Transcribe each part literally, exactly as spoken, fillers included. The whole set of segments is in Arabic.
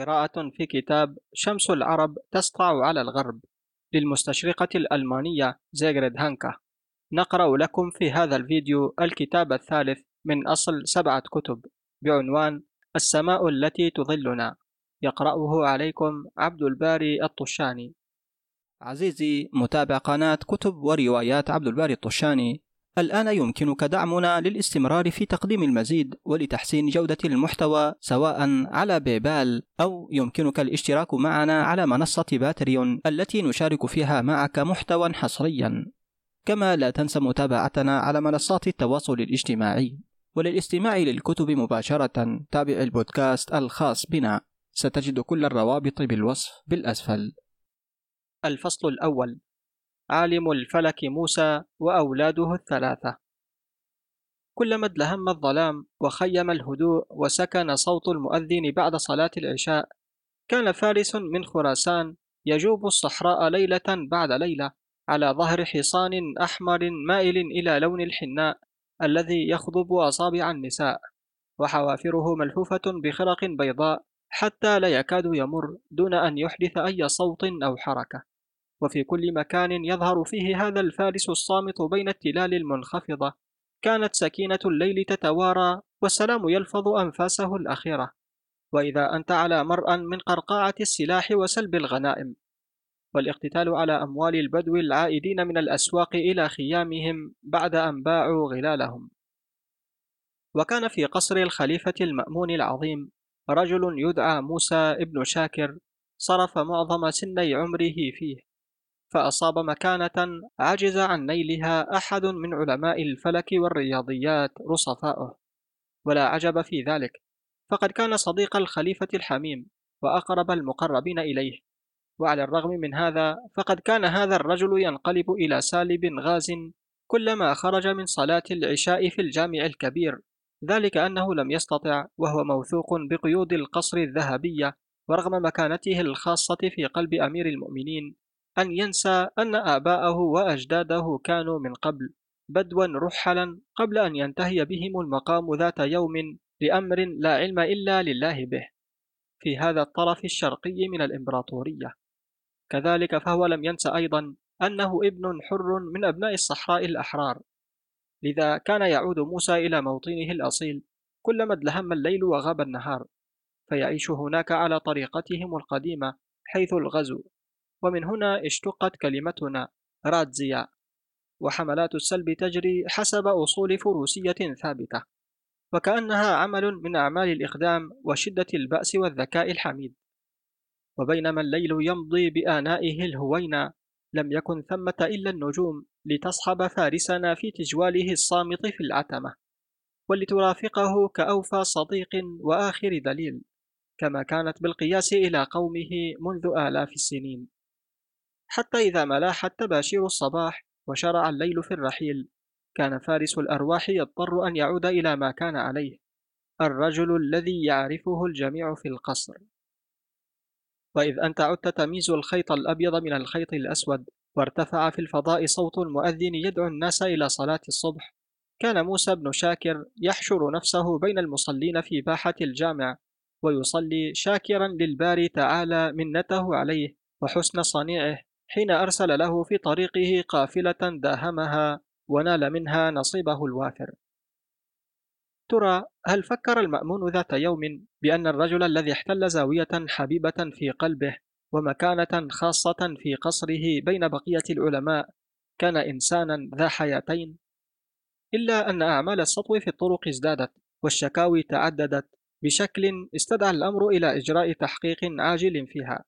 قراءة في كتاب شمس العرب تسطع على الغرب للمستشرقة الألمانية زيغرد هونكه. نقرأ لكم في هذا الفيديو الكتاب الثالث من أصل سبعة كتب بعنوان السماء التي تظلنا، يقرأه عليكم عبد الباري الطشاني. عزيزي متابع قناة كتب وروايات عبد الباري الطشاني، الآن يمكنك دعمنا للاستمرار في تقديم المزيد ولتحسين جودة المحتوى سواء على بيبال، أو يمكنك الاشتراك معنا على منصة باتريون التي نشارك فيها معك محتوى حصريا. كما لا تنسى متابعتنا على منصات التواصل الاجتماعي، وللاستماع للكتب مباشرة تابع البودكاست الخاص بنا، ستجد كل الروابط بالوصف بالأسفل. الفصل الأول: عالم الفلك موسى وأولاده الثلاثة. كلما ادلهم الظلام وخيم الهدوء وسكن صوت المؤذن بعد صلاة العشاء، كان فارس من خراسان يجوب الصحراء ليلة بعد ليلة على ظهر حصان أحمر مائل إلى لون الحناء الذي يخضب أصابع النساء، وحوافره ملفوفة بخرق بيضاء حتى لا يكاد يمر دون أن يحدث أي صوت أو حركة. وفي كل مكان يظهر فيه هذا الفارس الصامت بين التلال المنخفضة كانت سكينة الليل تتوارى والسلام يلفظ أنفاسه الأخيرة، وإذا أنت على مرأى من قرقعة السلاح وسلب الغنائم والاقتتال على أموال البدو العائدين من الأسواق إلى خيامهم بعد أن باعوا غلالهم. وكان في قصر الخليفة المأمون العظيم رجل يدعى موسى بن شاكر صرف معظم سني عمره فيه، فأصاب مكانة عجز عن نيلها أحد من علماء الفلك والرياضيات رصفاؤه، ولا عجب في ذلك، فقد كان صديق الخليفة الحميم وأقرب المقربين إليه. وعلى الرغم من هذا فقد كان هذا الرجل ينقلب إلى سالب غاز كلما خرج من صلاة العشاء في الجامع الكبير، ذلك أنه لم يستطع، وهو موثوق بقيود القصر الذهبية ورغم مكانته الخاصة في قلب أمير المؤمنين، أن ينسى أن آباءه وأجداده كانوا من قبل بدوا رحلا قبل أن ينتهي بهم المقام ذات يوم لأمر لا علم إلا لله به في هذا الطرف الشرقي من الإمبراطورية. كذلك فهو لم ينسى أيضا أنه ابن حر من أبناء الصحراء الأحرار، لذا كان يعود موسى إلى موطنه الأصيل كلما ادلهم الليل وغاب النهار، فيعيش هناك على طريقتهم القديمة حيث الغزو، ومن هنا اشتقت كلمتنا رادزيا، وحملات السلب تجري حسب أصول فروسية ثابتة، وكأنها عمل من أعمال الإقدام وشدة البأس والذكاء الحميد. وبينما الليل يمضي بآنائه الهوينة، لم يكن ثمة إلا النجوم لتصحب فارسنا في تجواله الصامت في العتمة، ولترافقه كأوفى صديق وآخر دليل، كما كانت بالقياس إلى قومه منذ آلاف السنين. حتى إذا ملاحت تباشير الصباح وشرع الليل في الرحيل، كان فارس الأرواح يضطر أن يعود إلى ما كان عليه، الرجل الذي يعرفه الجميع في القصر. وإذ أنت عدت تميز الخيط الأبيض من الخيط الأسود، وارتفع في الفضاء صوت المؤذن يدعو الناس إلى صلاة الصبح، كان موسى بن شاكر يحشر نفسه بين المصلين في باحة الجامع، ويصلي شاكرا للباري تعالى منته عليه وحسن صنيعه حين أرسل له في طريقه قافلة داهمها ونال منها نصيبه الوافر. ترى هل فكر المأمون ذات يوم بأن الرجل الذي احتل زاوية حبيبة في قلبه ومكانة خاصة في قصره بين بقية العلماء كان إنسانا ذا حياتين؟ إلا أن أعمال السطو في الطرق ازدادت والشكاوي تعددت بشكل استدعى الأمر إلى إجراء تحقيق عاجل فيها،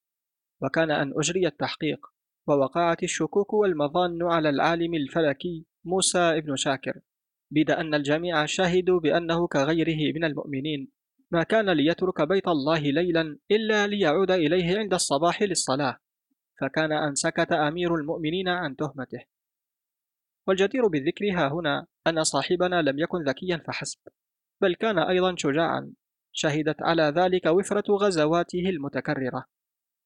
وكان أن أجري التحقيق، ووقعت الشكوك والمظان على العالم الفلكي موسى بن شاكر، بيد أن الجميع شهدوا بأنه كغيره من المؤمنين ما كان ليترك بيت الله ليلا إلا ليعود إليه عند الصباح للصلاة، فكان أن سكت أمير المؤمنين عن تهمته. والجدير بالذكر ها هنا أن صاحبنا لم يكن ذكيا فحسب، بل كان أيضا شجاعا، شهدت على ذلك وفرة غزواته المتكررة،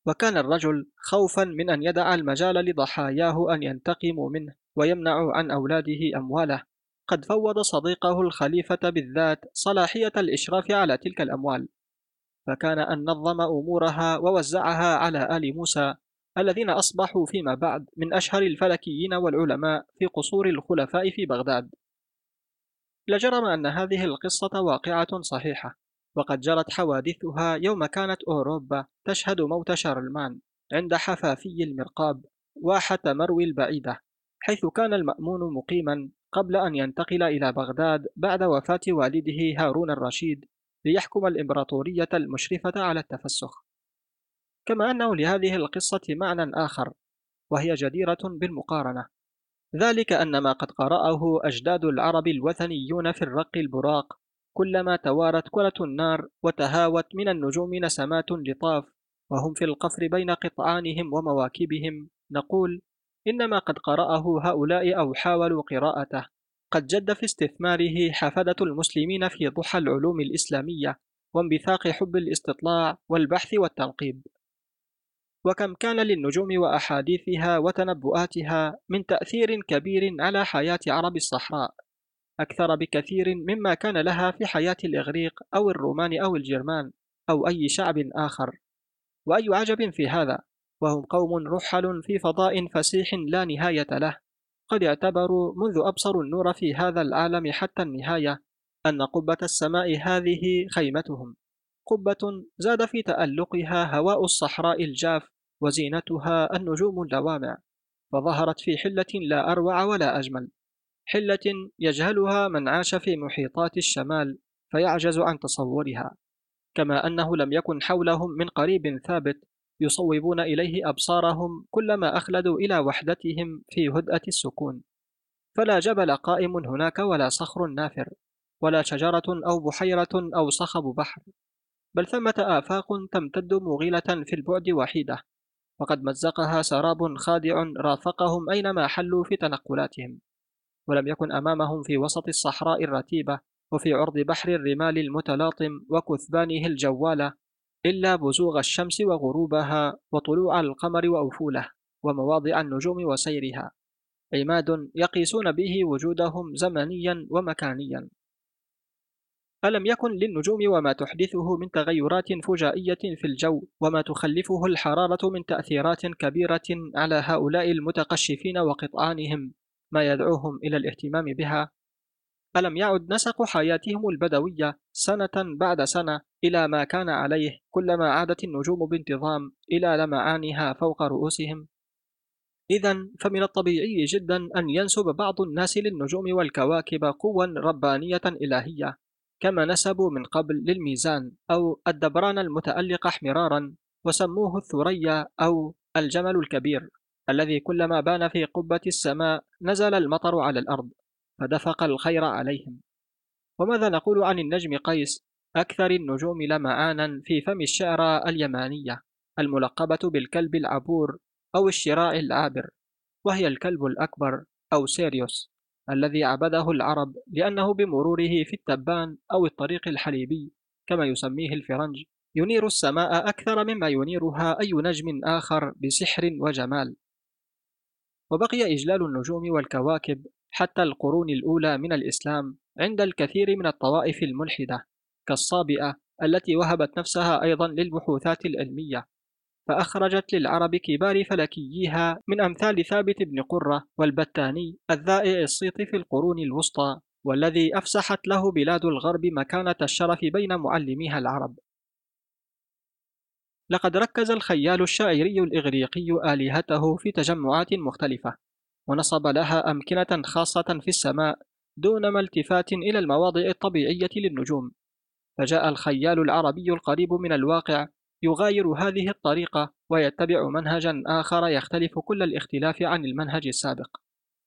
وكان الرجل خوفا من أن يدع المجال لضحاياه أن ينتقموا منه ويمنعوا عن أولاده أمواله، قد فوض صديقه الخليفة بالذات صلاحية الإشراف على تلك الأموال، فكان أن نظم أمورها ووزعها على آل موسى الذين أصبحوا فيما بعد من أشهر الفلكيين والعلماء في قصور الخلفاء في بغداد. لا جرم أن هذه القصة واقعة صحيحة، وقد جرت حوادثها يوم كانت أوروبا تشهد موت شارلمان عند حفافي المرقاب واحة مروي البعيدة، حيث كان المأمون مقيما قبل أن ينتقل إلى بغداد بعد وفاة والده هارون الرشيد ليحكم الإمبراطورية المشرفة على التفسخ. كما أنه لهذه القصة معنى آخر، وهي جديرة بالمقارنة، ذلك أن ما قد قرأه أجداد العرب الوثنيون في الرق البراق كلما توارت كرة النار وتهاوت من النجوم نسمات لطاف وهم في القفر بين قطعانهم ومواكبهم، نقول إنما قد قرأه هؤلاء أو حاولوا قراءته قد جد في استثماره حفدة المسلمين في ضحى العلوم الإسلامية وانبثاق حب الاستطلاع والبحث والتنقيب. وكم كان للنجوم وأحاديثها وتنبؤاتها من تأثير كبير على حياة عرب الصحراء، أكثر بكثير مما كان لها في حياة الإغريق أو الرومان أو الجرمان أو أي شعب آخر. وأي عجب في هذا، وهم قوم رحل في فضاء فسيح لا نهاية له، قد اعتبروا منذ أبصروا النور في هذا العالم حتى النهاية أن قبة السماء هذه خيمتهم، قبة زاد في تألقها هواء الصحراء الجاف وزينتها النجوم اللوامع، فظهرت في حلة لا أروع ولا أجمل، حلة يجهلها من عاش في محيطات الشمال فيعجز عن تصورها، كما أنه لم يكن حولهم من قريب ثابت يصوبون إليه أبصارهم كلما أخلدوا إلى وحدتهم في هدأة السكون، فلا جبل قائم هناك ولا صخر نافر ولا شجرة أو بحيرة أو صخب بحر، بل ثمة آفاق تمتد مغيلة في البعد وحيدة، وقد مزقها سراب خادع رافقهم أينما حلوا في تنقلاتهم، ولم يكن أمامهم في وسط الصحراء الرتيبة وفي عرض بحر الرمال المتلاطم وكثبانه الجوالة إلا بزوغ الشمس وغروبها وطلوع القمر وأفوله ومواضع النجوم وسيرها، عماد يقيسون به وجودهم زمنيا ومكانيا. ألم يكن للنجوم وما تحدثه من تغيرات فجائية في الجو وما تخلفه الحرارة من تأثيرات كبيرة على هؤلاء المتقشفين وقطعانهم ما يدعوهم إلى الاهتمام بها؟ ألم يعد نسق حياتهم البدوية سنة بعد سنة إلى ما كان عليه كلما عادت النجوم بانتظام إلى لمعانها فوق رؤوسهم؟ إذن فمن الطبيعي جدا أن ينسب بعض الناس للنجوم والكواكب قوا ربانية إلهية، كما نسبوا من قبل للميزان أو الدبران المتألق احمرارا وسموه الثريا أو الجمل الكبير الذي كلما بان في قبة السماء نزل المطر على الأرض فدفق الخير عليهم. وماذا نقول عن النجم قيس أكثر النجوم لمعانا في فم الشعرى اليمانية الملقبة بالكلب العبور أو الشراع العابر، وهي الكلب الأكبر أو سيريوس الذي عبده العرب لأنه بمروره في التبان أو الطريق الحليبي كما يسميه الفرنج ينير السماء أكثر مما ينيرها أي نجم آخر بسحر وجمال. وبقي إجلال النجوم والكواكب حتى القرون الأولى من الإسلام عند الكثير من الطوائف الملحدة كالصابئة التي وهبت نفسها أيضا للبحوثات العلمية، فأخرجت للعرب كبار فلكييها من أمثال ثابت بن قرة والبتاني الذائع الصيت في القرون الوسطى، والذي أفسحت له بلاد الغرب مكانة الشرف بين معلميها العرب. لقد ركز الخيال الشاعري الإغريقي آلهته في تجمعات مختلفة، ونصب لها أمكنة خاصة في السماء دون ما التفات إلى المواضع الطبيعية للنجوم، فجاء الخيال العربي القريب من الواقع يغاير هذه الطريقة ويتبع منهجا آخر يختلف كل الاختلاف عن المنهج السابق،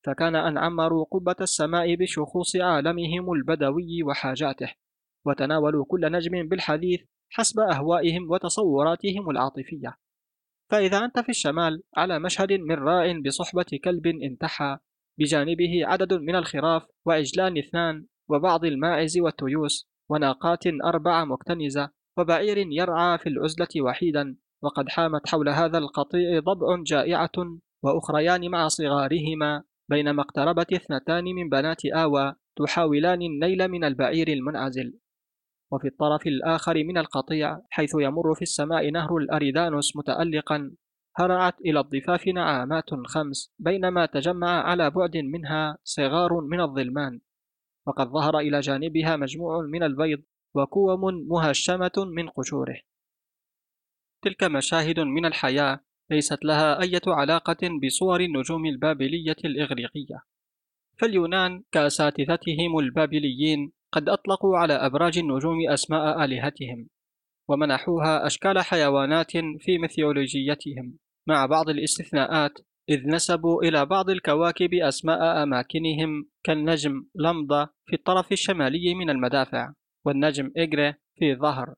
فكان أن عمروا قبة السماء بشخوص عالمهم البدوي وحاجاته، وتناولوا كل نجم بالحديث حسب أهوائهم وتصوراتهم العاطفية. فإذا أنت في الشمال على مشهد من راع بصحبة كلب انتحى بجانبه عدد من الخراف وعجلان اثنان وبعض الماعز والتيوس وناقات أربع مكتنزة وبعير يرعى في العزلة وحيدا، وقد حامت حول هذا القطيع ضبع جائعة وأخريان مع صغارهما، بينما اقتربت اثنتان من بنات آوى تحاولان النيل من البعير المنعزل، وفي الطرف الآخر من القطيع حيث يمر في السماء نهر الأريدانوس متألقا هرعت إلى الضفاف نعامات خمس، بينما تجمع على بعد منها صغار من الظلمان، وقد ظهر إلى جانبها مجموع من البيض وكوم مهشمة من قشوره. تلك مشاهد من الحياة ليست لها أي علاقة بصور النجوم البابلية الإغريقية، فاليونان كأساتذتهم البابليين قد أطلقوا على أبراج النجوم أسماء آلهتهم، ومنحوها أشكال حيوانات في ميثولوجيتهم مع بعض الاستثناءات، إذ نسبوا إلى بعض الكواكب أسماء أماكنهم كالنجم لمضة في الطرف الشمالي من المدافع، والنجم إجري في ظهر.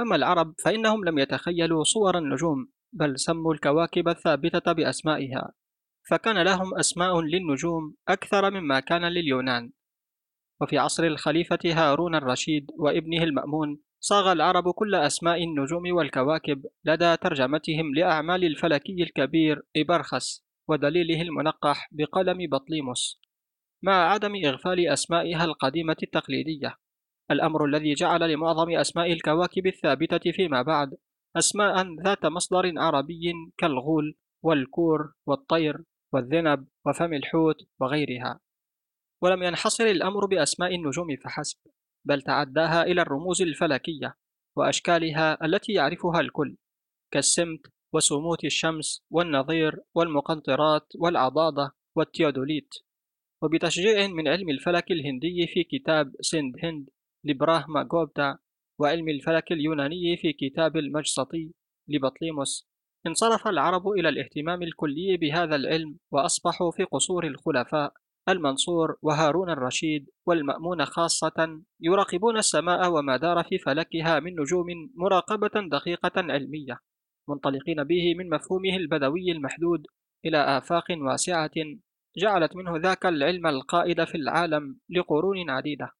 أما العرب فإنهم لم يتخيلوا صور النجوم، بل سموا الكواكب الثابتة بأسمائها، فكان لهم أسماء للنجوم أكثر مما كان لليونان. وفي عصر الخليفة هارون الرشيد وابنه المأمون صاغ العرب كل أسماء النجوم والكواكب لدى ترجمتهم لأعمال الفلكي الكبير أبرخس ودليله المنقح بقلم بطليموس، مع عدم إغفال أسمائها القديمة التقليدية، الأمر الذي جعل لمعظم أسماء الكواكب الثابتة فيما بعد أسماء ذات مصدر عربي كالغول والكور والطير والذنب وفم الحوت وغيرها. ولم ينحصر الأمر بأسماء النجوم فحسب، بل تعداها إلى الرموز الفلكية وأشكالها التي يعرفها الكل، كالسمت وسموت الشمس والنظير والمقنطرات والعضاضة والتيودوليت. وبتشجيع من علم الفلك الهندي في كتاب سند هند لبراهما جوبتا، وعلم الفلك اليوناني في كتاب المجسطي لبطليموس، انصرف العرب إلى الاهتمام الكلي بهذا العلم، وأصبحوا في قصور الخلفاء المنصور وهارون الرشيد والمأمون خاصة يراقبون السماء وما دار في فلكها من نجوم مراقبة دقيقة علمية، منطلقين به من مفهومه البدوي المحدود إلى آفاق واسعة جعلت منه ذاك العلم القائد في العالم لقرون عديدة.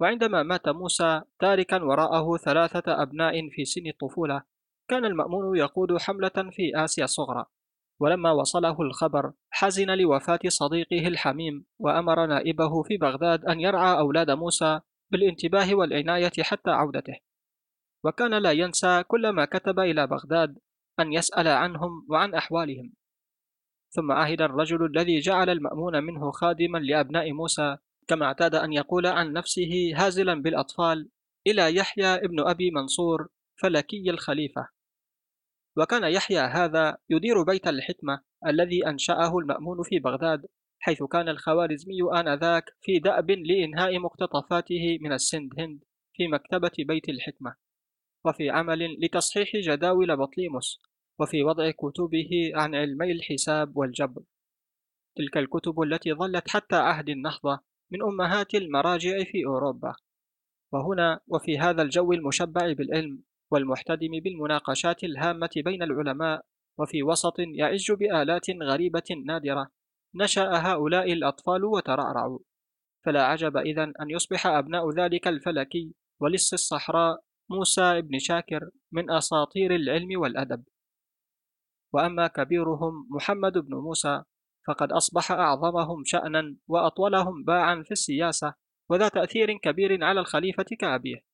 وعندما مات موسى تاركا وراءه ثلاثة أبناء في سن الطفولة، كان المأمون يقود حملة في آسيا الصغرى، ولما وصله الخبر حزن لوفاة صديقه الحميم، وأمر نائبه في بغداد أن يرعى أولاد موسى بالانتباه والعناية حتى عودته، وكان لا ينسى كلما كتب إلى بغداد أن يسأل عنهم وعن أحوالهم. ثم عهد الرجل الذي جعل المأمون منه خادما لأبناء موسى، كما اعتاد أن يقول عن نفسه هازلا بالأطفال، إلى يحيى بن أبي منصور فلكي الخليفة. وكان يحيى هذا يدير بيت الحكمة الذي أنشأه المأمون في بغداد، حيث كان الخوارزمي آنذاك في دأب لإنهاء مقتطفاته من السند هند في مكتبة بيت الحكمة، وفي عمل لتصحيح جداول بطليموس، وفي وضع كتبه عن علمي الحساب والجبر، تلك الكتب التي ظلت حتى عهد النهضة من أمهات المراجع في أوروبا. وهنا وفي هذا الجو المشبع بالعلم والمحتدم بالمناقشات الهامة بين العلماء، وفي وسط يعج بآلات غريبة نادرة، نشأ هؤلاء الأطفال وترعرعوا، فلا عجب إذن أن يصبح أبناء ذلك الفلكي ولص الصحراء موسى بن شاكر من أساطير العلم والأدب. وأما كبيرهم محمد بن موسى فقد أصبح أعظمهم شأنا وأطولهم باعا في السياسة، وذا تأثير كبير على الخليفة كأبيه،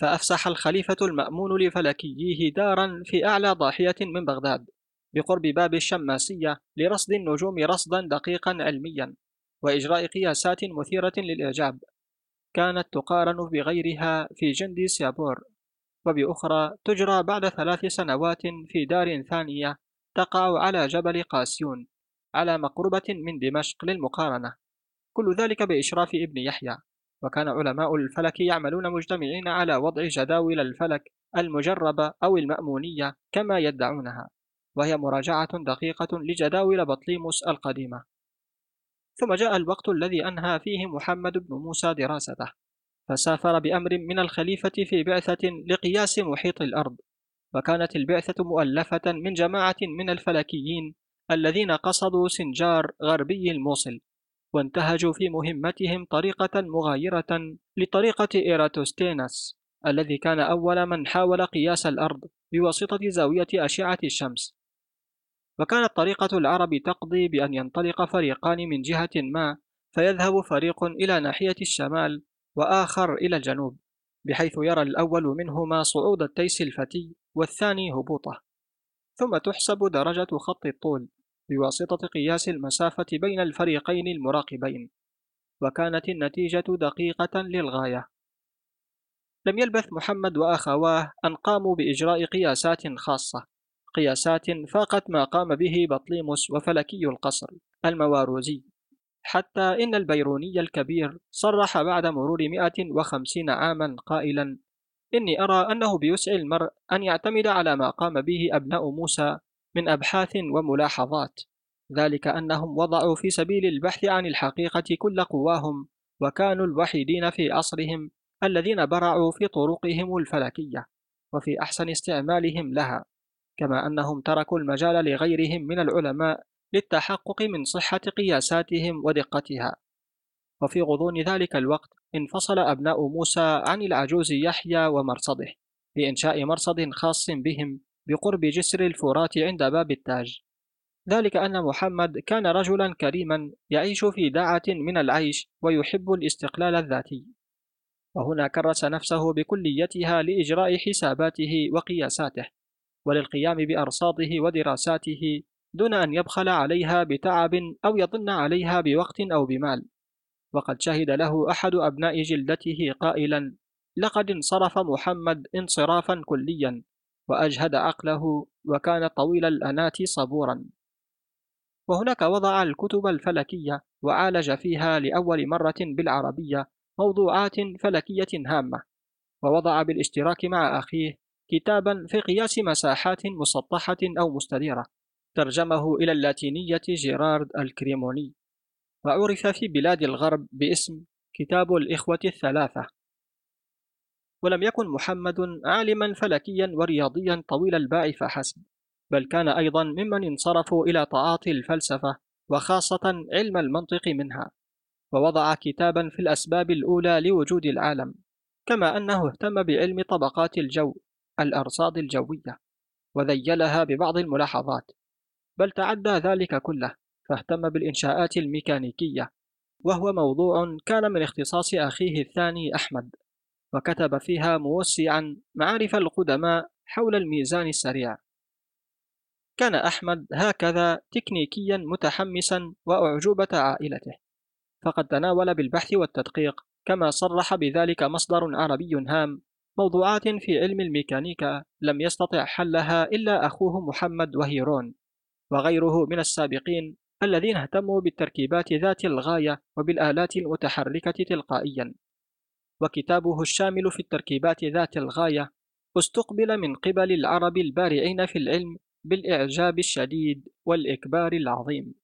فأفسح الخليفة المأمون لفلكيه دارا في أعلى ضاحية من بغداد بقرب باب الشماسية لرصد النجوم رصدا دقيقا علميا وإجراء قياسات مثيرة للإعجاب، كانت تقارن بغيرها في جندي سيابور، وبأخرى تجرى بعد ثلاث سنوات في دار ثانية تقع على جبل قاسيون على مقربة من دمشق للمقارنة، كل ذلك بإشراف ابن يحيى. وكان علماء الفلك يعملون مجتمعين على وضع جداول الفلك المجربة أو المأمونية كما يدعونها، وهي مراجعة دقيقة لجداول بطليموس القديمة. ثم جاء الوقت الذي أنهى فيه محمد بن موسى دراسته، فسافر بأمر من الخليفة في بعثة لقياس محيط الأرض، وكانت البعثة مؤلفة من جماعة من الفلكيين الذين قصدوا سنجار غربي الموصل، وانتهجوا في مهمتهم طريقة مغايرة لطريقة إيراتوستينس الذي كان أول من حاول قياس الأرض بواسطة زاوية أشعة الشمس. وكانت طريقة العرب تقضي بأن ينطلق فريقان من جهة ما، فيذهب فريق إلى ناحية الشمال وآخر إلى الجنوب، بحيث يرى الأول منهما صعود التيس الفتي والثاني هبوطه، ثم تحسب درجة خط الطول بواسطة قياس المسافة بين الفريقين المراقبين، وكانت النتيجة دقيقة للغاية. لم يلبث محمد وأخواه أن قاموا بإجراء قياسات خاصة، قياسات فاقت ما قام به بطليموس وفلكي القصر المواروزي، حتى إن البيروني الكبير صرح بعد مرور مئة وخمسين عاما قائلا: إني أرى أنه بيسع المرء أن يعتمد على ما قام به أبناء موسى من أبحاث وملاحظات، ذلك أنهم وضعوا في سبيل البحث عن الحقيقة كل قواهم، وكانوا الوحيدين في عصرهم الذين برعوا في طرقهم الفلكية وفي أحسن استعمالهم لها، كما أنهم تركوا المجال لغيرهم من العلماء للتحقق من صحة قياساتهم ودقتها. وفي غضون ذلك الوقت انفصل أبناء موسى عن العجوز يحيى ومرصده لإنشاء مرصد خاص بهم بقرب جسر الفرات عند باب التاج، ذلك أن محمد كان رجلا كريما يعيش في دعة من العيش ويحب الاستقلال الذاتي، وهنا كرس نفسه بكليتها لإجراء حساباته وقياساته وللقيام بأرصاده ودراساته دون أن يبخل عليها بتعب أو يضن عليها بوقت أو بمال. وقد شهد له أحد أبناء جلدته قائلا: لقد انصرف محمد انصرافا كليا، وأجهد عقله، وكان طويل الأنات صبورا. وهناك وضع الكتب الفلكية وعالج فيها لأول مرة بالعربية موضوعات فلكية هامة، ووضع بالاشتراك مع أخيه كتابا في قياس مساحات مسطحة أو مستديرة، ترجمه إلى اللاتينية جيرارد الكريموني، وعرف في بلاد الغرب باسم كتاب الإخوة الثلاثة. ولم يكن محمد عالما فلكيا ورياضيا طويل الباع فحسب، بل كان أيضا ممن انصرفوا إلى تعاطي الفلسفة وخاصة علم المنطق منها، ووضع كتابا في الأسباب الأولى لوجود العالم، كما أنه اهتم بعلم طبقات الجو الأرصاد الجوية وذيلها ببعض الملاحظات، بل تعدى ذلك كله فاهتم بالإنشاءات الميكانيكية، وهو موضوع كان من اختصاص أخيه الثاني أحمد، وكتب فيها موسعا معارف القدماء حول الميزان السريع. كان أحمد هكذا تكنيكيا متحمسا وأعجوبة عائلته، فقد تناول بالبحث والتدقيق كما صرح بذلك مصدر عربي هام موضوعات في علم الميكانيكا لم يستطع حلها إلا أخوه محمد وهيرون وغيره من السابقين الذين اهتموا بالتركيبات ذات الغاية وبالآلات المتحركة تلقائيا. وكتابه الشامل في التركيبات ذات الغاية استقبل من قبل العرب البارعين في العلم بالإعجاب الشديد والإكبار العظيم.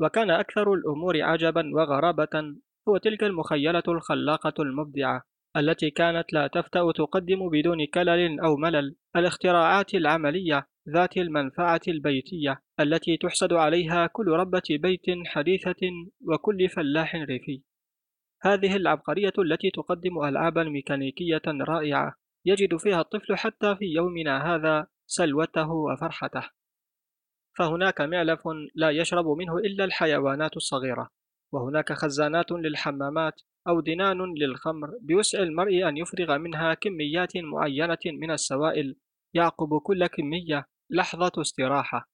وكان أكثر الأمور عجبا وغرابة هو تلك المخيلة الخلاقة المبدعة التي كانت لا تفتأ تقدم بدون كلل أو ملل الاختراعات العملية ذات المنفعة البيتية التي تحسد عليها كل ربة بيت حديثة وكل فلاح ريفي. هذه العبقرية التي تقدم ألعابا ميكانيكية رائعة يجد فيها الطفل حتى في يومنا هذا سلوته وفرحته. فهناك معلف لا يشرب منه إلا الحيوانات الصغيرة، وهناك خزانات للحمامات أو دنان للخمر بوسع المرء أن يفرغ منها كميات معينة من السوائل يعقب كل كمية لحظة استراحة،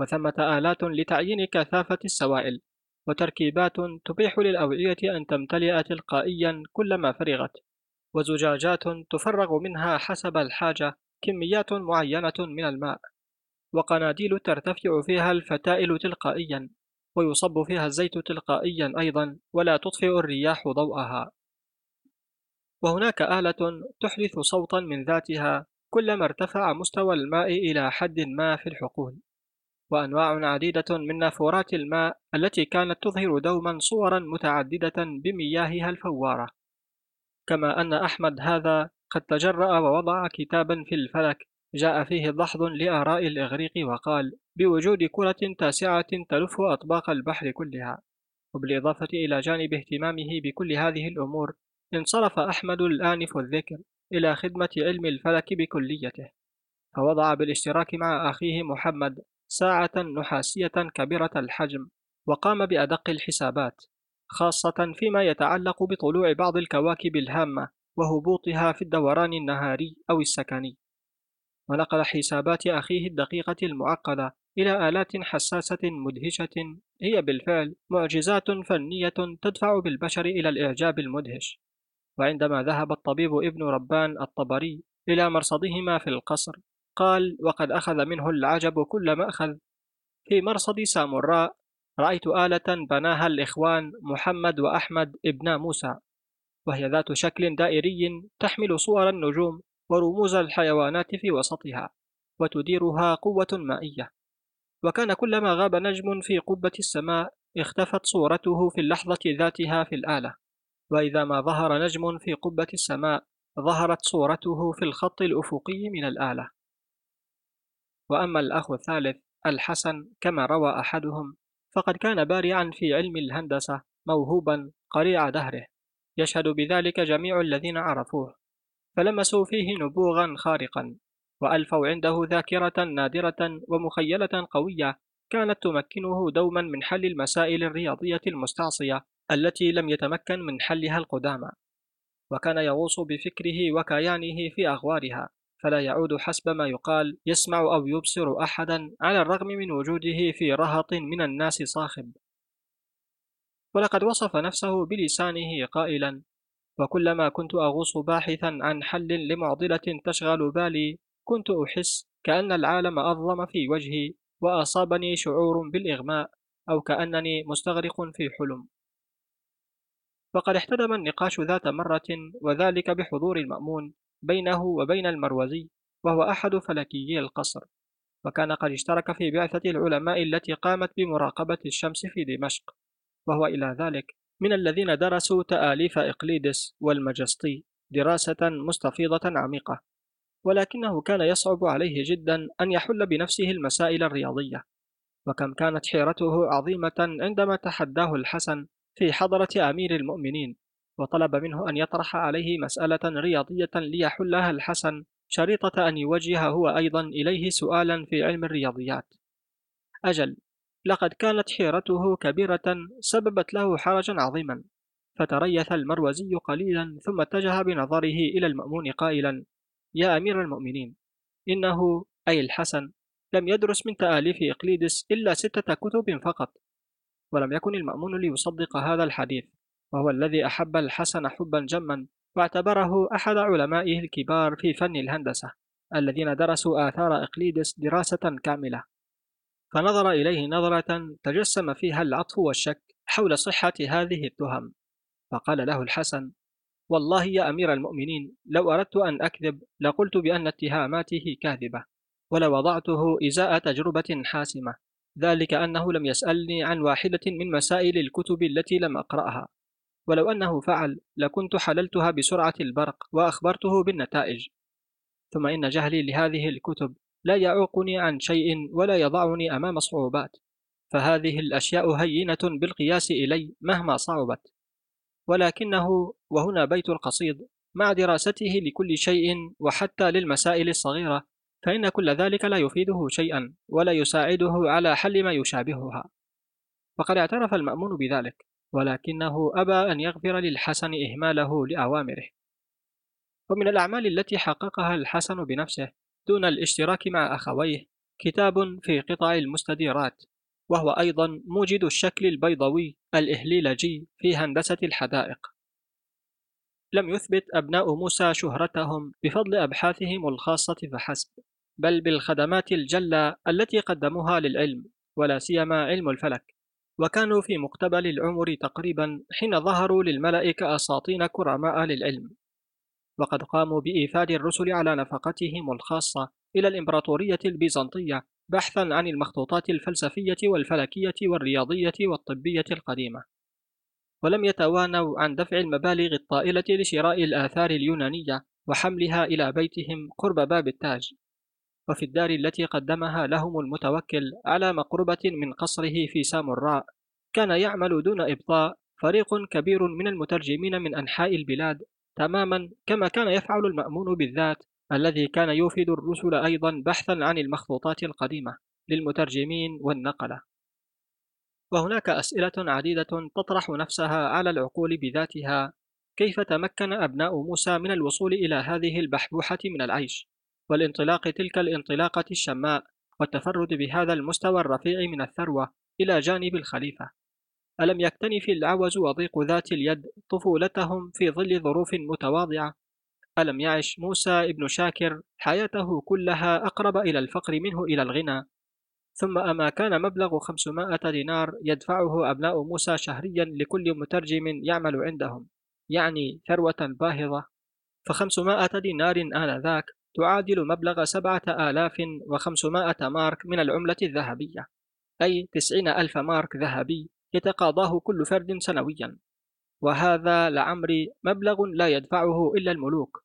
وثمة آلات لتعيين كثافة السوائل وتركيبات تبيح للأوعية أن تمتلئ تلقائيا كلما فرغت، وزجاجات تفرغ منها حسب الحاجة كميات معينة من الماء، وقناديل ترتفع فيها الفتائل تلقائيا ويصب فيها الزيت تلقائيا أيضا ولا تطفئ الرياح ضوءها. وهناك آلة تحدث صوتا من ذاتها كلما ارتفع مستوى الماء إلى حد ما في الحقول، وأنواع عديدة من نافورات الماء التي كانت تظهر دوما صورا متعددة بمياهها الفوارة. كما أن أحمد هذا قد تجرأ ووضع كتابا في الفلك جاء فيه دحض لآراء الإغريق وقال بوجود كرة تاسعة تلف أطباق البحر كلها. وبالإضافة إلى جانب اهتمامه بكل هذه الأمور انصرف أحمد الآنف الذكر إلى خدمة علم الفلك بكليته، فوضع بالاشتراك مع أخيه محمد ساعة نحاسية كبيرة الحجم وقام بأدق الحسابات، خاصة فيما يتعلق بطلوع بعض الكواكب الهامة وهبوطها في الدوران النهاري أو السكني، ونقل حسابات أخيه الدقيقة المعقدة إلى آلات حساسة مدهشة هي بالفعل معجزات فنية تدفع بالبشر إلى الإعجاب المدهش. وعندما ذهب الطبيب ابن ربان الطبري إلى مرصدهما في القصر قال: وقد أخذ منه العجب كل ما أخذ، في مرصد سامراء رأيت آلة بناها الإخوان محمد وأحمد ابن موسى، وهي ذات شكل دائري تحمل صور النجوم ورموز الحيوانات في وسطها، وتديرها قوة مائية، وكان كلما غاب نجم في قبة السماء اختفت صورته في اللحظة ذاتها في الآلة، وإذا ما ظهر نجم في قبة السماء ظهرت صورته في الخط الأفقي من الآلة. وأما الأخ الثالث الحسن كما روى أحدهم فقد كان بارعا في علم الهندسة موهوبا قريع دهره، يشهد بذلك جميع الذين عرفوه، فلمسوا فيه نبوغا خارقا، وألفوا عنده ذاكرة نادرة ومخيلة قوية كانت تمكنه دوما من حل المسائل الرياضية المستعصية التي لم يتمكن من حلها القدامى، وكان يغوص بفكره وكيانه في أغوارها، فلا يعود حسب ما يقال يسمع أو يبصر أحدا على الرغم من وجوده في رهط من الناس صاخب. ولقد وصف نفسه بلسانه قائلا: وكلما كنت أغوص باحثا عن حل لمعضلة تشغل بالي كنت أحس كأن العالم أظلم في وجهي وأصابني شعور بالإغماء، أو كأنني مستغرق في حلم. وقد احتدم النقاش ذات مرة، وذلك بحضور المأمون، بينه وبين المروزي، وهو أحد فلكيي القصر، وكان قد اشترك في بعثة العلماء التي قامت بمراقبة الشمس في دمشق، وهو إلى ذلك من الذين درسوا تآليف إقليدس والمجسطي دراسة مستفيضة عميقة، ولكنه كان يصعب عليه جدا أن يحل بنفسه المسائل الرياضية، وكم كانت حيرته عظيمة عندما تحداه الحسن في حضرة أمير المؤمنين، وطلب منه أن يطرح عليه مسألة رياضية ليحلها الحسن، شريطة أن يوجه هو أيضا إليه سؤالا في علم الرياضيات. أجل، لقد كانت حيرته كبيرة سببت له حرجا عظيما، فتريث المروزي قليلا ثم اتجه بنظره إلى المأمون قائلا: يا أمير المؤمنين، إنه أي الحسن لم يدرس من تآليف إقليدس إلا ستة كتب فقط. ولم يكن المأمون ليصدق هذا الحديث، وهو الذي أحب الحسن حبا جما، واعتبره أحد علمائه الكبار في فن الهندسة الذين درسوا آثار إقليدس دراسة كاملة، فنظر إليه نظرة تجسم فيها العطف والشك حول صحة هذه التهم، فقال له الحسن: والله يا أمير المؤمنين، لو أردت أن أكذب لقلت بأن اتهاماته كاذبة، ولوضعته إزاء تجربة حاسمة، ذلك أنه لم يسألني عن واحدة من مسائل الكتب التي لم أقرأها، ولو أنه فعل لكنت حللتها بسرعة البرق وأخبرته بالنتائج، ثم إن جهلي لهذه الكتب لا يعوقني عن شيء ولا يضعني أمام صعوبات، فهذه الأشياء هينة بالقياس إلي مهما صعبت، ولكنه، وهنا بيت القصيد، مع دراسته لكل شيء وحتى للمسائل الصغيرة فإن كل ذلك لا يفيده شيئا ولا يساعده على حل ما يشابهها. وقد اعترف المأمون بذلك، ولكنه أبى أن يغفر للحسن إهماله لأوامره. ومن الأعمال التي حققها الحسن بنفسه دون الاشتراك مع أخويه كتاب في قطع المستديرات، وهو أيضا موجد الشكل البيضوي الإهليلجي في هندسة الحدائق. لم يثبت أبناء موسى شهرتهم بفضل أبحاثهم الخاصة فحسب، بل بالخدمات الجلة التي قدموها للعلم، ولا سيما علم الفلك، وكانوا في مقتبل العمر تقريبا حين ظهروا للملأ كأساطين كرماء للعلم، وقد قاموا بإيفاد الرسل على نفقتهم الخاصة إلى الإمبراطورية البيزنطية بحثا عن المخطوطات الفلسفية والفلكية والرياضية والطبية القديمة، ولم يتوانوا عن دفع المبالغ الطائلة لشراء الآثار اليونانية وحملها إلى بيتهم قرب باب التاج، وفي الدار التي قدمها لهم المتوكل على مقربة من قصره في سامراء كان يعمل دون إبطاء فريق كبير من المترجمين من أنحاء البلاد، تماما كما كان يفعل المأمون بالذات الذي كان يوفد الرسل أيضا بحثا عن المخطوطات القديمة للمترجمين والنقلة. وهناك أسئلة عديدة تطرح نفسها على العقول بذاتها، كيف تمكن أبناء موسى من الوصول إلى هذه البحبوحة من العيش والانطلاق تلك الانطلاقة الشماء والتفرد بهذا المستوى الرفيع من الثروة إلى جانب الخليفة؟ ألم يكتنف العوز وضيق ذات اليد طفولتهم في ظل ظروف متواضعة؟ ألم يعش موسى بن شاكر حياته كلها أقرب إلى الفقر منه إلى الغنى؟ ثم أما كان مبلغ خمسمائة دينار يدفعه أبناء موسى شهريا لكل مترجم يعمل عندهم، يعني ثروة باهظة، فخمسمائة دينار آنذاك تعادل مبلغ سبعة آلاف وخمسمائة مارك من العملة الذهبية، أي تسعين ألف مارك ذهبي يتقاضاه كل فرد سنويا، وهذا لعمري مبلغ لا يدفعه إلا الملوك.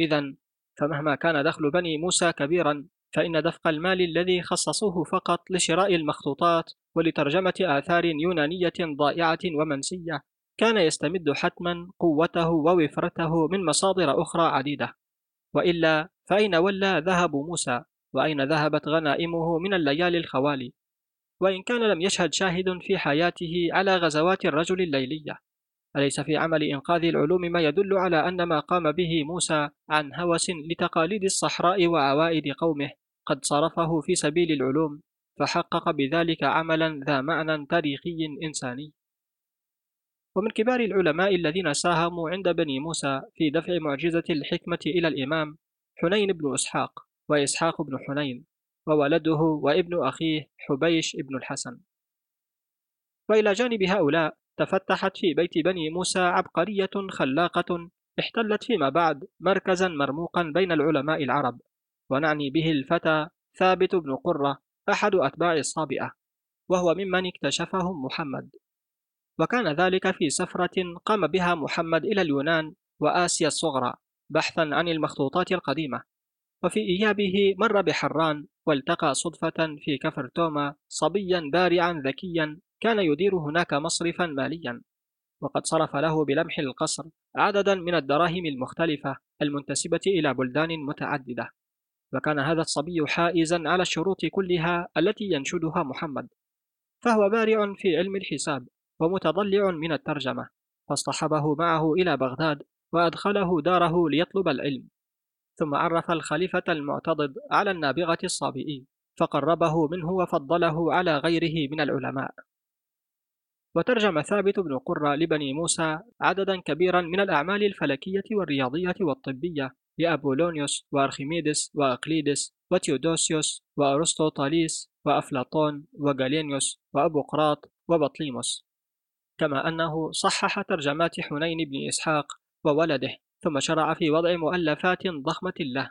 إذن فمهما كان دخل بني موسى كبيرا، فإن دفق المال الذي خصصوه فقط لشراء المخطوطات ولترجمة آثار يونانية ضائعة ومنسية كان يستمد حتما قوته ووفرته من مصادر أخرى عديدة، وإلا فأين ولى ذهب موسى؟ وأين ذهبت غنائمه من الليالي الخوالي؟ وإن كان لم يشهد شاهد في حياته على غزوات الرجل الليلية، أليس في عمل إنقاذ العلوم ما يدل على أن ما قام به موسى عن هوس لتقاليد الصحراء وعوائد قومه قد صرفه في سبيل العلوم، فحقق بذلك عملا ذا معنى تاريخي إنساني؟ ومن كبار العلماء الذين ساهموا عند بني موسى في دفع معجزة الحكمة إلى الإمام حنين بن إسحاق وإسحاق بن حنين وولده وابن أخيه حبيش بن الحسن. وإلى جانب هؤلاء تفتحت في بيت بني موسى عبقرية خلاقة احتلت فيما بعد مركزا مرموقا بين العلماء العرب، ونعني به الفتى ثابت بن قرة أحد أتباع الصابئة، وهو ممن اكتشفهم محمد. وكان ذلك في سفرة قام بها محمد إلى اليونان وآسيا الصغرى بحثا عن المخطوطات القديمة، وفي إيابه مر بحران والتقى صدفة في كفر توما صبيا بارعا ذكيا كان يدير هناك مصرفا ماليا، وقد صرف له بلمح القصر عددا من الدراهم المختلفة المنتسبة إلى بلدان متعددة، وكان هذا الصبي حائزا على الشروط كلها التي ينشدها محمد، فهو بارع في علم الحساب ومتضلع من الترجمة، فاصطحبه معه إلى بغداد وأدخله داره ليطلب العلم، ثم عرف الخليفة المعتضد على النابغة الصابئي فقربه منه وفضله على غيره من العلماء. وترجم ثابت بن قرة لبني موسى عددا كبيرا من الأعمال الفلكية والرياضية والطبية لأبولونيوس وأرخميدس وإقليدس وتيودوسيوس وأرسطوطاليس وأفلاطون وغالينيوس وأبوقراط وبطليموس، كما أنه صحح ترجمات حنين بن إسحاق وولده، ثم شرع في وضع مؤلفات ضخمة له،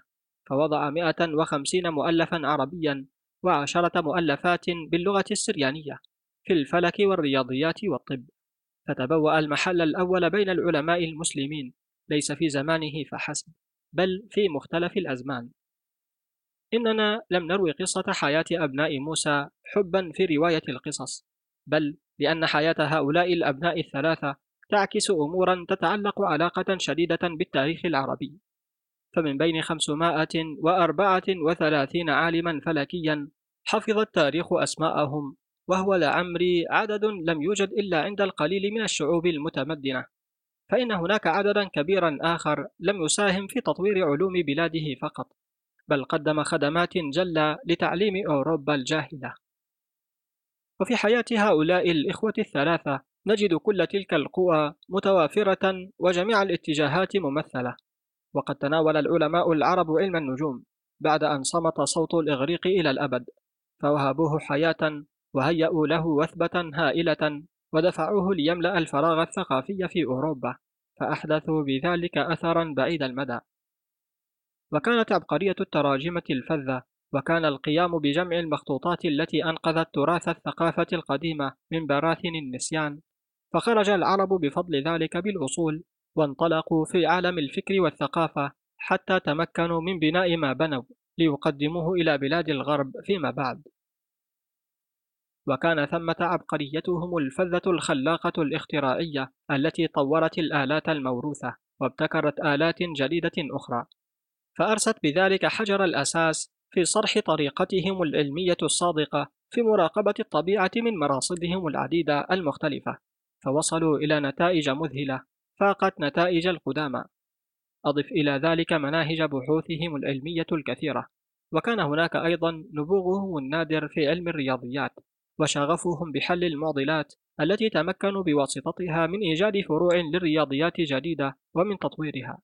فوضع مئة وخمسين مؤلفا عربيا وعشرة مؤلفات باللغة السريانية في الفلك والرياضيات والطب، فتبوأ المحل الأول بين العلماء المسلمين ليس في زمانه فحسب، بل في مختلف الأزمان. إننا لم نروي قصة حياة أبناء موسى حبا في رواية القصص، بل لأن حياة هؤلاء الأبناء الثلاثة تعكس أمورا تتعلق علاقة شديدة بالتاريخ العربي، فمن بين خمسمائة وأربعة وثلاثين عالما فلكيا حفظ التاريخ أسماءهم، وهو لعمري عدد لم يوجد إلا عند القليل من الشعوب المتمدنة، فإن هناك عددا كبيرا آخر لم يساهم في تطوير علوم بلاده فقط، بل قدم خدمات جلة لتعليم أوروبا الجاهلة. وفي حياة هؤلاء الإخوة الثلاثة نجد كل تلك القوى متوافرة وجميع الاتجاهات ممثلة، وقد تناول العلماء العرب علم النجوم بعد أن صمت صوت الإغريق إلى الأبد، فوهبوه حياة وهيأوا له وثبة هائلة ودفعوه ليملأ الفراغ الثقافي في أوروبا، فأحدثوا بذلك أثرا بعيد المدى. وكانت عبقرية التراجمة الفذة، وكان القيام بجمع المخطوطات التي أنقذت تراث الثقافة القديمة من براثن النسيان، فخرج العرب بفضل ذلك بالأصول وانطلقوا في عالم الفكر والثقافة حتى تمكنوا من بناء ما بنوا ليقدموه إلى بلاد الغرب فيما بعد. وكان ثمة عبقريتهم الفذة الخلاقة الاختراعية التي طورت الآلات الموروثة وابتكرت آلات جديدة أخرى، فأرست بذلك حجر الأساس في صرح طريقتهم العلمية الصادقة في مراقبة الطبيعة من مراصدهم العديدة المختلفة، فوصلوا إلى نتائج مذهلة فاقت نتائج القدامى. أضف إلى ذلك مناهج بحوثهم العلمية الكثيرة، وكان هناك أيضا نبوغهم النادر في علم الرياضيات وشغفهم بحل المعضلات التي تمكنوا بواسطتها من إيجاد فروع للرياضيات جديدة ومن تطويرها،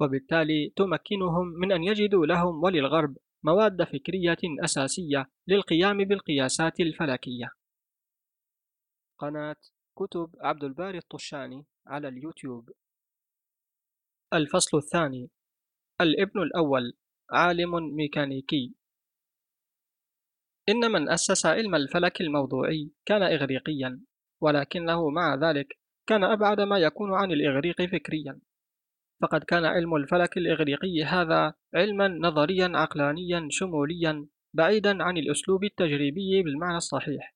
وبالتالي تمكنهم من أن يجدوا لهم وللغرب مواد فكرية أساسية للقيام بالقياسات الفلكية. قناة كتب عبد الباري الطشاني على اليوتيوب. الفصل الثاني: الابن الأول، عالم ميكانيكي. إن من أسس علم الفلك الموضوعي كان إغريقيا، ولكنه مع ذلك كان أبعد ما يكون عن الإغريق فكريا، فقد كان علم الفلك الإغريقي هذا علما نظريا عقلانيا شموليا بعيدا عن الأسلوب التجريبي بالمعنى الصحيح،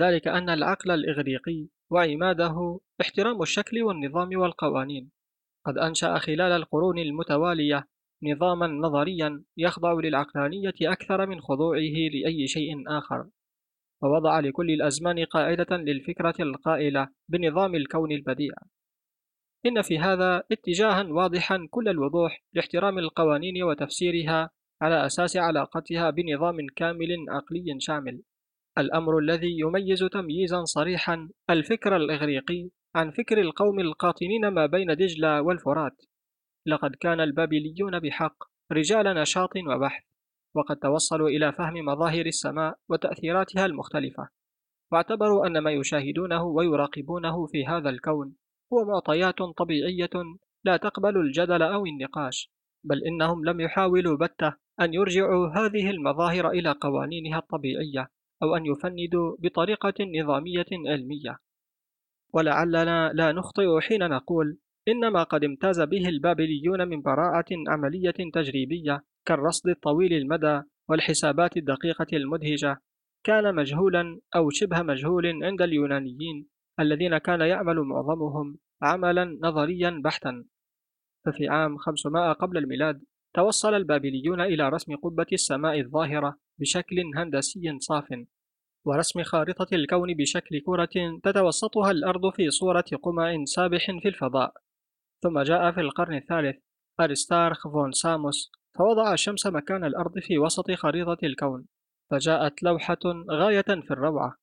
ذلك أن العقل الإغريقي وعماده احترام الشكل والنظام والقوانين، قد أنشأ خلال القرون المتوالية نظاما نظريا يخضع للعقلانية أكثر من خضوعه لأي شيء آخر، ووضع لكل الأزمان قاعدة للفكرة القائلة بنظام الكون البديع. إن في هذا اتجاها واضحا كل الوضوح لاحترام القوانين وتفسيرها على أساس علاقتها بنظام كامل عقلي شامل، الأمر الذي يميز تمييزا صريحا الفكر الإغريقي عن فكر القوم القاطنين ما بين دجلة والفرات. لقد كان البابليون بحق رجال نشاط وبحث، وقد توصلوا إلى فهم مظاهر السماء وتأثيراتها المختلفة، واعتبروا أن ما يشاهدونه ويراقبونه في هذا الكون هو معطيات طبيعية لا تقبل الجدل أو النقاش، بل إنهم لم يحاولوا بتة أن يرجعوا هذه المظاهر إلى قوانينها الطبيعية أو أن يفندوا بطريقة نظامية علمية. ولعلنا لا نخطئ حين نقول إن ما قد امتاز به البابليون من براعة عملية تجريبية كالرصد الطويل المدى والحسابات الدقيقة المدهشة كان مجهولا أو شبه مجهول عند اليونانيين الذين كان يعمل معظمهم عملا نظريا بحتا. ففي عام خمسمائة قبل الميلاد توصل البابليون إلى رسم قبة السماء الظاهرة بشكل هندسي صاف، ورسم خارطة الكون بشكل كرة تتوسطها الأرض في صورة قمع سابح في الفضاء. ثم جاء في القرن الثالث أرستارخ فون ساموس فوضع الشمس مكان الأرض في وسط خريطة الكون، فجاءت لوحة غاية في الروعة،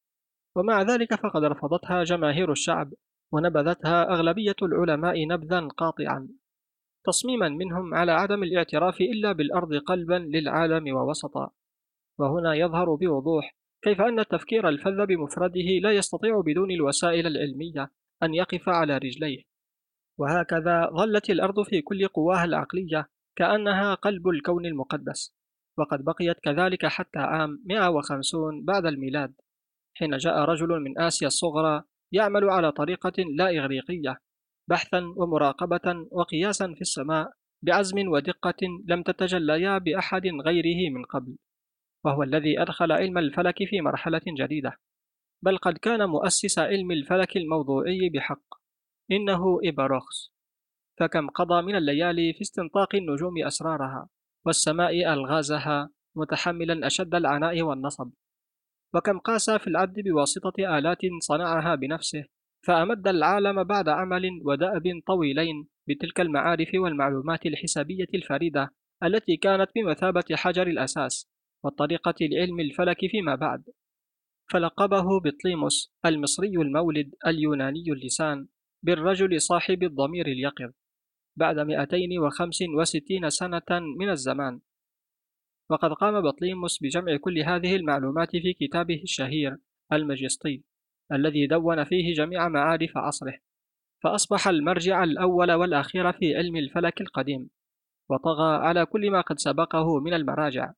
ومع ذلك فقد رفضتها جماهير الشعب ونبذتها أغلبية العلماء نبذا قاطعا، تصميما منهم على عدم الاعتراف إلا بالأرض قلبا للعالم ووسطا. وهنا يظهر بوضوح كيف أن التفكير الفذ بمفرده لا يستطيع بدون الوسائل العلمية أن يقف على رجليه، وهكذا ظلت الأرض في كل قواها العقلية كأنها قلب الكون المقدس، وقد بقيت كذلك حتى عام مئة وخمسين بعد الميلاد، حين جاء رجل من آسيا الصغرى يعمل على طريقة لا إغريقية، بحثا ومراقبة وقياسا في السماء بعزم ودقة لم تتجليا بأحد غيره من قبل، وهو الذي أدخل علم الفلك في مرحلة جديدة، بل قد كان مؤسس علم الفلك الموضوعي بحق، إنه أبرخس. فكم قضى من الليالي في استنطاق النجوم أسرارها والسماء ألغازها، متحملا أشد العناء والنصب، وكم قاس في العد بواسطة آلات صنعها بنفسه، فأمد العالم بعد عمل ودأب طويلين بتلك المعارف والمعلومات الحسابية الفريدة التي كانت بمثابة حجر الأساس والطريقة لعلم الفلك فيما بعد. فلقبه بطليموس المصري المولد اليوناني اللسان بالرجل صاحب الضمير اليقظ بعد مئتين وخمسة وستين سنة من الزمان. وقد قام بطليموس بجمع كل هذه المعلومات في كتابه الشهير الماجسطي الذي دون فيه جميع معارف عصره، فأصبح المرجع الأول والأخير في علم الفلك القديم، وطغى على كل ما قد سبقه من المراجع.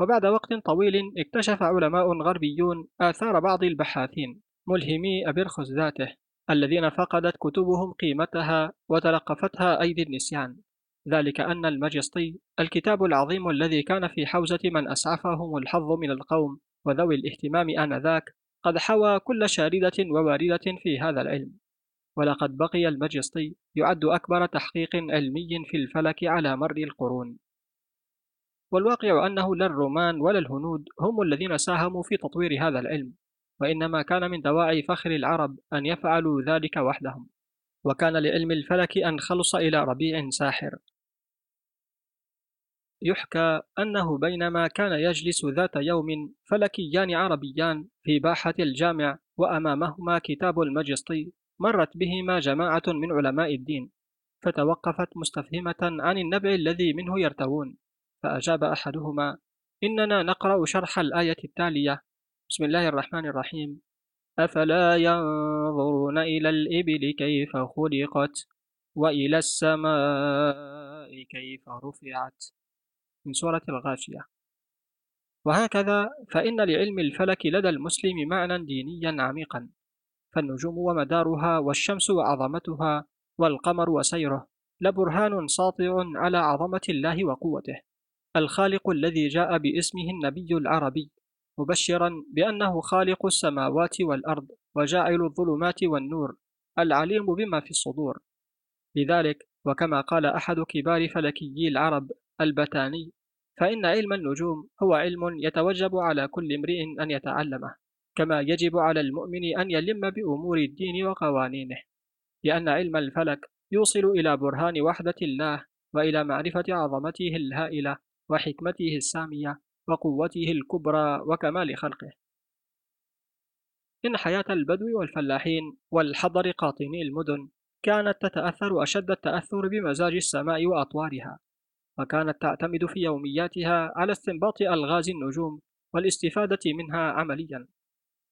وبعد وقت طويل اكتشف علماء غربيون آثار بعض البحاثين ملهمي أبرخس ذاته الذين فقدت كتبهم قيمتها وتلقفتها أيدي النسيان، ذلك أن الماجسطي الكتاب العظيم الذي كان في حوزة من أسعفهم الحظ من القوم وذوي الاهتمام آنذاك قد حوى كل شاردة وواردة في هذا العلم. ولقد بقي الماجسطي يعد أكبر تحقيق علمي في الفلك على مر القرون، والواقع أنه لا الرومان ولا الهنود هم الذين ساهموا في تطوير هذا العلم، وإنما كان من دواعي فخر العرب أن يفعلوا ذلك وحدهم، وكان لعلم الفلك أن خلص إلى ربيع ساحر. يحكى أنه بينما كان يجلس ذات يوم فلكيان عربيان في باحة الجامع وأمامهما كتاب المجسطي، مرت بهما جماعة من علماء الدين، فتوقفت مستفهمة عن النبع الذي منه يرتوون، فأجاب أحدهما: إننا نقرأ شرح الآية التالية، بسم الله الرحمن الرحيم، أفلا ينظرون إلى الإبل كيف خلقت وإلى السماء كيف رفعت، من سورة الغاشية. وهكذا فإن لعلم الفلك لدى المسلم معنى دينيا عميقا، فالنجوم ومدارها والشمس وعظمتها والقمر وسيره لبرهان ساطع على عظمة الله وقوته، الخالق الذي جاء باسمه النبي العربي مبشرا بأنه خالق السماوات والأرض وجاعل الظلمات والنور، العليم بما في الصدور. لذلك وكما قال أحد كبار فلكيي العرب البتاني، فإن علم النجوم هو علم يتوجب على كل امرئ أن يتعلمه، كما يجب على المؤمن أن يلم بأمور الدين وقوانينه، لأن علم الفلك يوصل إلى برهان وحدة الله وإلى معرفة عظمته الهائلة وحكمته السامية وقوته الكبرى وكمال خلقه. إن حياة البدو والفلاحين والحضر قاطني المدن كانت تتأثر أشد التأثر بمزاج السماء وأطوارها، وكانت تعتمد في يومياتها على استنباط ألغاز النجوم والاستفادة منها عمليا.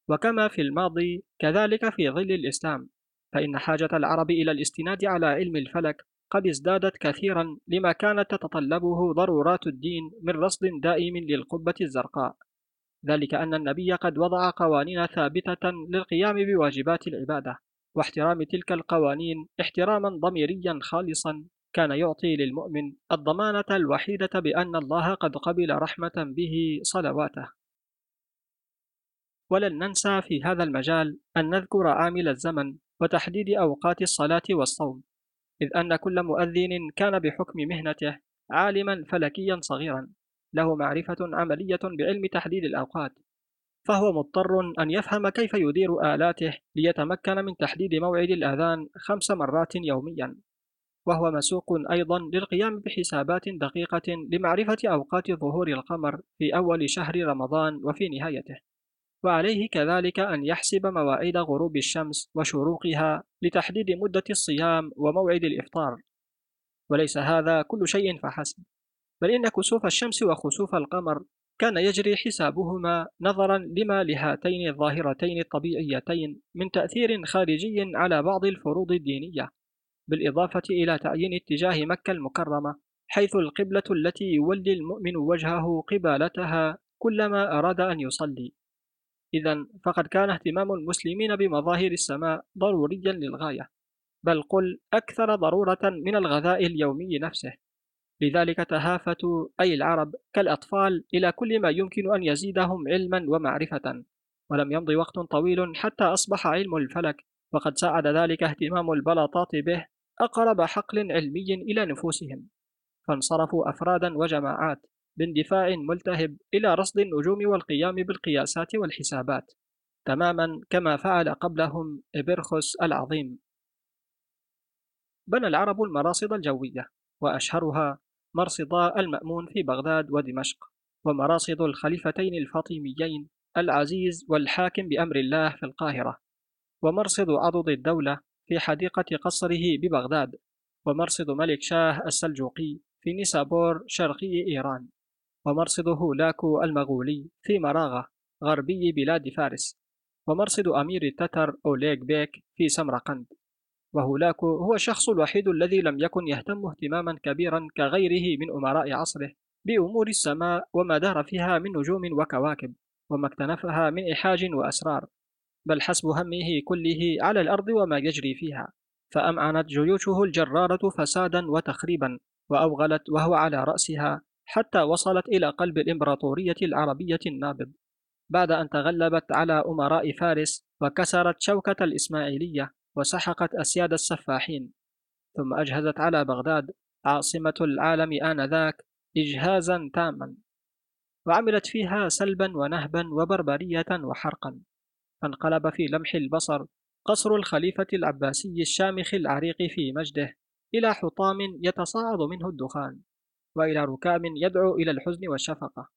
وكما في الماضي كذلك في ظل الإسلام، فإن حاجة العرب إلى الاستناد على علم الفلك قد ازدادت كثيرا لما كانت تتطلبه ضرورات الدين من رصد دائم للقبة الزرقاء، ذلك أن النبي قد وضع قوانين ثابتة للقيام بواجبات العبادة، واحترام تلك القوانين احتراما ضميريا خالصا كان يعطي للمؤمن الضمانة الوحيدة بأن الله قد قبل رحمة به صلواته. ولن ننسى في هذا المجال أن نذكر عامل الزمن وتحديد أوقات الصلاة والصوم، إذ أن كل مؤذن كان بحكم مهنته عالما فلكيا صغيرا له معرفة عملية بعلم تحديد الأوقات، فهو مضطر أن يفهم كيف يدير آلاته ليتمكن من تحديد موعد الأذان خمس مرات يوميا، وهو مسوق أيضا للقيام بحسابات دقيقة لمعرفة أوقات ظهور القمر في أول شهر رمضان وفي نهايته، وعليه كذلك أن يحسب مواعيد غروب الشمس وشروقها لتحديد مدة الصيام وموعد الإفطار. وليس هذا كل شيء فحسب، بل إن كسوف الشمس وخسوف القمر كان يجري حسابهما نظرا لما لهاتين الظاهرتين الطبيعيتين من تأثير خارجي على بعض الفروض الدينية، بالإضافة إلى تعيين اتجاه مكة المكرمة، حيث القبلة التي يولي المؤمن وجهه قبالتها كلما أراد أن يصلي. إذن فقد كان اهتمام المسلمين بمظاهر السماء ضروريا للغاية، بل قل أكثر ضرورة من الغذاء اليومي نفسه، لذلك تهافتوا أي العرب كالأطفال إلى كل ما يمكن أن يزيدهم علما ومعرفة، ولم يمض وقت طويل حتى أصبح علم الفلك وقد ساعد ذلك اهتمام البلاطات به أقرب حقل علمي إلى نفوسهم، فانصرفوا أفرادا وجماعات باندفاع ملتهب إلى رصد النجوم والقيام بالقياسات والحسابات، تماما كما فعل قبلهم أبرخس العظيم. بنى العرب المراصد الجوية، وأشهرها مرصد المأمون في بغداد ودمشق، ومراصد الخليفتين الفاطميين العزيز والحاكم بأمر الله في القاهرة، ومرصد عضد الدولة في حديقة قصره ببغداد، ومرصد ملك شاه السلجوقي في نيسابور شرقي إيران، ومرصد هولاكو المغولي في مراغة غربي بلاد فارس، ومرصد أمير التتر أوليغ بيك في سمرقند. وهولاكو هو الشخص الوحيد الذي لم يكن يهتم اهتماما كبيرا كغيره من أمراء عصره بأمور السماء وما دار فيها من نجوم وكواكب وما اكتنفها من إحاج وأسرار، بل حسب همه كله على الأرض وما يجري فيها، فأمعنت جيوشه الجرارة فسادا وتخريبا وأوغلت وهو على رأسها، حتى وصلت إلى قلب الإمبراطورية العربية النابض، بعد أن تغلبت على أمراء فارس وكسرت شوكة الإسماعيلية وسحقت أسياد السفاحين، ثم أجهزت على بغداد عاصمة العالم آنذاك إجهازا تاما، وعملت فيها سلبا ونهبا وبربرية وحرقا، فانقلب في لمح البصر قصر الخليفة العباسي الشامخ العريق في مجده، إلى حطام يتصاعد منه الدخان، وإلى ركام يدعو إلى الحزن والشفقة.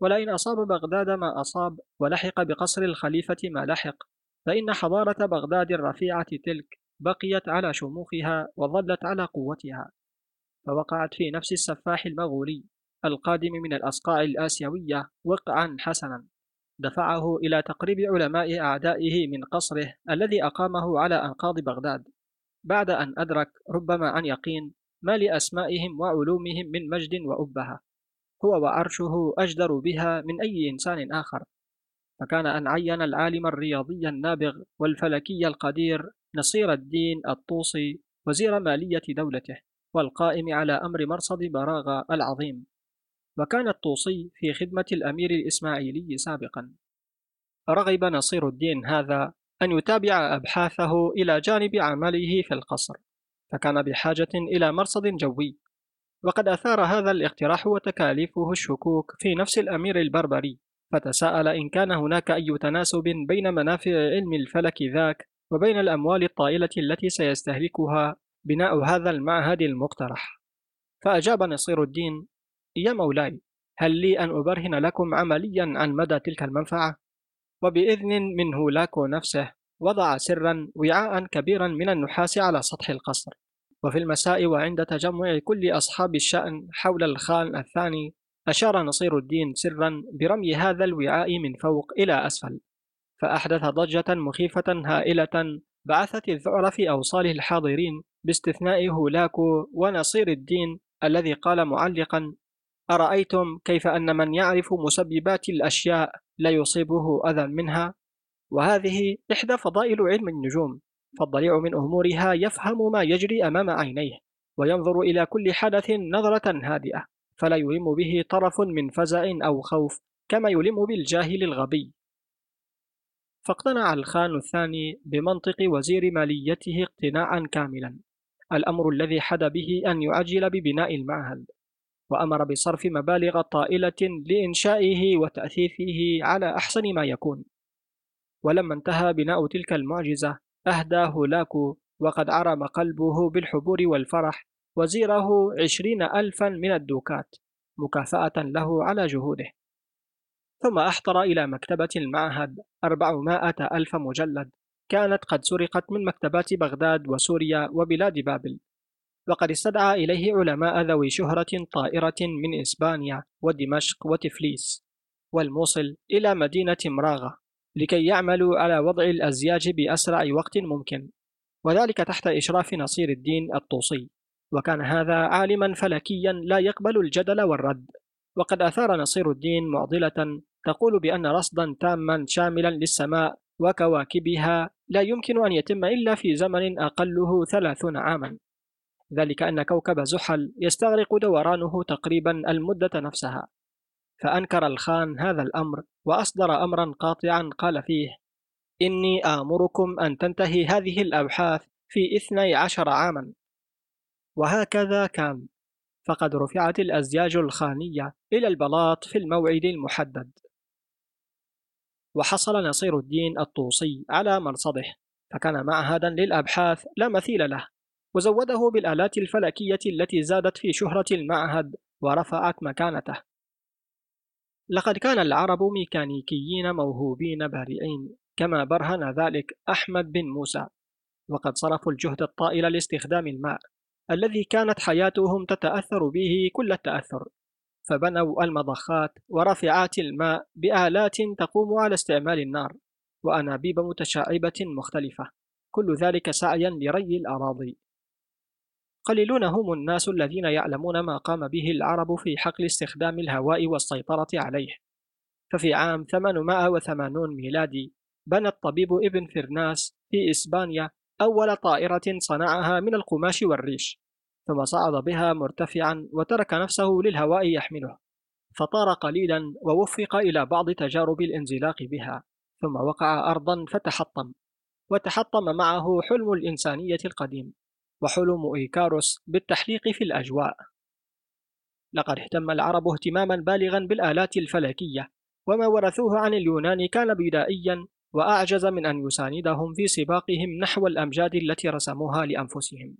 ولئن أصاب بغداد ما أصاب ولحق بقصر الخليفة ما لحق، فإن حضارة بغداد الرفيعة تلك بقيت على شموخها وظلت على قوتها، فوقعت في نفس السفاح المغولي القادم من الأصقاع الآسيوية وقعا حسنا دفعه إلى تقريب علماء أعدائه من قصره الذي أقامه على أنقاض بغداد، بعد أن أدرك ربما عن يقين ما لأسمائهم وعلومهم من مجد وأبهة، هو وعرشه أجدر بها من أي إنسان آخر. فكان أن عين العالم الرياضي النابغ والفلكي القدير نصير الدين الطوسي وزير مالية دولته، والقائم على أمر مرصد براغة العظيم، وكان الطوسي في خدمة الأمير الإسماعيلي سابقا. رغب نصير الدين هذا أن يتابع أبحاثه إلى جانب عمله في القصر، فكان بحاجة إلى مرصد جوي، وقد أثار هذا الاقتراح وتكاليفه الشكوك في نفس الأمير البربري، فتساءل إن كان هناك أي تناسب بين منافع علم الفلك ذاك وبين الأموال الطائلة التي سيستهلكها بناء هذا المعهد المقترح. فأجاب نصير الدين: يا مولاي، هل لي أن أبرهن لكم عمليا عن مدى تلك المنفعة؟ وبإذن من هولاكو نفسه وضع سرا وعاء كبيرا من النحاس على سطح القصر، وفي المساء وعند تجمع كل أصحاب الشأن حول الخان الثاني أشار نصير الدين سرا برمي هذا الوعاء من فوق إلى أسفل، فأحدث ضجة مخيفة هائلة بعثت الذعر في أوصال الحاضرين باستثناء هولاكو ونصير الدين الذي قال معلقا: أرأيتم كيف أن من يعرف مسببات الأشياء لا يصيبه أذى منها؟ وهذه إحدى فضائل علم النجوم، فالضليع من أمورها يفهم ما يجري أمام عينيه، وينظر إلى كل حدث نظرة هادئة، فلا يلم به طرف من فزع أو خوف كما يلم بالجاهل الغبي. فاقتنع الخان الثاني بمنطق وزير ماليته اقتناعا كاملا، الأمر الذي حدا به أن يعجل ببناء المعهد، وأمر بصرف مبالغ طائلة لإنشائه وتأثيثه على أحسن ما يكون. ولما انتهى بناء تلك المعجزة أهدى هولاكو، وقد عرم قلبه بالحبور والفرح، وزيره عشرين ألفا من الدوكات مكافأة له على جهوده. ثم أحضر إلى مكتبة المعهد أربعمائة ألف مجلد كانت قد سرقت من مكتبات بغداد وسوريا وبلاد بابل، وقد استدعى إليه علماء ذوي شهرة طائرة من إسبانيا ودمشق وتفليس والموصل إلى مدينة مراغة لكي يعملوا على وضع الأزياج بأسرع وقت ممكن، وذلك تحت إشراف نصير الدين الطوسي، وكان هذا عالما فلكيا لا يقبل الجدل والرد. وقد أثار نصير الدين معضلة تقول بأن رصدا تاما شاملا للسماء وكواكبها لا يمكن أن يتم إلا في زمن أقله ثلاثون عاما، ذلك أن كوكب زحل يستغرق دورانه تقريبا المدة نفسها. فأنكر الخان هذا الأمر وأصدر أمرا قاطعا قال فيه: إني آمركم أن تنتهي هذه الأبحاث في اثني عشر عاما. وهكذا كان، فقد رفعت الأزياج الخانية إلى البلاط في الموعد المحدد، وحصل نصير الدين الطوسي على مرصده، فكان معهدا للأبحاث لا مثيل له، وزوده بالآلات الفلكية التي زادت في شهرة المعهد ورفعت مكانته. لقد كان العرب ميكانيكيين موهوبين بارعين كما برهن ذلك أحمد بن موسى، وقد صرفوا الجهد الطائل لاستخدام الماء الذي كانت حياتهم تتأثر به كل التأثر، فبنوا المضخات ورافعات الماء بآلات تقوم على استعمال النار وأنابيب متشعبة مختلفة، كل ذلك سعيا لري الأراضي. قليلون هم الناس الذين يعلمون ما قام به العرب في حقل استخدام الهواء والسيطرة عليه. ففي عام ثمانمائة وثمانين ميلادي بنى الطبيب ابن فرناس في إسبانيا أول طائرة صنعها من القماش والريش، ثم صعد بها مرتفعا وترك نفسه للهواء يحمله، فطار قليلا ووفق إلى بعض تجارب الانزلاق بها، ثم وقع أرضا فتحطم، وتحطم معه حلم الإنسانية القديم وحلم إيكاروس بالتحليق في الأجواء. لقد اهتم العرب اهتماما بالغا بالآلات الفلكية، وما ورثوه عن اليونان كان بدائيا وأعجز من أن يساندهم في سباقهم نحو الأمجاد التي رسموها لأنفسهم،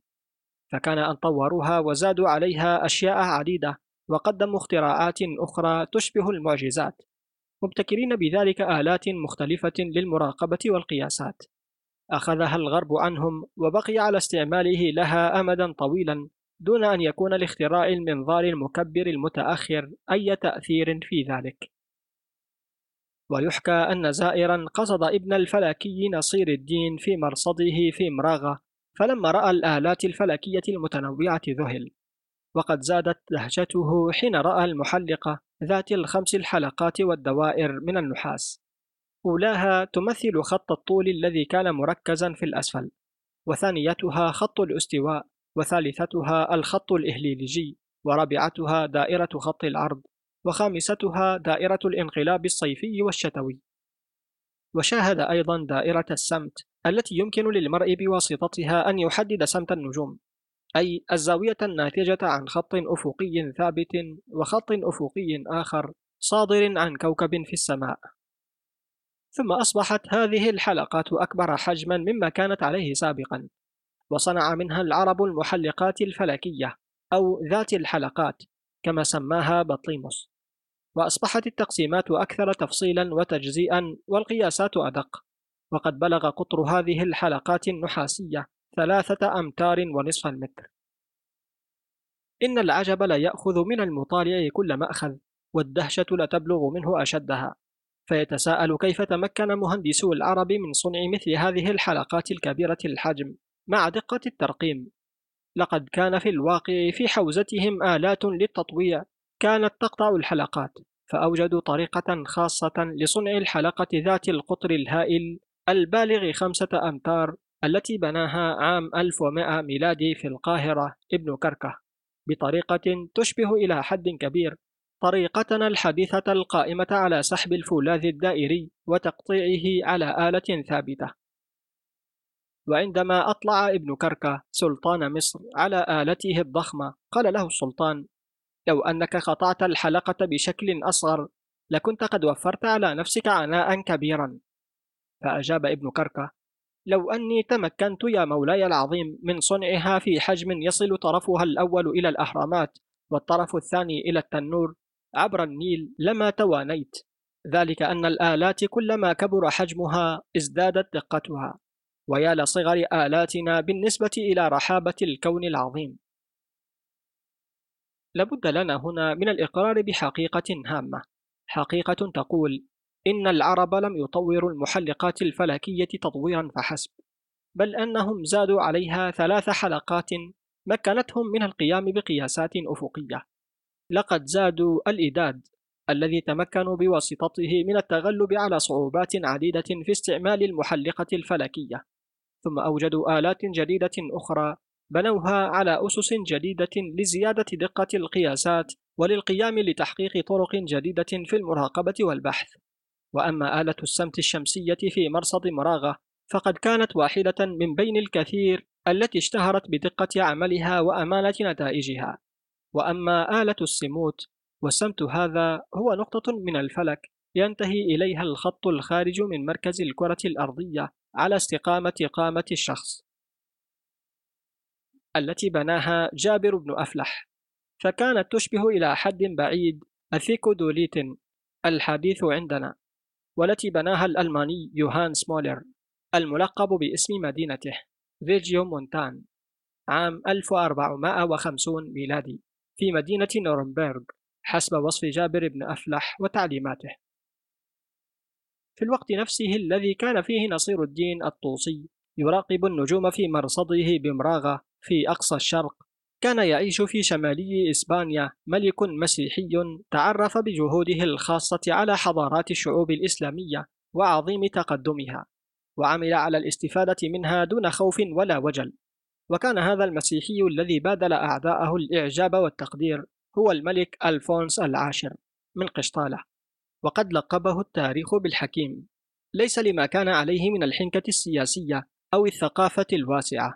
فكان أن طوروها وزادوا عليها أشياء عديدة وقدموا اختراعات أخرى تشبه المعجزات، مبتكرين بذلك آلات مختلفة للمراقبة والقياسات. أخذها الغرب عنهم وبقي على استعماله لها أمدا طويلا دون أن يكون لاختراع المنظار المكبر المتأخر أي تأثير في ذلك. ويحكى أن زائرا قصد ابن الفلكي نصير الدين في مرصده في مراغة، فلما رأى الآلات الفلكية المتنوعة ذهل، وقد زادت دهشته حين رأى المحلقة ذات الخمس الحلقات والدوائر من النحاس، أولاها تمثل خط الطول الذي كان مركزا في الأسفل، وثانيتها خط الاستواء، وثالثتها الخط الإهليلجي، ورابعتها دائرة خط العرض، وخامستها دائرة الانقلاب الصيفي والشتوي. وشاهد أيضا دائرة السمت التي يمكن للمرء بواسطتها أن يحدد سمت النجوم، أي الزاوية الناتجة عن خط أفقي ثابت وخط أفقي آخر صادر عن كوكب في السماء. ثم أصبحت هذه الحلقات أكبر حجما مما كانت عليه سابقا، وصنع منها العرب المحلقات الفلكية أو ذات الحلقات كما سماها بطليموس، وأصبحت التقسيمات أكثر تفصيلا وتجزيئا والقياسات أدق، وقد بلغ قطر هذه الحلقات النحاسية ثلاثة أمتار ونصف المتر. إن العجب لا يأخذ من المطالع كل مأخذ، والدهشة لا تبلغ منه أشدها، فيتساءل كيف تمكن مهندسو العرب من صنع مثل هذه الحلقات الكبيرة الحجم مع دقة الترقيم. لقد كان في الواقع في حوزتهم آلات للتطويع كانت تقطع الحلقات، فأوجدوا طريقة خاصة لصنع الحلقة ذات القطر الهائل البالغ خمسة أمتار التي بناها عام ألف ومئة ميلادي في القاهرة ابن كركة، بطريقة تشبه إلى حد كبير طريقتنا الحديثة القائمة على سحب الفولاذ الدائري وتقطيعه على آلة ثابتة. وعندما أطلع ابن كركة سلطان مصر على آلته الضخمة، قال له السلطان: لو أنك قطعت الحلقة بشكل أصغر لكنت قد وفرت على نفسك عناء كبيرا. فأجاب ابن كركة: لو أني تمكنت يا مولاي العظيم من صنعها في حجم يصل طرفها الأول إلى الأهرامات والطرف الثاني إلى التنور عبر النيل لما توانيت، ذلك أن الآلات كلما كبر حجمها ازدادت دقتها، ويا لصغر آلاتنا بالنسبة إلى رحابة الكون العظيم. لابد لنا هنا من الإقرار بحقيقة هامة، حقيقة تقول إن العرب لم يطوروا المحلقات الفلكية تطويرا فحسب، بل أنهم زادوا عليها ثلاث حلقات مكنتهم من القيام بقياسات أفقية. لقد زادوا الإداد الذي تمكنوا بواسطته من التغلب على صعوبات عديدة في استعمال المحلقة الفلكية، ثم أوجدوا آلات جديدة أخرى بنوها على أسس جديدة لزيادة دقة القياسات وللقيام لتحقيق طرق جديدة في المراقبة والبحث. وأما آلة السمت الشمسية في مرصد مراغة فقد كانت واحدة من بين الكثير التي اشتهرت بدقة عملها وأمانة نتائجها. وأما آلة السموت، والسمت هذا هو نقطة من الفلك ينتهي إليها الخط الخارج من مركز الكرة الأرضية على استقامة قامة الشخص، التي بناها جابر بن أفلح، فكانت تشبه إلى حد بعيد الثيكودوليت الحديث عندنا، والتي بناها الألماني يوهانس مولر الملقب باسم مدينته ريجيومونتان عام ألف وأربعمئة وخمسين ميلادي في مدينة نورنبرغ حسب وصف جابر بن أفلح وتعليماته. في الوقت نفسه الذي كان فيه نصير الدين الطوسي يراقب النجوم في مرصده بمراغة في أقصى الشرق، كان يعيش في شمالي إسبانيا ملك مسيحي تعرف بجهوده الخاصة على حضارات الشعوب الإسلامية وعظيم تقدمها، وعمل على الاستفادة منها دون خوف ولا وجل. وكان هذا المسيحي الذي بادل أعداءه الإعجاب والتقدير هو الملك ألفونس العاشر من قشطالة، وقد لقبه التاريخ بالحكيم، ليس لما كان عليه من الحنكة السياسية أو الثقافة الواسعة،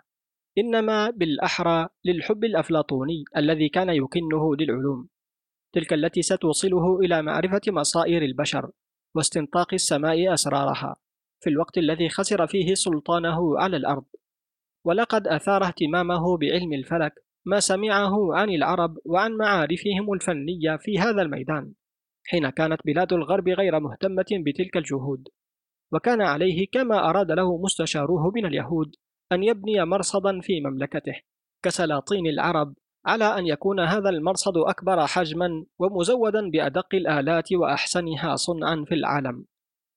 إنما بالأحرى للحب الأفلاطوني الذي كان يكنه للعلوم، تلك التي ستوصله إلى معرفة مصائر البشر واستنطاق السماء أسرارها في الوقت الذي خسر فيه سلطانه على الأرض، ولقد أثار اهتمامه بعلم الفلك ما سمعه عن العرب وعن معارفهم الفنية في هذا الميدان، حين كانت بلاد الغرب غير مهتمة بتلك الجهود. وكان عليه كما أراد له مستشاره من اليهود أن يبني مرصدا في مملكته كسلاطين العرب، على أن يكون هذا المرصد أكبر حجما ومزودا بأدق الآلات وأحسنها صنعا في العالم.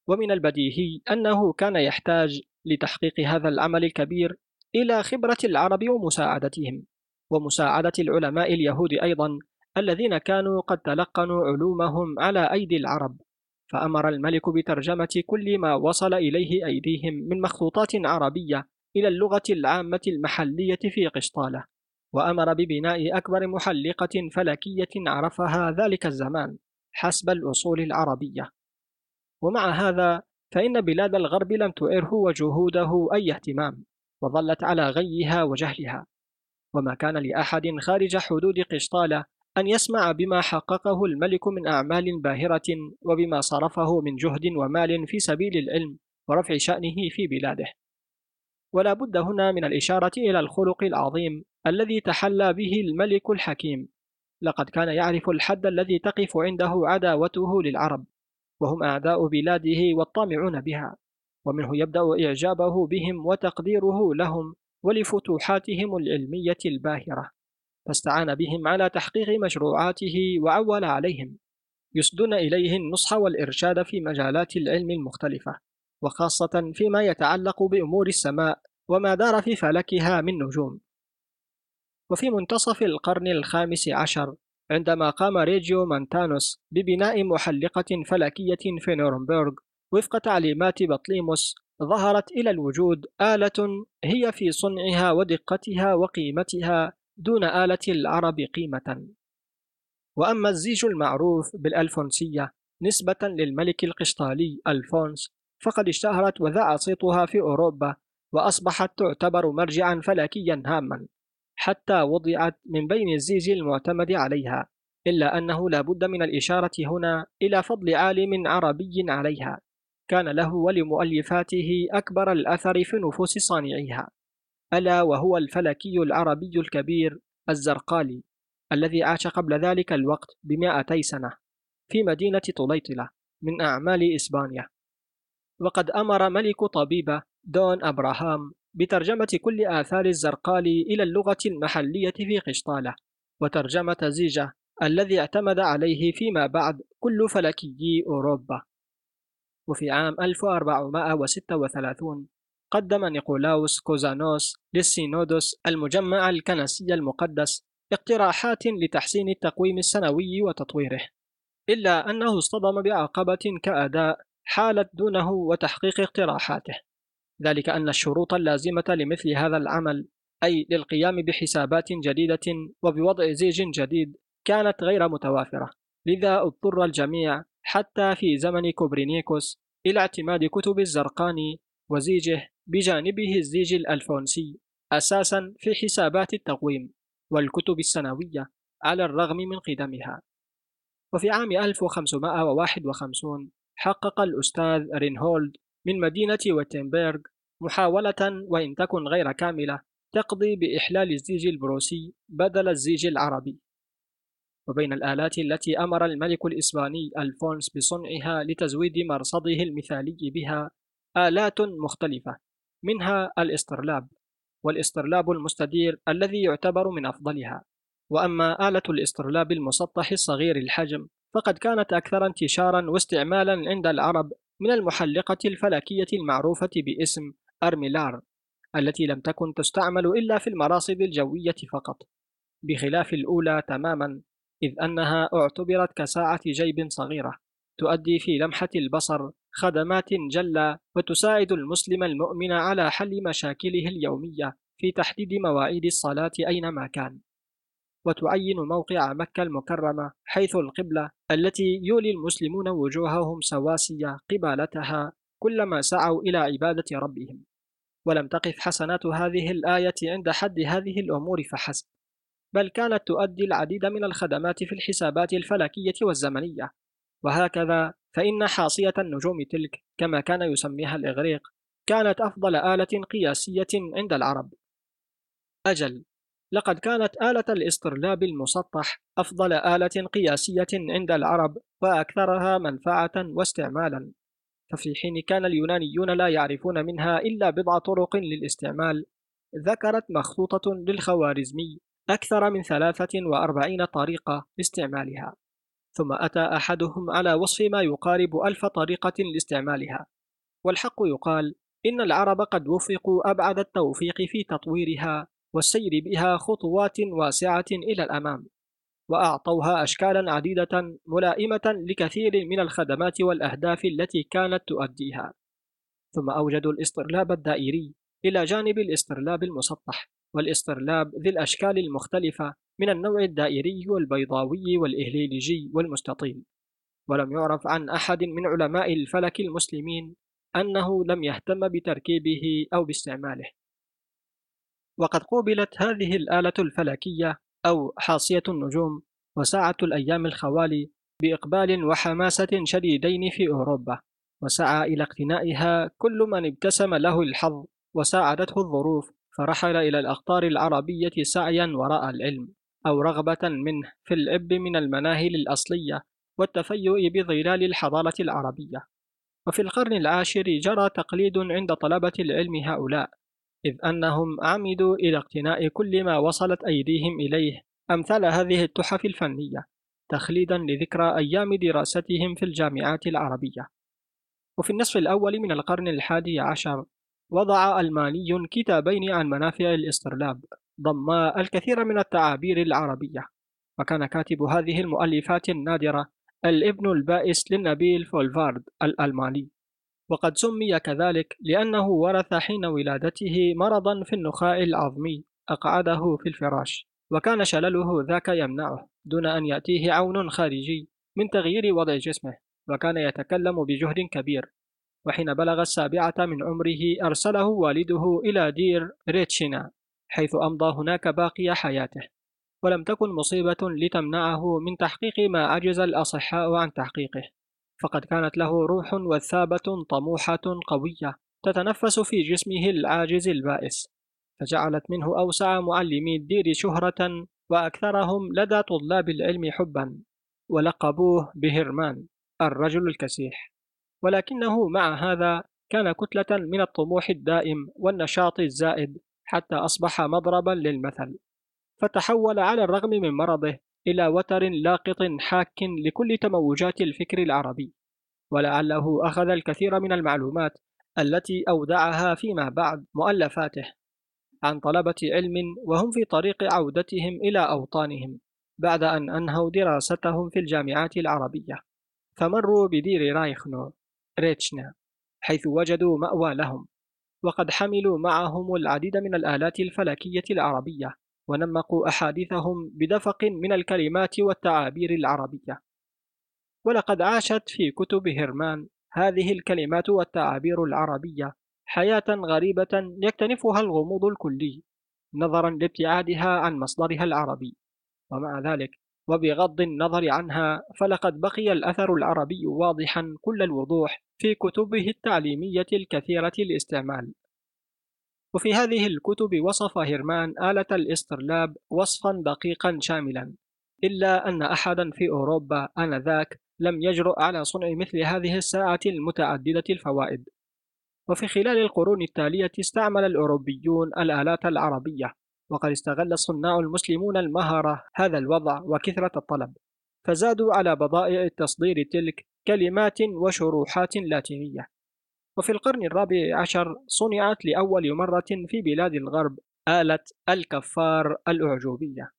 ومن البديهي أنه كان يحتاج لتحقيق هذا العمل الكبير إلى خبرة العرب ومساعدتهم، ومساعدة العلماء اليهود أيضا الذين كانوا قد تلقنوا علومهم على أيدي العرب. فأمر الملك بترجمة كل ما وصل إليه أيديهم من مخطوطات عربية إلى اللغة العامة المحلية في قشطالة، وأمر ببناء أكبر محلقة فلكية عرفها ذلك الزمان حسب الأصول العربية. ومع هذا فإن بلاد الغرب لم تؤره وجهوده أي اهتمام، وظلت على غيها وجهلها، وما كان لأحد خارج حدود قشطالة أن يسمع بما حققه الملك من أعمال باهرة وبما صرفه من جهد ومال في سبيل العلم ورفع شأنه في بلاده. ولا بد هنا من الإشارة إلى الخلق العظيم الذي تحلى به الملك الحكيم. لقد كان يعرف الحد الذي تقف عنده عداوته للعرب، وهم أعداء بلاده والطامعون بها، ومنه يبدأ إعجابه بهم وتقديره لهم ولفتوحاتهم العلمية الباهرة، فاستعان بهم على تحقيق مشروعاته وعول عليهم، يسدون إليه النصح والإرشاد في مجالات العلم المختلفة، وخاصة فيما يتعلق بأمور السماء وما دار في فلكها من نجوم. وفي منتصف القرن الخامس عشر عندما قام ريجيومونتانوس ببناء محلقة فلكية في نورنبرغ وفق تعليمات بطليموس، ظهرت إلى الوجود آلة هي في صنعها ودقتها وقيمتها دون آلة العرب قيمة. وأما الزيج المعروف بالألفونسية نسبة للملك القشطالي ألفونس فقد اشتهرت وذاع صيتها في أوروبا، وأصبحت تعتبر مرجعا فلكيا هاما، حتى وضعت من بين الزيج المعتمد عليها، إلا أنه لا بد من الإشارة هنا إلى فضل عالم عربي عليها كان له ولمؤلفاته أكبر الأثر في نفوس صانعيها، ألا وهو الفلكي العربي الكبير الزرقالي، الذي عاش قبل ذلك الوقت بمائتي سنة في مدينة طليطلة من أعمال إسبانيا. وقد أمر ملك طبيبة دون أبراهام بترجمة كل آثار الزرقالي إلى اللغة المحلية في قشطالة، وترجمة زيجة الذي اعتمد عليه فيما بعد كل فلكيي أوروبا. وفي عام ألف وأربعمائة وستة وثلاثين قدم نيقولاوس كوزانوس للسينودوس المجمع الكنسي المقدس اقتراحات لتحسين التقويم السنوي وتطويره، إلا أنه اصطدم بعقبة كأداء حالت دونه وتحقيق اقتراحاته، ذلك أن الشروط اللازمة لمثل هذا العمل، أي للقيام بحسابات جديدة وبوضع زيج جديد، كانت غير متوافرة، لذا اضطر الجميع حتى في زمن كوبرنيكوس إلى اعتماد كتب الزرقاني وزيجه بجانبه الزيج الألفونسي أساسا في حسابات التقويم والكتب السنوية على الرغم من قدمها. وفي عام ألف وخمسمائة وواحد وخمسين حقق الأستاذ رينهولد من مدينة ويتنبرغ محاولة وإن تكن غير كاملة تقضي بإحلال الزيج البروسي بدل الزيج العربي. وبين الآلات التي أمر الملك الإسباني ألفونس بصنعها لتزويد مرصده المثالي بها آلات مختلفة، منها الاسترلاب، والاسترلاب المستدير الذي يعتبر من أفضلها. وأما آلة الاسترلاب المسطح الصغير الحجم فقد كانت أكثر انتشارا واستعمالا عند العرب من المحلقة الفلكية المعروفة باسم أرميلار، التي لم تكن تستعمل إلا في المراصد الجوية فقط، بخلاف الأولى تماما، إذ أنها اعتبرت كساعة جيب صغيرة تؤدي في لمحة البصر خدمات جلة، وتساعد المسلم المؤمن على حل مشاكله اليومية في تحديد مواعيد الصلاة أينما كان، وتعين موقع مكة المكرمة حيث القبلة التي يولي المسلمون وجوههم سواسية قبالتها كلما سعوا إلى عبادة ربهم. ولم تقف حسنات هذه الآية عند حد هذه الأمور فحسب، بل كانت تؤدي العديد من الخدمات في الحسابات الفلكية والزمنية، وهكذا فإن حاصية النجوم تلك كما كان يسميها الإغريق كانت أفضل آلة قياسية عند العرب. أجل، لقد كانت آلة الاسترلاب المسطح أفضل آلة قياسية عند العرب وأكثرها منفعة واستعمالا، ففي حين كان اليونانيون لا يعرفون منها إلا بضع طرق للاستعمال، ذكرت مخطوطة للخوارزمي أكثر من ثلاثة وأربعين طريقة لاستعمالها، ثم أتى أحدهم على وصف ما يقارب ألف طريقة لاستعمالها. والحق يقال إن العرب قد وفقوا أبعد التوفيق في تطويرها والسير بها خطوات واسعة إلى الأمام، وأعطوها أشكالا عديدة ملائمة لكثير من الخدمات والأهداف التي كانت تؤديها، ثم أوجدوا الاسترلاب الدائري إلى جانب الاسترلاب المسطح، والاسترلاب ذي الأشكال المختلفة من النوع الدائري والبيضاوي والإهليلجي والمستطيل. ولم يعرف عن أحد من علماء الفلك المسلمين أنه لم يهتم بتركيبه أو باستعماله. وقد قوبلت هذه الآلة الفلكية أو حاصية النجوم وساعة الأيام الخوالي بإقبال وحماسة شديدين في أوروبا، وسعى إلى اقتنائها كل من ابتسم له الحظ وساعدته الظروف، فرحل إلى الأقطار العربية سعيا وراء العلم أو رغبة منه في العب من المناهل الأصلية والتفيؤ بظلال الحضارة العربية. وفي القرن العاشر جرى تقليد عند طلبة العلم هؤلاء، إذ أنهم عمدوا إلى اقتناء كل ما وصلت أيديهم إليه أمثال هذه التحف الفنية تخليدا لذكرى أيام دراستهم في الجامعات العربية. وفي النصف الأول من القرن الحادي عشر وضع ألماني كتابين عن منافع الاسترلاب ضما الكثير من التعابير العربية، وكان كاتب هذه المؤلفات النادرة الابن البائس للنبيل فولفارد الألماني، وقد سمي كذلك لأنه ورث حين ولادته مرضا في النخاع العظمي أقعده في الفراش، وكان شلله ذاك يمنعه دون أن يأتيه عون خارجي من تغيير وضع جسمه، وكان يتكلم بجهد كبير. وحين بلغ السابعة من عمره أرسله والده إلى دير ريتشينا حيث أمضى هناك باقي حياته، ولم تكن مصيبة لتمنعه من تحقيق ما عجز الأصحاء عن تحقيقه، فقد كانت له روح وثابة طموحة قوية تتنفس في جسمه العاجز البائس، فجعلت منه أوسع معلمي الدير شهرة وأكثرهم لدى طلاب العلم حبا، ولقبوه بهرمان الرجل الكسيح. ولكنه مع هذا كان كتلة من الطموح الدائم والنشاط الزائد حتى أصبح مضربا للمثل، فتحول على الرغم من مرضه إلى وتر لاقط حاك لكل تموجات الفكر العربي، ولعله أخذ الكثير من المعلومات التي أودعها فيما بعد مؤلفاته عن طلبة علم وهم في طريق عودتهم إلى أوطانهم بعد أن أنهوا دراستهم في الجامعات العربية، فمروا بدير رايخنو ريتشنا حيث وجدوا مأوى لهم، وقد حملوا معهم العديد من الآلات الفلكية العربية ونمقوا أحاديثهم بدفق من الكلمات والتعابير العربية. ولقد عاشت في كتب هرمان هذه الكلمات والتعابير العربية حياة غريبة يكتنفها الغموض الكلي نظرا لابتعادها عن مصدرها العربي، ومع ذلك وبغض النظر عنها فلقد بقي الأثر العربي واضحا كل الوضوح في كتبه التعليمية الكثيرة الاستعمال. وفي هذه الكتب وصف هرمان آلة الاسترلاب وصفا دقيقا شاملا، إلا أن أحدا في أوروبا آنذاك لم يجرؤ على صنع مثل هذه الساعة المتعددة الفوائد. وفي خلال القرون التالية استعمل الأوروبيون الآلات العربية، وقد استغل الصناع المسلمون المهرة هذا الوضع وكثرة الطلب، فزادوا على بضائع تصدير تلك كلمات وشروحات لاتينية. وفي القرن الرابع عشر صنعت لأول مرة في بلاد الغرب آلة الكفار الأعجوبية،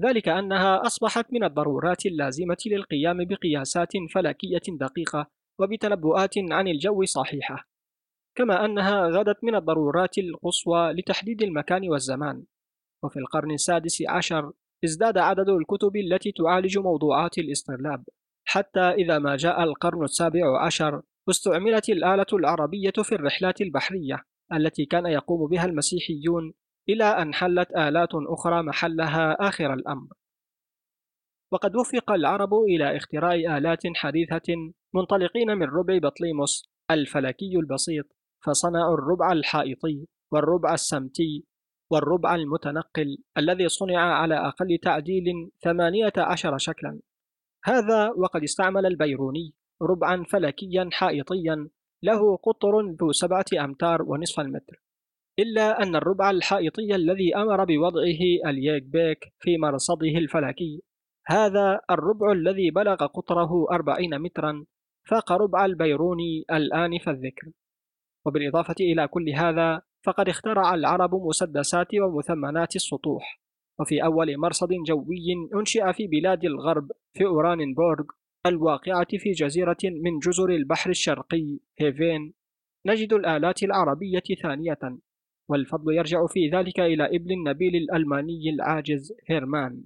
ذلك أنها أصبحت من الضرورات اللازمة للقيام بقياسات فلكية دقيقة وبتنبؤات عن الجو صحيحة، كما أنها غدت من الضرورات القصوى لتحديد المكان والزمان. وفي القرن السادس عشر ازداد عدد الكتب التي تعالج موضوعات الاسترلاب، حتى إذا ما جاء القرن السابع عشر استعملت الآلة العربية في الرحلات البحرية التي كان يقوم بها المسيحيون، إلى أن حلت آلات أخرى محلها آخر الأمر. وقد وفق العرب إلى اختراع آلات حديثة منطلقين من ربع بطليموس الفلكي البسيط، فصنعوا الربع الحائطي والربع السمتي والربع المتنقل الذي صنع على أقل تعديل ثمانية عشر شكلا. هذا وقد استعمل البيروني ربعا فلكيا حائطيا له قطر ذو سبعة أمتار ونصف المتر، إلا أن الربع الحائطي الذي أمر بوضعه الياجبيك في مرصده الفلكي، هذا الربع الذي بلغ قطره أربعين مترا، فاق ربع البيروني الآنف الذكر. وبالإضافة إلى كل هذا، فقد اخترع العرب مسدسات ومثمنات السطوح. وفي أول مرصد جوي أنشئ في بلاد الغرب في أوراننبورغ الواقعة في جزيرة من جزر البحر الشرقي هيفين نجد الآلات العربية ثانية، والفضل يرجع في ذلك إلى ابن النبيل الألماني العاجز هيرمان.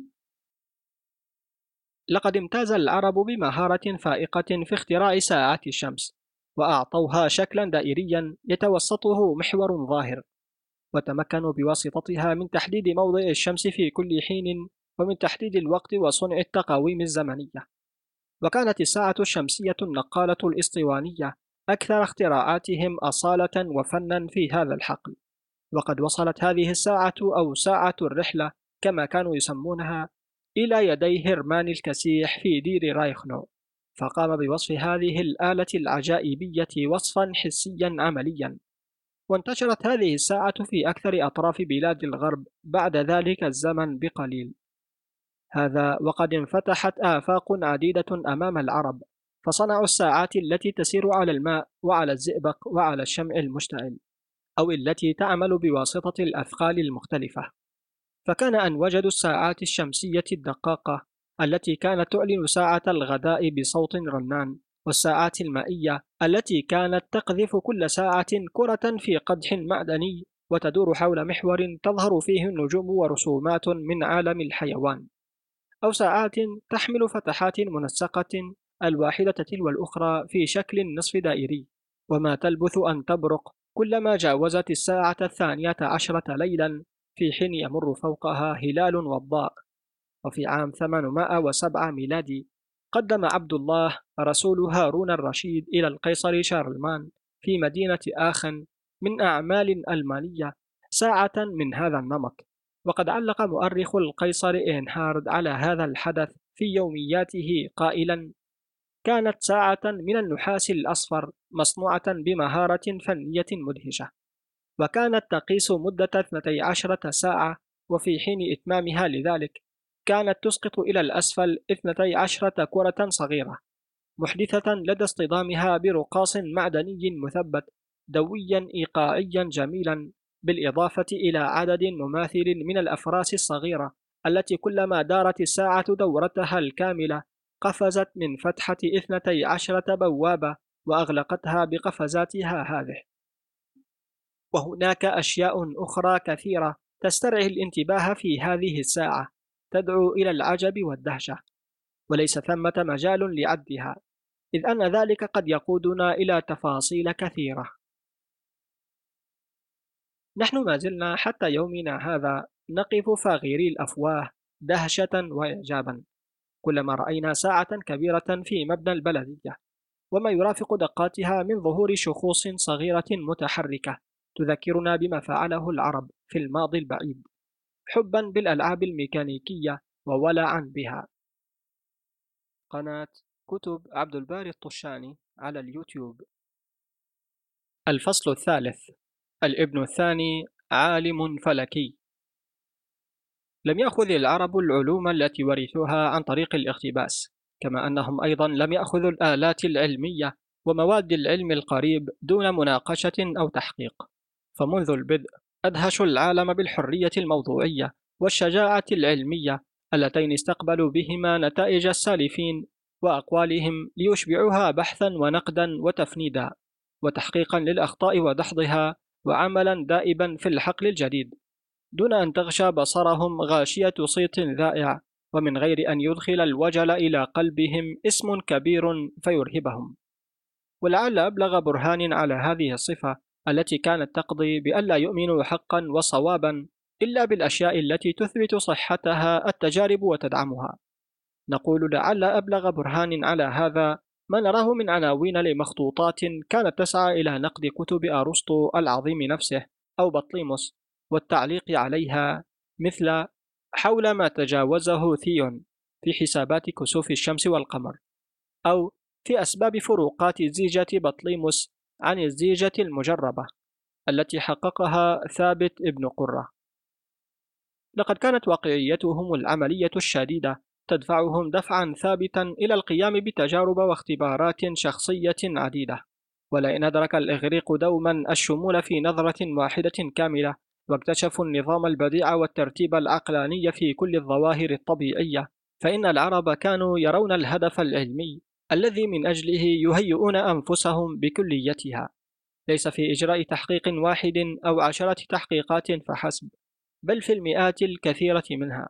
لقد امتاز العرب بمهارة فائقة في اختراع ساعات الشمس، وأعطوها شكلا دائريا يتوسطه محور ظاهر، وتمكنوا بواسطتها من تحديد موضع الشمس في كل حين، ومن تحديد الوقت وصنع التقاويم الزمنية. وكانت الساعة الشمسية النقالة الإسطوانية أكثر اختراعاتهم أصالة وفنا في هذا الحقل. وقد وصلت هذه الساعة أو ساعة الرحلة كما كانوا يسمونها إلى يدي هرمان الكسيح في دير رايخنو، فقام بوصف هذه الآلة العجائبية وصفا حسيا عمليا. وانتشرت هذه الساعة في أكثر أطراف بلاد الغرب بعد ذلك الزمن بقليل. هذا وقد انفتحت آفاق عديدة أمام العرب، فصنعوا الساعات التي تسير على الماء وعلى الزئبق وعلى الشمع المشتعل، أو التي تعمل بواسطة الأثقال المختلفة. فكان أن وجدوا الساعات الشمسية الدقاقة التي كانت تعلن ساعة الغداء بصوت رنان، والساعات المائية التي كانت تقذف كل ساعة كرة في قدح معدني وتدور حول محور تظهر فيه النجوم ورسومات من عالم الحيوان، أو ساعات تحمل فتحات منسقة الواحدة تلو الأخرى في شكل نصف دائري، وما تلبث أن تبرق كلما جاوزت الساعة الثانية عشرة ليلا، في حين يمر فوقها هلال وضاء. وفي عام ثمانمائة وسبعة ميلادي قدم عبد الله رسول هارون الرشيد إلى القيصر شارلمان في مدينة آخن من أعمال ألمانية ساعة من هذا النمط، وقد علق مؤرخ القيصر إنهارد على هذا الحدث في يومياته قائلا: كانت ساعة من النحاس الأصفر مصنوعة بمهارة فنية مدهشة، وكانت تقيس مدة اثنتي عشرة ساعة، وفي حين إتمامها لذلك كانت تسقط إلى الأسفل اثنتي عشرة كرة صغيرة محدثة لدى اصطدامها برقاص معدني مثبت دويا إيقاعيا جميلا، بالإضافة إلى عدد مماثل من الأفراس الصغيرة التي كلما دارت الساعة دورتها الكاملة قفزت من فتحة اثنتي عشرة بوابة وأغلقتها بقفزاتها هذه. وهناك أشياء أخرى كثيرة تسترعي الانتباه في هذه الساعة تدعو إلى العجب والدهشة، وليس ثمة مجال لعدها، إذ أن ذلك قد يقودنا إلى تفاصيل كثيرة. نحن ما زلنا حتى يومنا هذا نقف فاغري الأفواه دهشة وإعجابا كلما رأينا ساعة كبيرة في مبنى البلدية، وما يرافق دقاتها من ظهور شخوص صغيرة متحركة تذكرنا بما فعله العرب في الماضي البعيد، حبا بالألعاب الميكانيكية وولعا بها. قناة كتب عبد الباري الطشاني على اليوتيوب. الفصل الثالث: الابن الثاني عالم فلكي. لم يأخذ العرب العلوم التي ورثوها عن طريق الاقتباس، كما أنهم أيضا لم يأخذوا الآلات العلمية ومواد العلم القريب دون مناقشة أو تحقيق. فمنذ البدء أدهشوا العالم بالحرية الموضوعية والشجاعة العلمية اللتين استقبلوا بهما نتائج السالفين وأقوالهم ليشبعوها بحثا ونقدا وتفنيدا، وتحقيقا للأخطاء ودحضها، وعملا دائبا في الحقل الجديد، دون أن تغشى بصرهم غاشية صيت ذائع، ومن غير أن يدخل الوجل إلى قلبهم اسم كبير فيرهبهم. ولعل أبلغ برهان على هذه الصفة التي كانت تقضي بألا يؤمنوا حقا وصوابا إلا بالأشياء التي تثبت صحتها التجارب وتدعمها، نقول لعل أبلغ برهان على هذا ما نراه من عناوين لمخطوطات كانت تسعى إلى نقد كتب أرسطو العظيم نفسه أو بطليموس والتعليق عليها، مثل حول ما تجاوزه ثيون في حسابات كسوف الشمس والقمر، أو في أسباب فروقات زيجة بطليموس عن الزيجة المجربة التي حققها ثابت بن قرة. لقد كانت واقعيتهم العملية الشديدة تدفعهم دفعا ثابتا إلى القيام بتجارب واختبارات شخصية عديدة، ولئن أدرك الإغريق دوما الشمول في نظرة واحدة كاملة واكتشفوا النظام البديع والترتيب العقلاني في كل الظواهر الطبيعية، فإن العرب كانوا يرون الهدف العلمي الذي من أجله يهيئون أنفسهم بكليتها، ليس في إجراء تحقيق واحد أو عشرة تحقيقات فحسب، بل في المئات الكثيرة منها.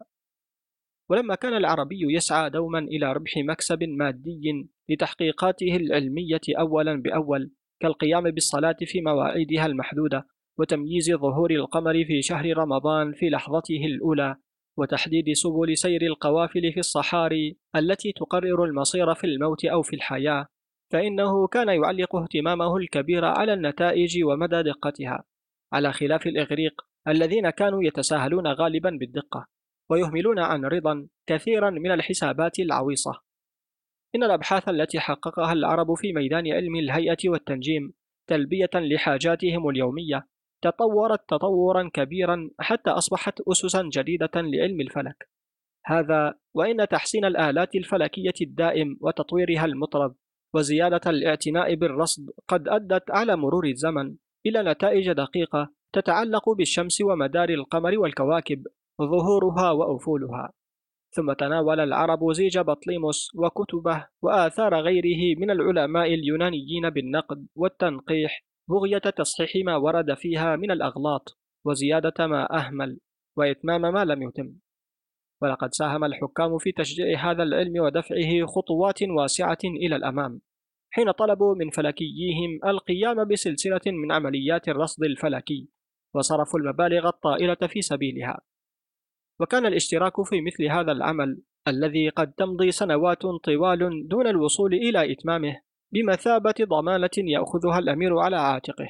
ولما كان العربي يسعى دوما إلى ربح مكسب مادي لتحقيقاته العلمية أولا بأول، كالقيام بالصلاة في مواعيدها المحدودة، وتمييز ظهور القمر في شهر رمضان في لحظته الأولى، وتحديد سبل سير القوافل في الصحاري التي تقرر المصير في الموت أو في الحياة، فإنه كان يعلق اهتمامه الكبير على النتائج ومدى دقتها، على خلاف الإغريق الذين كانوا يتساهلون غالبا بالدقة ويهملون عن رضا كثيرا من الحسابات العويصة. إن الأبحاث التي حققها العرب في ميدان علم الهيئة والتنجيم تلبية لحاجاتهم اليومية تطورت تطورا كبيرا حتى أصبحت أسسا جديدة لعلم الفلك هذا، وإن تحسين الآلات الفلكية الدائم وتطويرها المطرد وزيادة الاعتناء بالرصد قد أدت على مرور الزمن إلى نتائج دقيقة تتعلق بالشمس ومدار القمر والكواكب، ظهورها وأفولها. ثم تناول العرب زيج بطليموس وكتبه وآثار غيره من العلماء اليونانيين بالنقد والتنقيح، بغية تصحيح ما ورد فيها من الأغلاط وزيادة ما أهمل وإتمام ما لم يتم. ولقد ساهم الحكام في تشجيع هذا العلم ودفعه خطوات واسعة إلى الأمام، حين طلبوا من فلكييهم القيام بسلسلة من عمليات الرصد الفلكي وصرفوا المبالغ الطائلة في سبيلها. وكان الاشتراك في مثل هذا العمل الذي قد تمضي سنوات طوال دون الوصول إلى إتمامه بمثابة ضمانة يأخذها الأمير على عاتقه،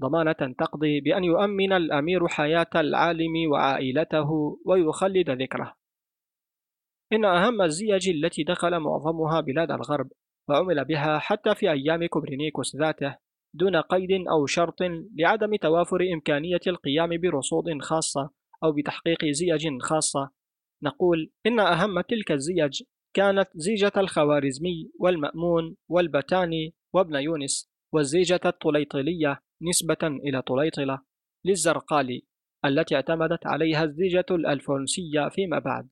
ضمانة تقضي بأن يؤمن الأمير حياة العالم وعائلته ويخلد ذكره. إن أهم الزيج التي دخل معظمها بلاد الغرب وعمل بها حتى في أيام كوبرنيكوس ذاته دون قيد أو شرط لعدم توافر إمكانية القيام برصود خاصة أو بتحقيق زيج خاصة، نقول إن أهم تلك الزيج كانت زيجة الخوارزمي والمأمون والبتاني وابن يونس، والزيجة الطليطلية نسبة إلى طليطلة للزرقالي التي اعتمدت عليها الزيجة الألفونسية فيما بعد.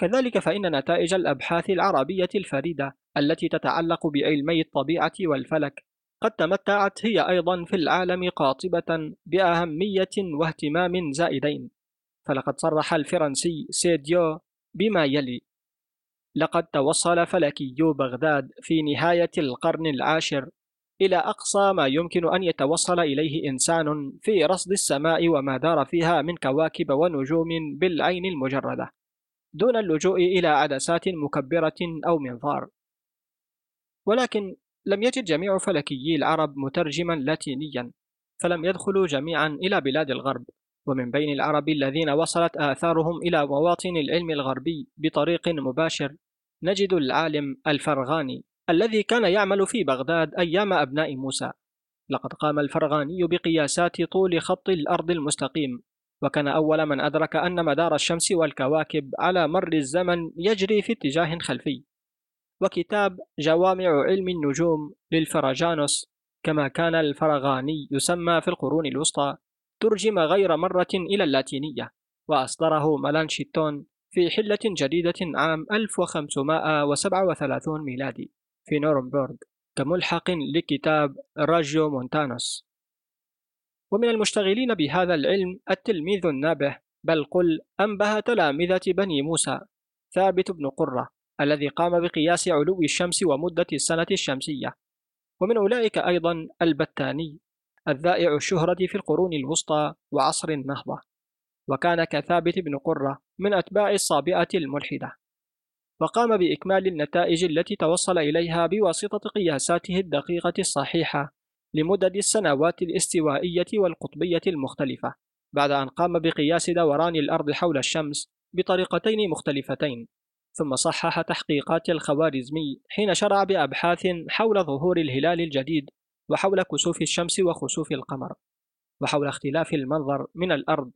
كذلك فإن نتائج الأبحاث العربية الفريدة التي تتعلق بعلمي الطبيعة والفلك قد تمتعت هي أيضا في العالم قاطبة بأهمية واهتمام زائدين، فلقد صرح الفرنسي سيديو بما يلي: لقد توصل فلكيو بغداد في نهاية القرن العاشر إلى أقصى ما يمكن أن يتوصل إليه إنسان في رصد السماء وما دار فيها من كواكب ونجوم بالعين المجردة، دون اللجوء إلى عدسات مكبرة أو منظار. ولكن لم يجد جميع فلكيي العرب مترجما لاتينيا، فلم يدخلوا جميعا إلى بلاد الغرب، ومن بين العرب الذين وصلت آثارهم إلى مواطن العلم الغربي بطريق مباشر نجد العالم الفرغاني الذي كان يعمل في بغداد أيام أبناء موسى. لقد قام الفرغاني بقياسات طول خط الأرض المستقيم، وكان أول من أدرك أن مدار الشمس والكواكب على مر الزمن يجري في اتجاه خلفي. وكتاب جوامع علم النجوم للفرغانوس، كما كان الفرغاني يسمى في القرون الوسطى، ترجم غير مرة إلى اللاتينية، وأصدره ملانشيتون في حلة جديدة عام ألف وخمسمائة وسبعة وثلاثين ميلادي في نورنبرغ كملحق لكتاب ريجيومونتانوس. ومن المشتغلين بهذا العلم التلميذ النابه، بل قل أنبه تلامذة بني موسى، ثابت بن قرة الذي قام بقياس علو الشمس ومدة السنة الشمسية. ومن أولئك أيضا البتاني الذائع الشهرة في القرون الوسطى وعصر النهضة، وكان كثابت بن قرة من أتباع الصابئة الملحدة. وقام بإكمال النتائج التي توصل إليها بواسطة قياساته الدقيقة الصحيحة لمدد السنوات الاستوائية والقطبية المختلفة، بعد أن قام بقياس دوران الأرض حول الشمس بطريقتين مختلفتين، ثم صحح تحقيقات الخوارزمي حين شرع بأبحاث حول ظهور الهلال الجديد وحول كسوف الشمس وخسوف القمر وحول اختلاف المنظر من الأرض،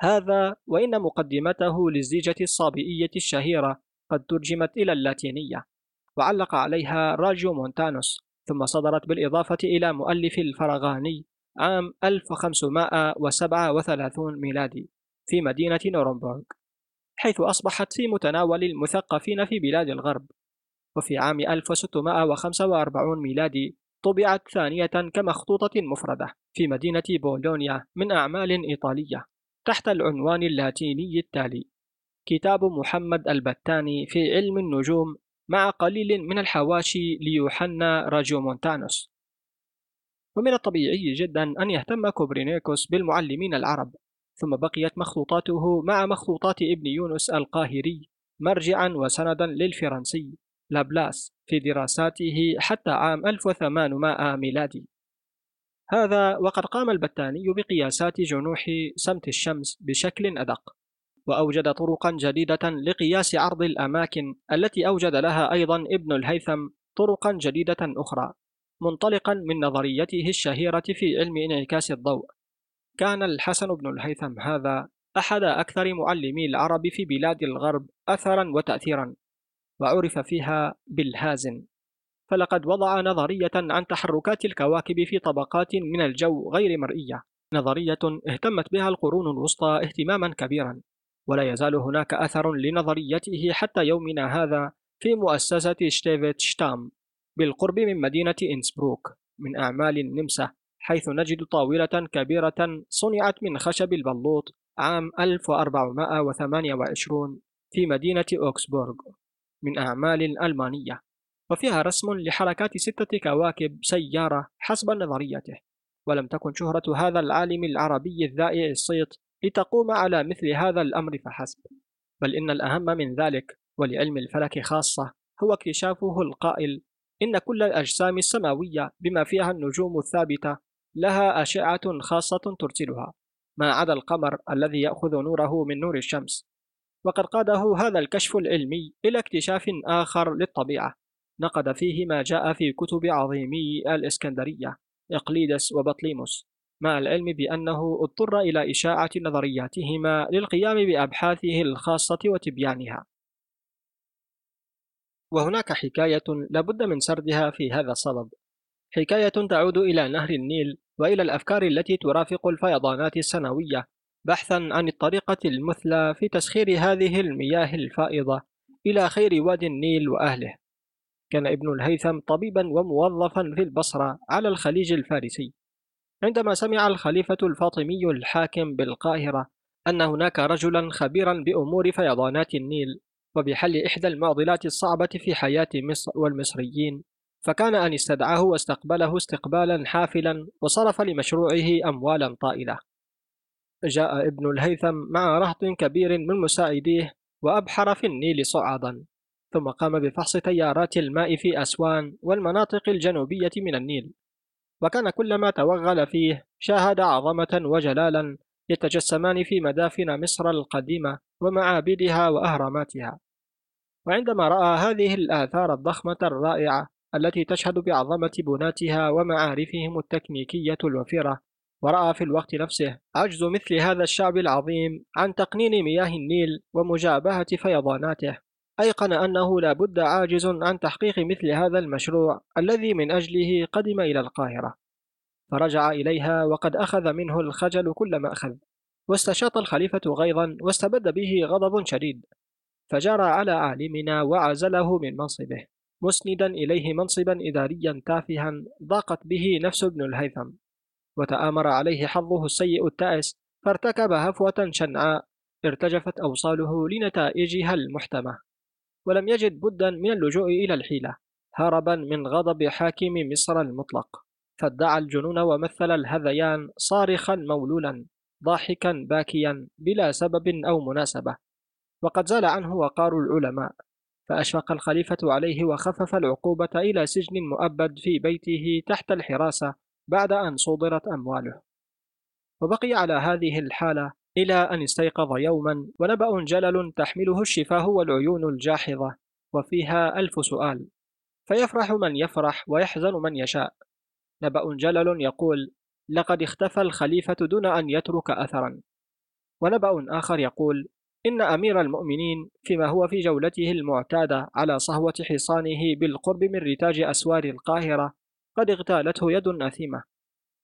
هذا وإن مقدمته للزيجة الصابئية الشهيرة قد ترجمت إلى اللاتينية وعلق عليها ريجيومونتانوس، ثم صدرت بالإضافة إلى مؤلف الفرغاني عام ألف وخمسمائة وسبعة وثلاثين ميلادي في مدينة نورنبرغ، حيث أصبحت في متناول المثقفين في بلاد الغرب. وفي عام ألف وستمائة وخمسة وأربعين ميلادي طبعت ثانية كمخطوطة مفردة في مدينة بولونيا من أعمال إيطالية تحت العنوان اللاتيني التالي: كتاب محمد البتاني في علم النجوم مع قليل من الحواشي ليوحنا ريجيومونتانوس. ومن الطبيعي جدا أن يهتم كوبرنيكوس بالمعلمين العرب، ثم بقيت مخطوطاته مع مخطوطات ابن يونس القاهري مرجعا وسندا للفرنسي لابلاس في دراساته حتى عام ألف وثمانمائة ميلادي. هذا وقد قام البتاني بقياسات جنوح سمت الشمس بشكل أدق، وأوجد طرقا جديدة لقياس عرض الأماكن التي أوجد لها أيضا ابن الهيثم طرقا جديدة أخرى، منطلقا من نظريته الشهيرة في علم انعكاس الضوء. كان الحسن بن الهيثم هذا أحد أكثر معلمي العرب في بلاد الغرب أثرا وتأثيرا، وعرف فيها بالهازن، فلقد وضع نظرية عن تحركات الكواكب في طبقات من الجو غير مرئية، نظرية اهتمت بها القرون الوسطى اهتماما كبيرا، ولا يزال هناك أثر لنظريته حتى يومنا هذا في مؤسسة شتيفت شتام بالقرب من مدينة إنسبروك من أعمال النمسا، حيث نجد طاولة كبيرة صنعت من خشب البلوط عام ألف وأربعمائة وثمانية وعشرين في مدينة أوكسبورغ من أعمال ألمانية، وفيها رسم لحركات ستة كواكب سيارة حسب نظريته. ولم تكن شهرة هذا العالم العربي الذائع الصيت لتقوم على مثل هذا الأمر فحسب، بل إن الأهم من ذلك ولعلم الفلك خاصة هو اكتشافه القائل: إن كل الأجسام السماوية بما فيها النجوم الثابتة لها أشعة خاصة ترسلها، ما عدا القمر الذي يأخذ نوره من نور الشمس. وقد قاده هذا الكشف العلمي إلى اكتشاف آخر للطبيعة نقد فيه ما جاء في كتب عظيمي الإسكندرية إقليدس وبطليموس، مع العلم بأنه اضطر إلى إشاعة نظرياتهما للقيام بأبحاثه الخاصة وتبيانها. وهناك حكاية لابد من سردها في هذا الصدد، حكاية تعود إلى نهر النيل وإلى الأفكار التي ترافق الفيضانات السنوية بحثا عن الطريقة المثلى في تسخير هذه المياه الفائضة إلى خير وادي النيل وأهله. كان ابن الهيثم طبيبا وموظفا في البصرة على الخليج الفارسي، عندما سمع الخليفة الفاطمي الحاكم بالقاهرة أن هناك رجلا خبيرا بأمور فيضانات النيل وبحل إحدى المعضلات الصعبة في حياة مصر والمصريين، فكان أن استدعاه واستقبله استقبالا حافلا وصرف لمشروعه أموالا طائلة. جاء ابن الهيثم مع رهط كبير من مساعديه وأبحر في النيل صعدا، ثم قام بفحص تيارات الماء في أسوان والمناطق الجنوبية من النيل، وكان كلما توغل فيه شاهد عظمة وجلالا يتجسمان في مدافن مصر القديمة ومعابدها وأهراماتها. وعندما رأى هذه الآثار الضخمة الرائعة التي تشهد بعظمة بناتها ومعارفهم التكنيكية الوفيرة، ورأى في الوقت نفسه عجز مثل هذا الشعب العظيم عن تقنين مياه النيل ومجابهة فيضاناته، أيقن أنه لا بد عاجز عن تحقيق مثل هذا المشروع الذي من أجله قدم إلى القاهرة، فرجع إليها وقد أخذ منه الخجل كل ما أخذ، واستشاط الخليفة غيظا واستبد به غضب شديد، فجرى على عالمنا وعزله من منصبه مسندا إليه منصبا إداريا تافها ضاقت به نفس ابن الهيثم، وتآمر عليه حظه السيء التائس فارتكب هفوة شنعاء ارتجفت أوصاله لنتائجها المحتمة، ولم يجد بدا من اللجوء إلى الحيلة هربا من غضب حاكم مصر المطلق، فادعى الجنون ومثل الهذيان صارخا مولولا ضاحكا باكيا بلا سبب أو مناسبة، وقد زال عنه وقار العلماء، فأشفق الخليفة عليه وخفف العقوبة إلى سجن مؤبد في بيته تحت الحراسة بعد أن صودرت أمواله. وبقي على هذه الحالة إلى أن استيقظ يوما ونبأ جلل تحمله الشفاه والعيون الجاحظة وفيها ألف سؤال، فيفرح من يفرح ويحزن من يشاء. نبأ جلل يقول: لقد اختفى الخليفة دون أن يترك أثرا. ونبأ آخر يقول: إن أمير المؤمنين فيما هو في جولته المعتادة على صهوة حصانه بالقرب من رتاج أسوار القاهرة قد اغتالته يد أثيمة،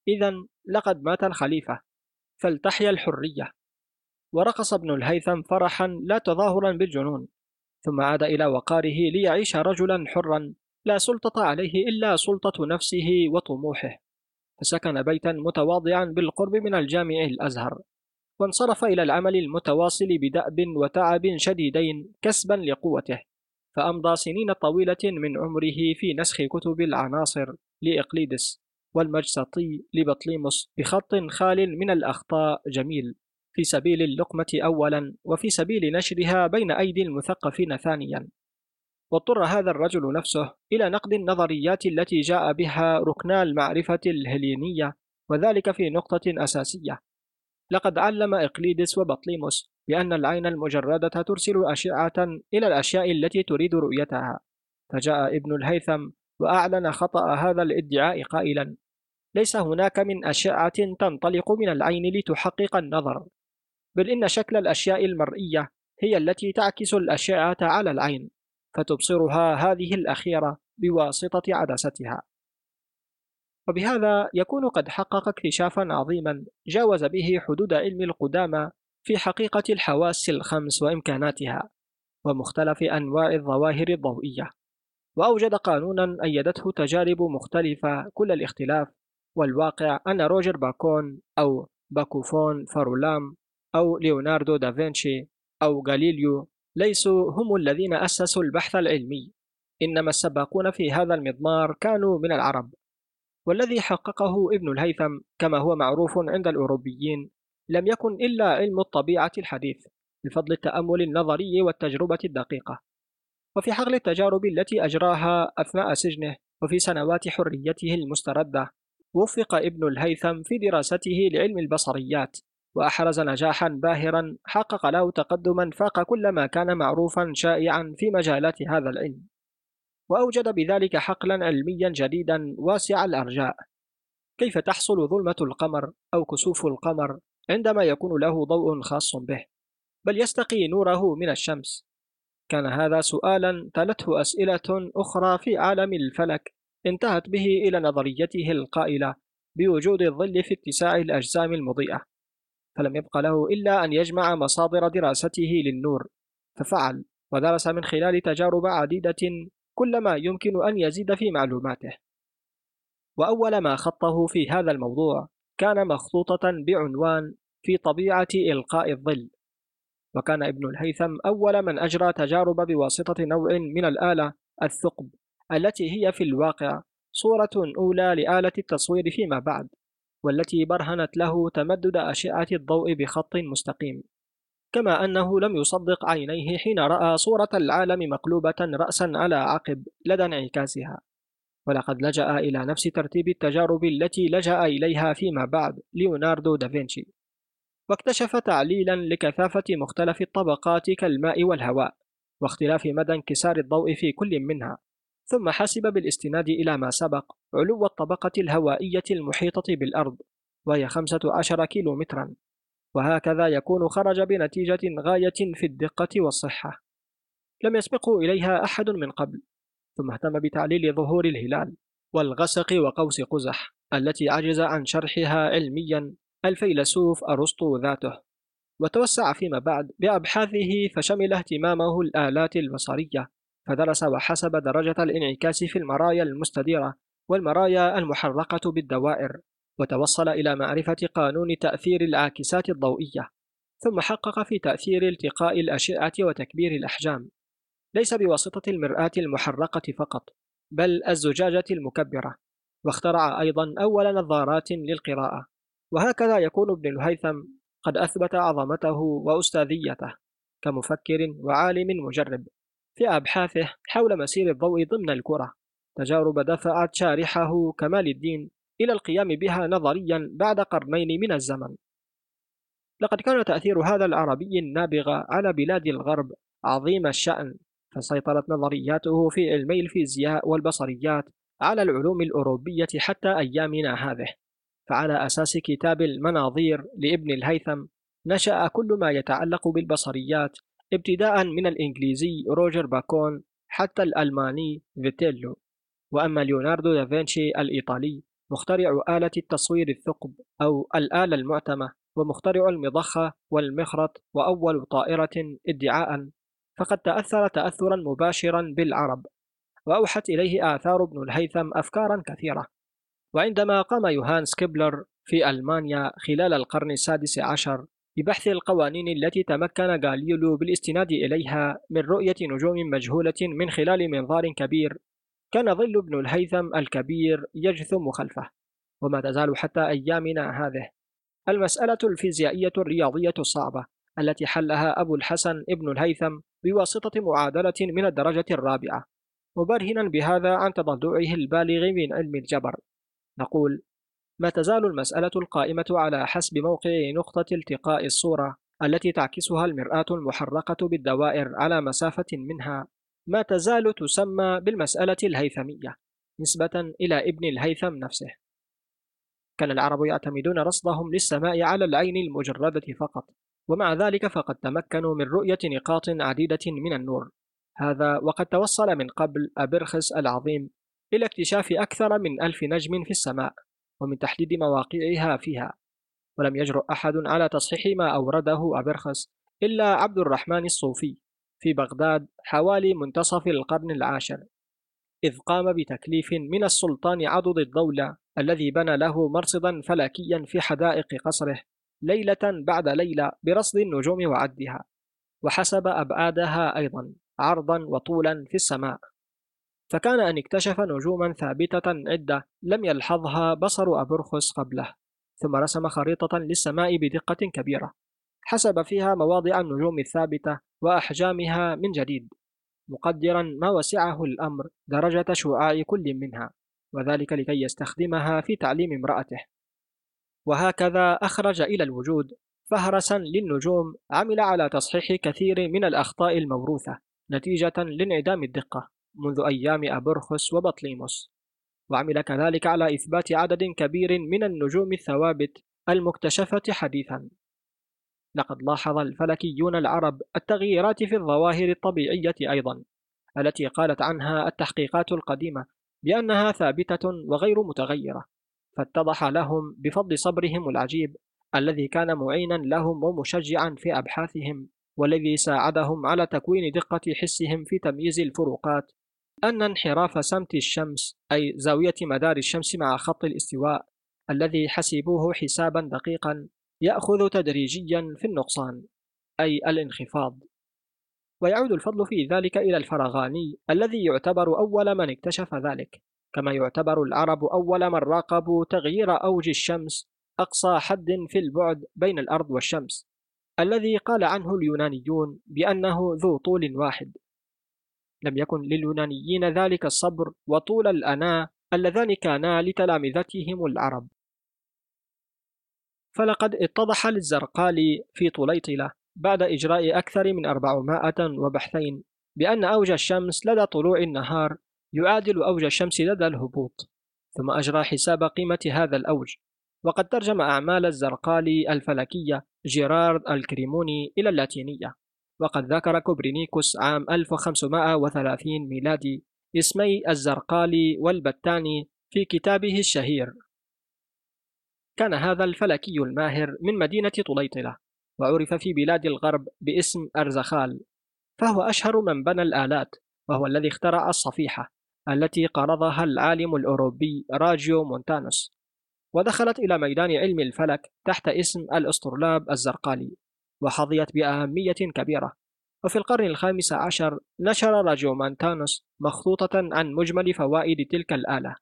إذن لقد مات الخليفة، فلتحيا الحرية. ورقص ابن الهيثم فرحا لا تظاهرا بالجنون، ثم عاد إلى وقاره ليعيش رجلا حرا لا سلطة عليه إلا سلطة نفسه وطموحه، فسكن بيتا متواضعا بالقرب من الجامع الأزهر، وانصرف إلى العمل المتواصل بدأب وتعب شديدين كسبا لقوته، فأمضى سنين طويلة من عمره في نسخ كتب العناصر لإقليدس والمجسطي لبطليموس بخط خال من الأخطاء جميل، في سبيل اللقمة أولا وفي سبيل نشرها بين أيدي المثقفين ثانيا. واضطر هذا الرجل نفسه إلى نقد النظريات التي جاء بها ركنا المعرفة الهلينية، وذلك في نقطة أساسية. لقد علم إقليدس وبطليموس بأن العين المجردة ترسل أشعة إلى الأشياء التي تريد رؤيتها، فجاء ابن الهيثم وأعلن خطأ هذا الادعاء قائلا: ليس هناك من أشعة تنطلق من العين لتحقق النظر، بل إن شكل الأشياء المرئية هي التي تعكس الأشعة على العين، فتبصرها هذه الأخيرة بواسطة عدستها. وبهذا يكون قد حقق اكتشافا عظيما جاوز به حدود علم القدامى في حقيقة الحواس الخمس وإمكاناتها ومختلف أنواع الظواهر الضوئية، وأوجد قانونا أيدته تجارب مختلفة كل الاختلاف. والواقع أن روجر باكون أو باكوفون فارولام أو ليوناردو دافنشي أو غاليليو ليسوا هم الذين أسسوا البحث العلمي، إنما السباقون في هذا المضمار كانوا من العرب. والذي حققه ابن الهيثم كما هو معروف عند الأوروبيين لم يكن إلا علم الطبيعة الحديث بفضل التأمل النظري والتجربة الدقيقة. وفي حقل التجارب التي أجراها أثناء سجنه وفي سنوات حريته المستردة، وفق ابن الهيثم في دراسته لعلم البصريات، وأحرز نجاحا باهرا حقق له تقدما فاق كل ما كان معروفا شائعا في مجالات هذا العلم، وأوجد بذلك حقلا علميا جديدا واسع الأرجاء. كيف تحصل ظلمة القمر أو كسوف القمر عندما يكون له ضوء خاص به بل يستقي نوره من الشمس؟ كان هذا سؤالا تلته أسئلة أخرى في عالم الفلك انتهت به إلى نظريته القائلة بوجود الظل في اتساع الأجسام المضيئة، فلم يبق له إلا أن يجمع مصادر دراسته للنور، ففعل ودرس من خلال تجارب عديدة كل ما يمكن أن يزيد في معلوماته. وأول ما خطه في هذا الموضوع كان مخطوطة بعنوان في طبيعة إلقاء الظل، وكان ابن الهيثم أول من أجرى تجارب بواسطة نوع من الآلة الثقب، التي هي في الواقع صورة أولى لآلة التصوير فيما بعد، والتي برهنت له تمدد أشعة الضوء بخط مستقيم. كما أنه لم يصدق عينيه حين رأى صورة العالم مقلوبة رأسا على عقب لدى انعكاسها، ولقد لجأ إلى نفس ترتيب التجارب التي لجأ إليها فيما بعد ليوناردو دافنشي، واكتشف تعليلا لكثافة مختلف الطبقات كالماء والهواء واختلاف مدى انكسار الضوء في كل منها، ثم حسب بالاستناد إلى ما سبق علو الطبقة الهوائية المحيطة بالأرض وهي خمسة عشر كيلومترا، وهكذا يكون خرج بنتيجة غاية في الدقة والصحة لم يسبقه إليها أحد من قبل. ثم اهتم بتعليل ظهور الهلال والغسق وقوس قزح التي عجز عن شرحها علميا الفيلسوف أرسطو ذاته، وتوسع فيما بعد بأبحاثه فشمل اهتمامه الآلات البصرية، فدرس وحسب درجة الانعكاس في المرايا المستديرة والمرايا المحرقة بالدوائر، وتوصل إلى معرفة قانون تأثير العاكسات الضوئية، ثم حقق في تأثير التقاء الأشعة وتكبير الأحجام ليس بواسطة المرآة المحرقة فقط بل الزجاجة المكبرة، واخترع أيضا أول نظارات للقراءة. وهكذا يكون ابن الهيثم قد أثبت عظمته وأستاذيته كمفكر وعالم مجرب، في أبحاثه حول مسير الضوء ضمن الكرة تجارب دفعت شارحه كمال الدين إلى القيام بها نظريا بعد قرنين من الزمن. لقد كان تأثير هذا العربي النابغ على بلاد الغرب عظيم الشأن، فسيطرت نظرياته في علمي الفيزياء والبصريات على العلوم الأوروبية حتى أيامنا هذه. فعلى أساس كتاب المناظير لابن الهيثم نشأ كل ما يتعلق بالبصريات ابتداء من الإنجليزي روجر باكون حتى الألماني فيتيلو. وأما ليوناردو دافنشي الإيطالي مخترع آلة التصوير الثقب أو الآلة المعتمة ومخترع المضخة والمخرط وأول طائرة ادعاء، فقد تأثر تأثرا مباشرا بالعرب، وأوحت إليه آثار ابن الهيثم أفكارا كثيرة. وعندما قام يوهانس كيبلر في ألمانيا خلال القرن السادس عشر ببحث القوانين التي تمكن غاليليو بالاستناد إليها من رؤية نجوم مجهولة من خلال منظار كبير، كان ظل ابن الهيثم الكبير يجثم خلفه، وما تزال حتى أيامنا هذه. المسألة الفيزيائية الرياضية الصعبة التي حلها أبو الحسن ابن الهيثم بواسطة معادلة من الدرجة الرابعة، مبرهنا بهذا عن تضلعه البالغ من علم الجبر، نقول: ما تزال المسألة القائمة على حسب موقع نقطة التقاء الصورة التي تعكسها المرآة المحرقة بالدوائر على مسافة منها، ما تزال تسمى بالمسألة الهيثمية نسبة إلى ابن الهيثم نفسه. كان العرب يعتمدون رصدهم للسماء على العين المجردة فقط، ومع ذلك فقد تمكنوا من رؤية نقاط عديدة من النور. هذا وقد توصل من قبل أبرخس العظيم إلى اكتشاف أكثر من ألف نجم في السماء ومن تحديد مواقعها فيها، ولم يجرؤ أحد على تصحيح ما أورده أبرخس إلا عبد الرحمن الصوفي في بغداد حوالي منتصف القرن العاشر، إذ قام بتكليف من السلطان عضد الدولة الذي بنى له مرصدا فلكيا في حدائق قصره ليلة بعد ليلة برصد النجوم وعدها، وحسب أبعادها أيضا عرضا وطولا في السماء، فكان أن اكتشف نجوما ثابتة عدة لم يلحظها بصر أبرخس قبله، ثم رسم خريطة للسماء بدقة كبيرة حسب فيها مواضع النجوم الثابتة وأحجامها من جديد، مقدرا ما وسعه الأمر درجة شعاع كل منها، وذلك لكي يستخدمها في تعليم امرأته. وهكذا أخرج إلى الوجود فهرسا للنجوم عمل على تصحيح كثير من الأخطاء الموروثة نتيجة لانعدام الدقة منذ أيام أبرخس وبطليموس، وعمل كذلك على إثبات عدد كبير من النجوم الثوابت المكتشفة حديثا. لقد لاحظ الفلكيون العرب التغييرات في الظواهر الطبيعية أيضا التي قالت عنها التحقيقات القديمة بأنها ثابتة وغير متغيرة، فاتضح لهم بفضل صبرهم العجيب الذي كان معينا لهم ومشجعا في أبحاثهم، والذي ساعدهم على تكوين دقة حسهم في تمييز الفروقات، أن انحراف سمت الشمس أي زاوية مدار الشمس مع خط الاستواء الذي حسبوه حسابا دقيقا يأخذ تدريجيا في النقصان أي الانخفاض. ويعود الفضل في ذلك إلى الفرغاني الذي يعتبر أول من اكتشف ذلك، كما يعتبر العرب أول من راقبوا تغيير أوج الشمس أقصى حد في البعد بين الأرض والشمس الذي قال عنه اليونانيون بأنه ذو طول واحد. لم يكن لليونانيين ذلك الصبر وطول الأناة اللذان كانا لتلامذتهم العرب. فلقد اتضح للزرقالي في طليطلة بعد إجراء أكثر من أربعمائة وبحثين بأن أوج الشمس لدى طلوع النهار يعادل أوج الشمس لدى الهبوط، ثم أجرى حساب قيمة هذا الأوج. وقد ترجم أعمال الزرقالي الفلكية جيرارد الكريموني إلى اللاتينية، وقد ذكر كوبرنيكوس عام ألف وخمسمائة وثلاثين ميلادي اسمي الزرقالي والبتاني في كتابه الشهير. كان هذا الفلكي الماهر من مدينة طليطلة، وعرف في بلاد الغرب باسم أرزخال، فهو أشهر من بنى الآلات، وهو الذي اخترع الصفيحة التي قرضها العالم الأوروبي ريجيومونتانوس، ودخلت إلى ميدان علم الفلك تحت اسم الأسطرلاب الزرقالي، وحظيت بأهمية كبيرة. وفي القرن الخامس عشر نشر ريجيومونتانوس مخطوطة عن مجمل فوائد تلك الآلة.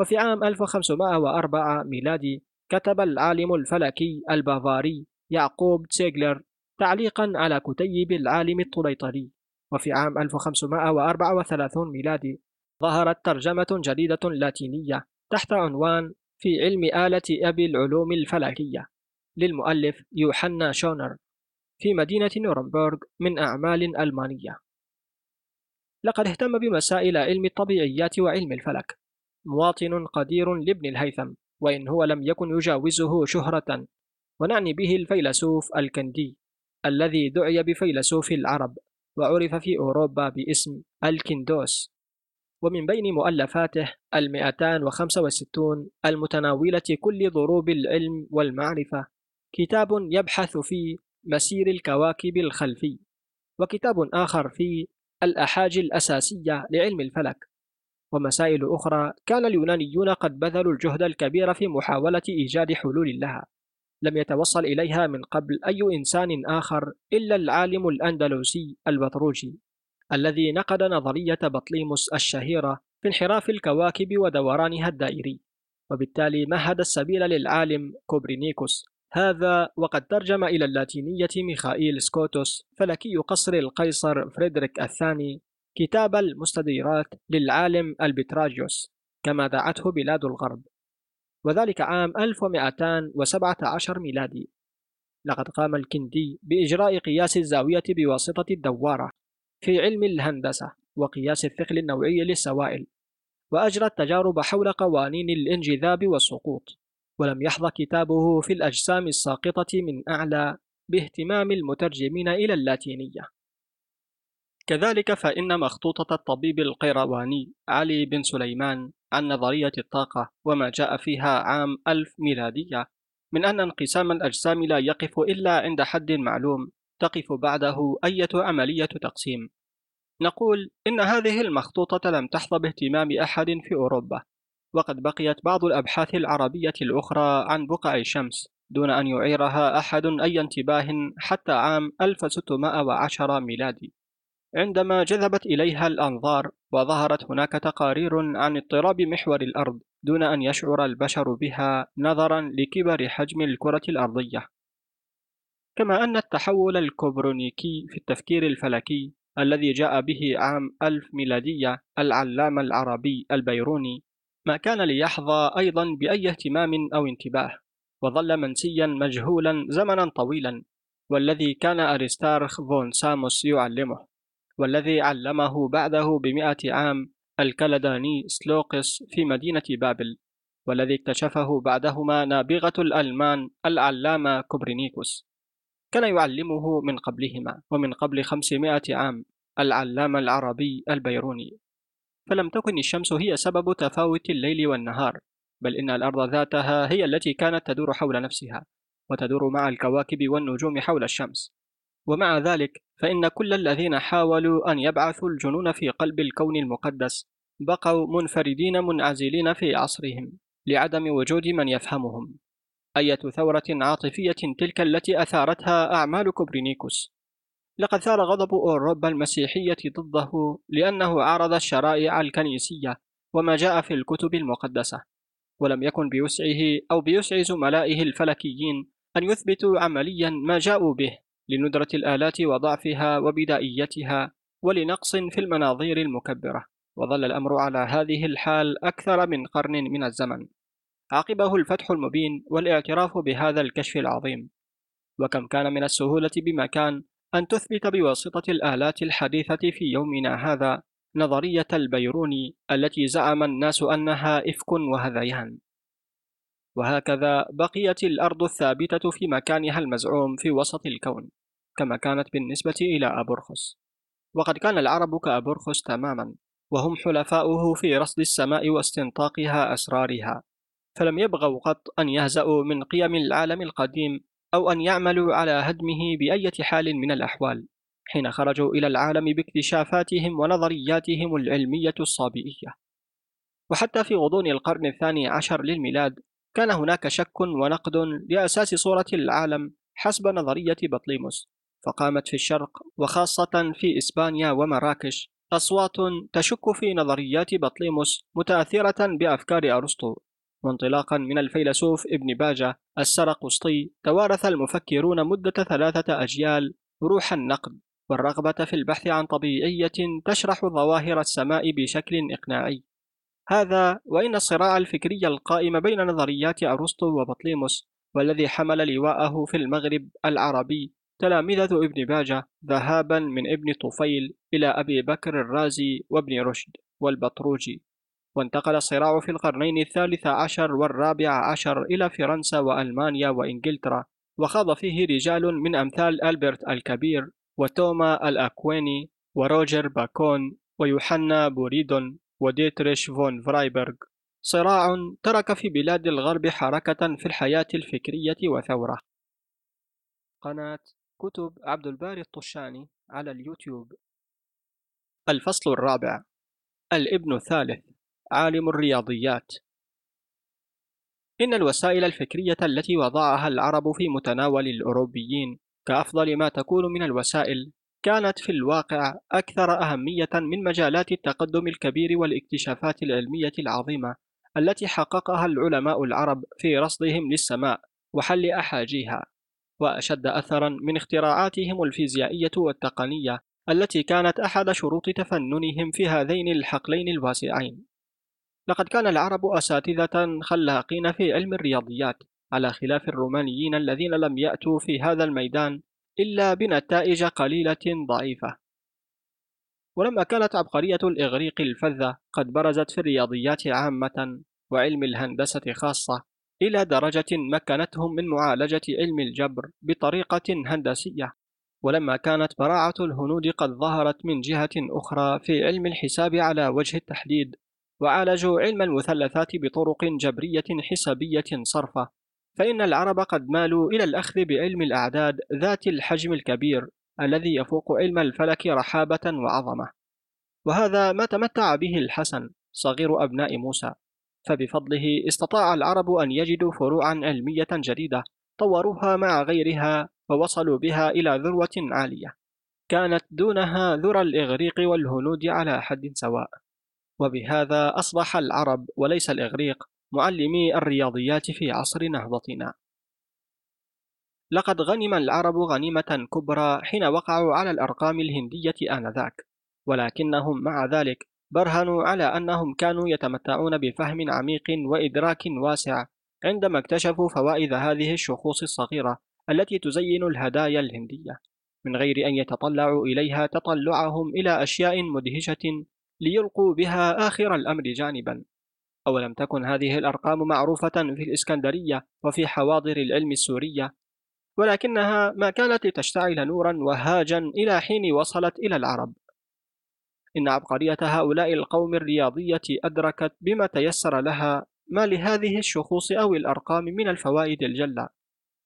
وفي عام ألف وخمسمائة وأربعة ميلادي كتب العالم الفلكي البافاري يعقوب تسيغلر تعليقا على كتيب العالم الطليطلي وفي عام ألف وخمسمائة وأربعة وثلاثين ميلادي ظهرت ترجمة جديدة لاتينية تحت عنوان في علم آلة أبي العلوم الفلكية للمؤلف يوحنا شونر في مدينة نورنبرغ من أعمال ألمانية. لقد اهتم بمسائل علم الطبيعيات وعلم الفلك، مواطن قدير لابن الهيثم وإن هو لم يكن يجاوزه شهرة، ونعني به الفيلسوف الكندي الذي دعي بفيلسوف العرب وعرف في أوروبا باسم الكندوس. ومن بين مؤلفاته المئتان وخمسة وستون المتناولة كل ضروب العلم والمعرفة كتاب يبحث في مسير الكواكب الخلفي، وكتاب آخر في الأحاج الأساسية لعلم الفلك، ومسائل أخرى كان اليونانيون قد بذلوا الجهد الكبير في محاولة إيجاد حلول لها لم يتوصل إليها من قبل أي إنسان آخر إلا العالم الأندلسي البطروجي الذي نقد نظرية بطليموس الشهيرة في انحراف الكواكب ودورانها الدائري، وبالتالي مهد السبيل للعالم كوبرنيكوس هذا، وقد ترجم إلى اللاتينية ميخائيل سكوتوس فلكي قصر القيصر فريدريك الثاني كتاب المستديرات للعالم البتراجيوس كما دعته بلاد الغرب، وذلك عام ألف ومئتان وسبعة عشر ميلادي. لقد قام الكندي بإجراء قياس الزاوية بواسطة الدوارة في علم الهندسة وقياس الثقل النوعي للسوائل، وأجرى التجارب حول قوانين الانجذاب والسقوط، ولم يحظى كتابه في الأجسام الساقطة من أعلى باهتمام المترجمين إلى اللاتينية. كذلك فإن مخطوطة الطبيب القيرواني علي بن سليمان عن نظرية الطاقة وما جاء فيها عام ألف ميلادية من أن انقسام الأجسام لا يقف إلا عند حد معلوم تقف بعده أي عملية تقسيم. نقول إن هذه المخطوطة لم تحظى باهتمام أحد في أوروبا، وقد بقيت بعض الأبحاث العربية الأخرى عن بقع الشمس دون أن يعيرها أحد أي انتباه حتى عام ألف وستمائة وعشرة ميلادي عندما جذبت إليها الأنظار وظهرت هناك تقارير عن اضطراب محور الأرض دون أن يشعر البشر بها نظرا لكبر حجم الكرة الأرضية. كما أن التحول الكوبرنيكي في التفكير الفلكي الذي جاء به عام ألف ميلادية العلامة العربي البيروني ما كان ليحظى أيضا بأي اهتمام أو انتباه، وظل منسيا مجهولا زمنا طويلا، والذي كان أريستارخ فون ساموس يعلمه، والذي علمه بعده بمئة عام الكلداني سلوقس في مدينة بابل، والذي اكتشفه بعدهما نابغة الألمان العلامة كوبرنيكوس. كان يعلمه من قبلهما ومن قبل خمسمائة عام العلامة العربي البيروني. فلم تكن الشمس هي سبب تفاوت الليل والنهار، بل إن الأرض ذاتها هي التي كانت تدور حول نفسها وتدور مع الكواكب والنجوم حول الشمس. ومع ذلك فإن كل الذين حاولوا أن يبعثوا الجنون في قلب الكون المقدس بقوا منفردين منعزلين في عصرهم لعدم وجود من يفهمهم. أية ثورة عاطفية تلك التي أثارتها أعمال كوبرنيكوس. لقد ثار غضب أوروبا المسيحية ضده لأنه عارض الشرائع الكنيسية وما جاء في الكتب المقدسة، ولم يكن بوسعه أو بوسع زملائه الفلكيين أن يثبتوا عمليا ما جاءوا به لندرة الآلات وضعفها وبدائيتها ولنقص في المناظير المكبرة، وظل الأمر على هذه الحال أكثر من قرن من الزمن عقبه الفتح المبين والاعتراف بهذا الكشف العظيم. وكم كان من السهولة بمكان أن تثبت بواسطة الآلات الحديثة في يومنا هذا نظرية البيروني التي زعم الناس أنها إفك وهذيان. وهكذا بقيت الأرض الثابتة في مكانها المزعوم في وسط الكون كما كانت بالنسبة إلى أبرخس. وقد كان العرب كأبرخس تماما، وهم حلفاؤه في رصد السماء واستنطاقها أسرارها، فلم يبغوا قط أن يهزأوا من قيم العالم القديم أو أن يعملوا على هدمه بأي حال من الأحوال حين خرجوا إلى العالم باكتشافاتهم ونظرياتهم العلمية الصابئية. وحتى في غضون القرن الثاني عشر للميلاد كان هناك شك ونقد لأساس صورة العالم حسب نظرية بطليموس، فقامت في الشرق وخاصة في إسبانيا ومراكش أصوات تشك في نظريات بطليموس متأثرة بأفكار أرسطو، وانطلاقا من الفيلسوف ابن باجة السرقسطي توارث المفكرون مدة ثلاثة أجيال روح النقد والرغبة في البحث عن طبيعية تشرح ظواهر السماء بشكل إقناعي. هذا وإن الصراع الفكري القائم بين نظريات أرسطو وبطليموس، والذي حمل لواءه في المغرب العربي تلامذة ابن باجة ذهابا من ابن طفيل إلى أبي بكر الرازي وابن رشد والبطروجي، وانتقل الصراع في القرنين الثالث عشر والرابع عشر إلى فرنسا وألمانيا وإنجلترا، وخاض فيه رجال من أمثال ألبرت الكبير وتوما الأكويني وروجر باكون ويوحنا بوريدون وديتريش فون فرايبرغ، صراع ترك في بلاد الغرب حركة في الحياة الفكرية وثورة. قناة كتب عبد الباري الطشاني على اليوتيوب. الفصل الرابع: الابن الثالث، عالم الرياضيات. إن الوسائل الفكرية التي وضعها العرب في متناول الأوروبيين كأفضل ما تكون من الوسائل كانت في الواقع أكثر أهمية من مجالات التقدم الكبير والاكتشافات العلمية العظيمة التي حققها العلماء العرب في رصدهم للسماء وحل أحاجيها، وأشد أثرا من اختراعاتهم الفيزيائية والتقنية التي كانت أحد شروط تفننهم في هذين الحقلين الواسعين. لقد كان العرب أساتذة خلاقين في علم الرياضيات، على خلاف الرومانيين الذين لم يأتوا في هذا الميدان إلا بنتائج قليلة ضعيفة. ولما كانت عبقرية الإغريق الفذة قد برزت في الرياضيات عامة وعلم الهندسة خاصة إلى درجة مكنتهم من معالجة علم الجبر بطريقة هندسية، ولما كانت براعة الهنود قد ظهرت من جهة أخرى في علم الحساب على وجه التحديد، وعالجوا علم المثلثات بطرق جبرية حسابية صرفة، فإن العرب قد مالوا إلى الأخذ بعلم الأعداد ذات الحجم الكبير الذي يفوق علم الفلك رحابة وعظمة. وهذا ما تمتع به الحسن صغير أبناء موسى، فبفضله استطاع العرب أن يجدوا فروعا علمية جديدة طوروها مع غيرها ووصلوا بها إلى ذروة عالية كانت دونها ذرى الإغريق والهنود على حد سواء. وبهذا أصبح العرب وليس الإغريق معلمي الرياضيات في عصر نهضتنا. لقد غنم العرب غنيمة كبرى حين وقعوا على الأرقام الهندية آنذاك، ولكنهم مع ذلك برهنوا على أنهم كانوا يتمتعون بفهم عميق وإدراك واسع عندما اكتشفوا فوائد هذه الشخوص الصغيرة التي تزين الهدايا الهندية، من غير أن يتطلعوا إليها تطلعهم إلى أشياء مدهشة ليلقوا بها آخر الأمر جانبا. أو لم تكن هذه الأرقام معروفة في الإسكندرية وفي حواضر العلم السورية، ولكنها ما كانت لتشتعل نورا وهاجا إلى حين وصلت إلى العرب. إن عبقرية هؤلاء القوم الرياضية أدركت بما تيسر لها ما لهذه الشخوص أو الأرقام من الفوائد الجلة،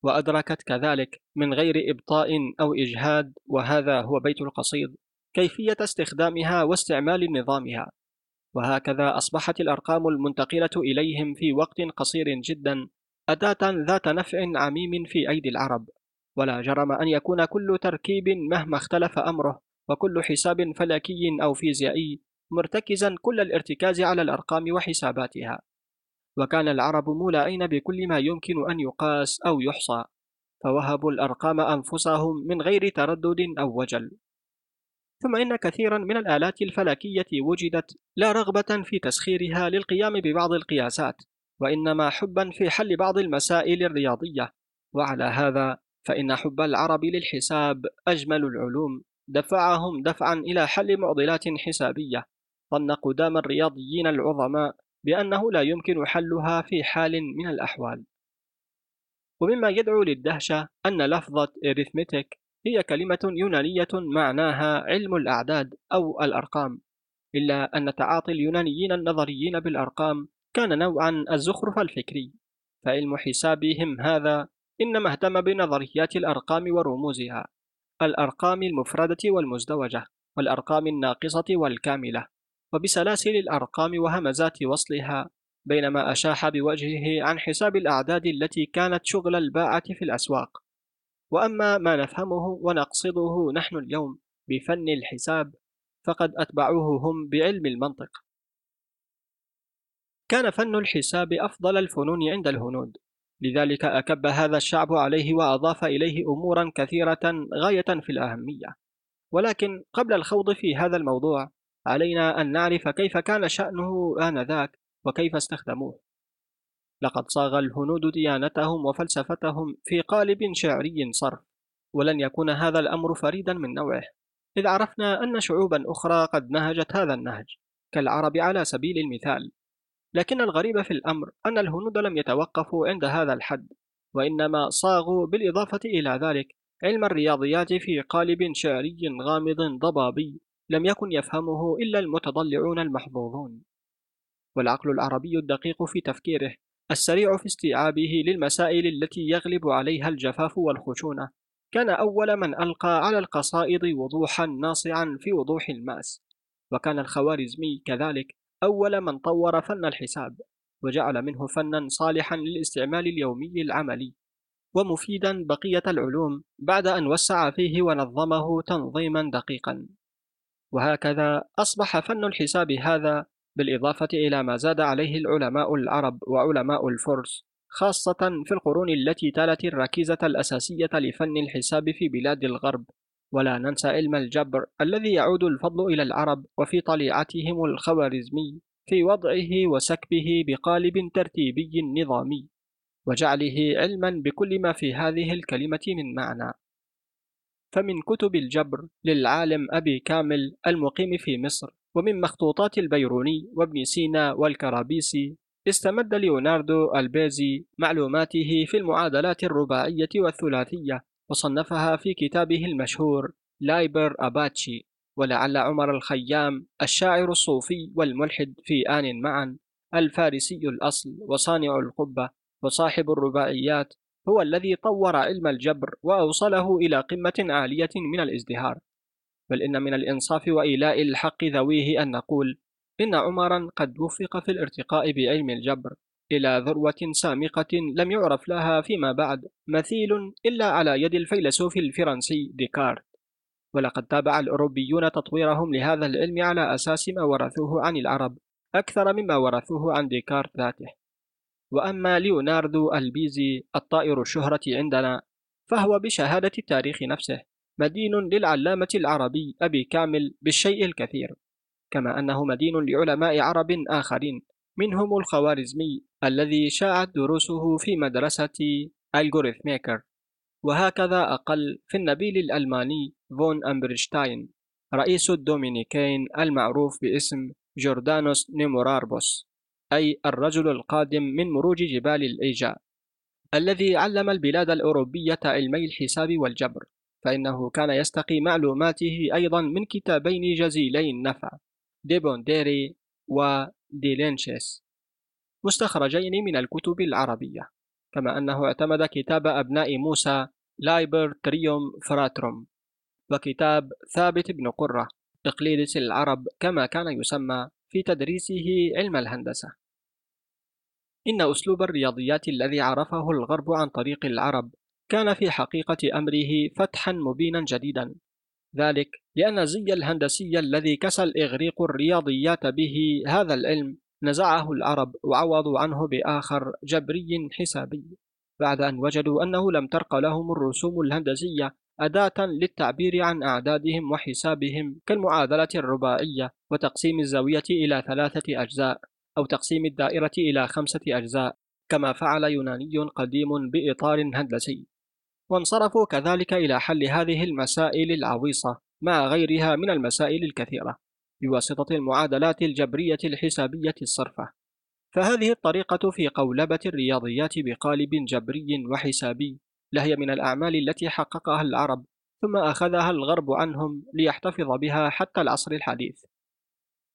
وأدركت كذلك من غير إبطاء أو إجهاد، وهذا هو بيت القصيد، كيفية استخدامها واستعمال نظامها. وهكذا أصبحت الأرقام المنتقلة إليهم في وقت قصير جدا أداة ذات نفع عميم في أيدي العرب، ولا جرم أن يكون كل تركيب مهما اختلف أمره وكل حساب فلكي أو فيزيائي مرتكزا كل الارتكاز على الأرقام وحساباتها. وكان العرب مولعين بكل ما يمكن أن يقاس أو يحصى، فوهبوا الأرقام أنفسهم من غير تردد أو وجل. ثم إن كثيرا من الآلات الفلكية وجدت لا رغبة في تسخيرها للقيام ببعض القياسات، وإنما حبا في حل بعض المسائل الرياضية. وعلى هذا فإن حب العرب للحساب أجمل العلوم دفعهم دفعا إلى حل معضلات حسابية ظن قدام الرياضيين العظماء بأنه لا يمكن حلها في حال من الأحوال. ومما يدعو للدهشة أن لفظة إريثمتيك هي كلمة يونانية معناها علم الأعداد أو الأرقام، إلا أن تعاطي اليونانيين النظريين بالأرقام كان نوعا الزخرف الفكري، فعلم حسابهم هذا إنما اهتم بنظريات الأرقام ورموزها، الأرقام المفردة والمزدوجة والأرقام الناقصة والكاملة، وبسلاسل الأرقام وهمزات وصلها، بينما أشاح بوجهه عن حساب الأعداد التي كانت شغل الباعة في الأسواق. وأما ما نفهمه ونقصده نحن اليوم بفن الحساب فقد أتبعوه هم بعلم المنطق. كان فن الحساب أفضل الفنون عند الهنود، لذلك أكب هذا الشعب عليه وأضاف إليه أمورا كثيرة غاية في الأهمية، ولكن قبل الخوض في هذا الموضوع علينا أن نعرف كيف كان شأنه آنذاك وكيف استخدموه. لقد صاغ الهنود ديانتهم وفلسفتهم في قالب شعري صرف، ولن يكون هذا الأمر فريدا من نوعه، إذ عرفنا أن شعوبا أخرى قد نهجت هذا النهج كالعرب على سبيل المثال. لكن الغريب في الأمر أن الهنود لم يتوقفوا عند هذا الحد، وإنما صاغوا بالإضافة إلى ذلك علم الرياضيات في قالب شعري غامض ضبابي لم يكن يفهمه إلا المتضلعون المحظوظون. والعقل العربي الدقيق في تفكيره، السريع في استيعابه للمسائل التي يغلب عليها الجفاف والخشونة، كان أول من ألقى على القصائد وضوحا ناصعا في وضوح الماس. وكان الخوارزمي كذلك أول من طور فن الحساب وجعل منه فنا صالحا للاستعمال اليومي العملي ومفيدا بقية العلوم بعد أن وسع فيه ونظمه تنظيما دقيقا. وهكذا أصبح فن الحساب هذا، بالإضافة إلى ما زاد عليه العلماء العرب وعلماء الفرس خاصة في القرون التي تلت، الركيزة الأساسية لفن الحساب في بلاد الغرب. ولا ننسى علم الجبر الذي يعود الفضل إلى العرب وفي طليعتهم الخوارزمي في وضعه وسكبه بقالب ترتيبي نظامي وجعله علما بكل ما في هذه الكلمة من معنى. فمن كتب الجبر للعالم أبي كامل المقيم في مصر، ومن مخطوطات البيروني وابن سينا والكرابيسي، استمد ليوناردو البيزي معلوماته في المعادلات الرباعية والثلاثية وصنفها في كتابه المشهور لايبر أباتشي. ولعل عمر الخيام الشاعر الصوفي والملحد في آن معا، الفارسي الأصل وصانع القبة وصاحب الرباعيات، هو الذي طور علم الجبر وأوصله إلى قمة عالية من الازدهار. بل إن من الإنصاف وإيلاء الحق ذويه أن نقول إن عمرا قد وفق في الارتقاء بعلم الجبر إلى ذروة سامقة لم يعرف لها فيما بعد مثيل إلا على يد الفيلسوف الفرنسي ديكارت. ولقد تابع الأوروبيون تطويرهم لهذا العلم على أساس ما ورثوه عن العرب أكثر مما ورثوه عن ديكارت ذاته. وأما ليوناردو البيزي الطائر الشهرة عندنا، فهو بشهادة التاريخ نفسه مدين للعلامة العربي أبي كامل بالشيء الكثير، كما أنه مدين لعلماء عرب آخرين، منهم الخوارزمي الذي شاعت دروسه في مدرسة الجوريثميكر. وهكذا أقل في النبيل الألماني فون أمبرشتاين رئيس الدومينيكين المعروف باسم جوردانوس نيموراربوس، أي الرجل القادم من مروج جبال الإيجا، الذي علم البلاد الأوروبية علمي الحساب والجبر، فإنه كان يستقي معلوماته أيضا من كتابين جزيلي النفع، ديبونديري وديلينشيس، مستخرجين من الكتب العربية. كما أنه اعتمد كتاب أبناء موسى لايبر تريوم فراتروم، وكتاب ثابت بن قرة إقليدس العرب كما كان يسمى في تدريسه علم الهندسة. إن أسلوب الرياضيات الذي عرفه الغرب عن طريق العرب كان في حقيقة أمره فتحا مبينا جديدا، ذلك لأن الزي الهندسي الذي كسى الإغريق الرياضيات به هذا العلم نزعه العرب وعوضوا عنه بآخر جبري حسابي، بعد أن وجدوا أنه لم ترق لهم الرسوم الهندسية أداة للتعبير عن أعدادهم وحسابهم كالمعادلة الرباعية وتقسيم الزاوية إلى ثلاثة أجزاء أو تقسيم الدائرة إلى خمسة أجزاء كما فعل يوناني قديم بإطار هندسي. وانصرفوا كذلك إلى حل هذه المسائل العويصة مع غيرها من المسائل الكثيرة بواسطة المعادلات الجبرية الحسابية الصرفة. فهذه الطريقة في قولبة الرياضيات بقالب جبري وحسابي لهي من الأعمال التي حققها العرب ثم أخذها الغرب عنهم ليحتفظ بها حتى العصر الحديث.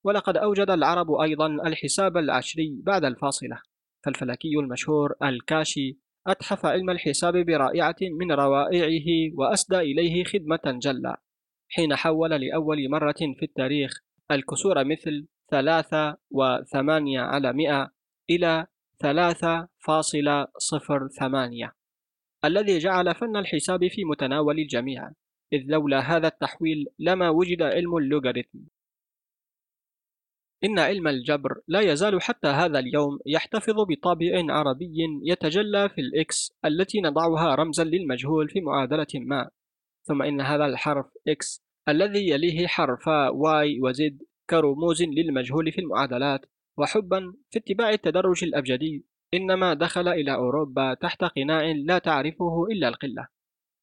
ولقد أوجد العرب أيضا الحساب العشري بعد الفاصلة، فالفلكي المشهور الكاشي أتحف علم الحساب برائعة من روائعه وأسدى إليه خدمة جلا، حين حول لأول مرة في التاريخ الكسور مثل ثلاثة وثمانية على مئة إلى ثلاثة فاصلة صفر ثمانية، الذي جعل فن الحساب في متناول الجميع، إذ لولا هذا التحويل لما وجد علم اللوغاريتم. إن علم الجبر لا يزال حتى هذا اليوم يحتفظ بطابع عربي يتجلى في الإكس التي نضعها رمزا للمجهول في معادلة ما، ثم إن هذا الحرف إكس الذي يليه حرف واي وزد كرموز للمجهول في المعادلات، وحبا في اتباع التدرج الأبجدي، إنما دخل إلى أوروبا تحت قناع لا تعرفه إلا القلة،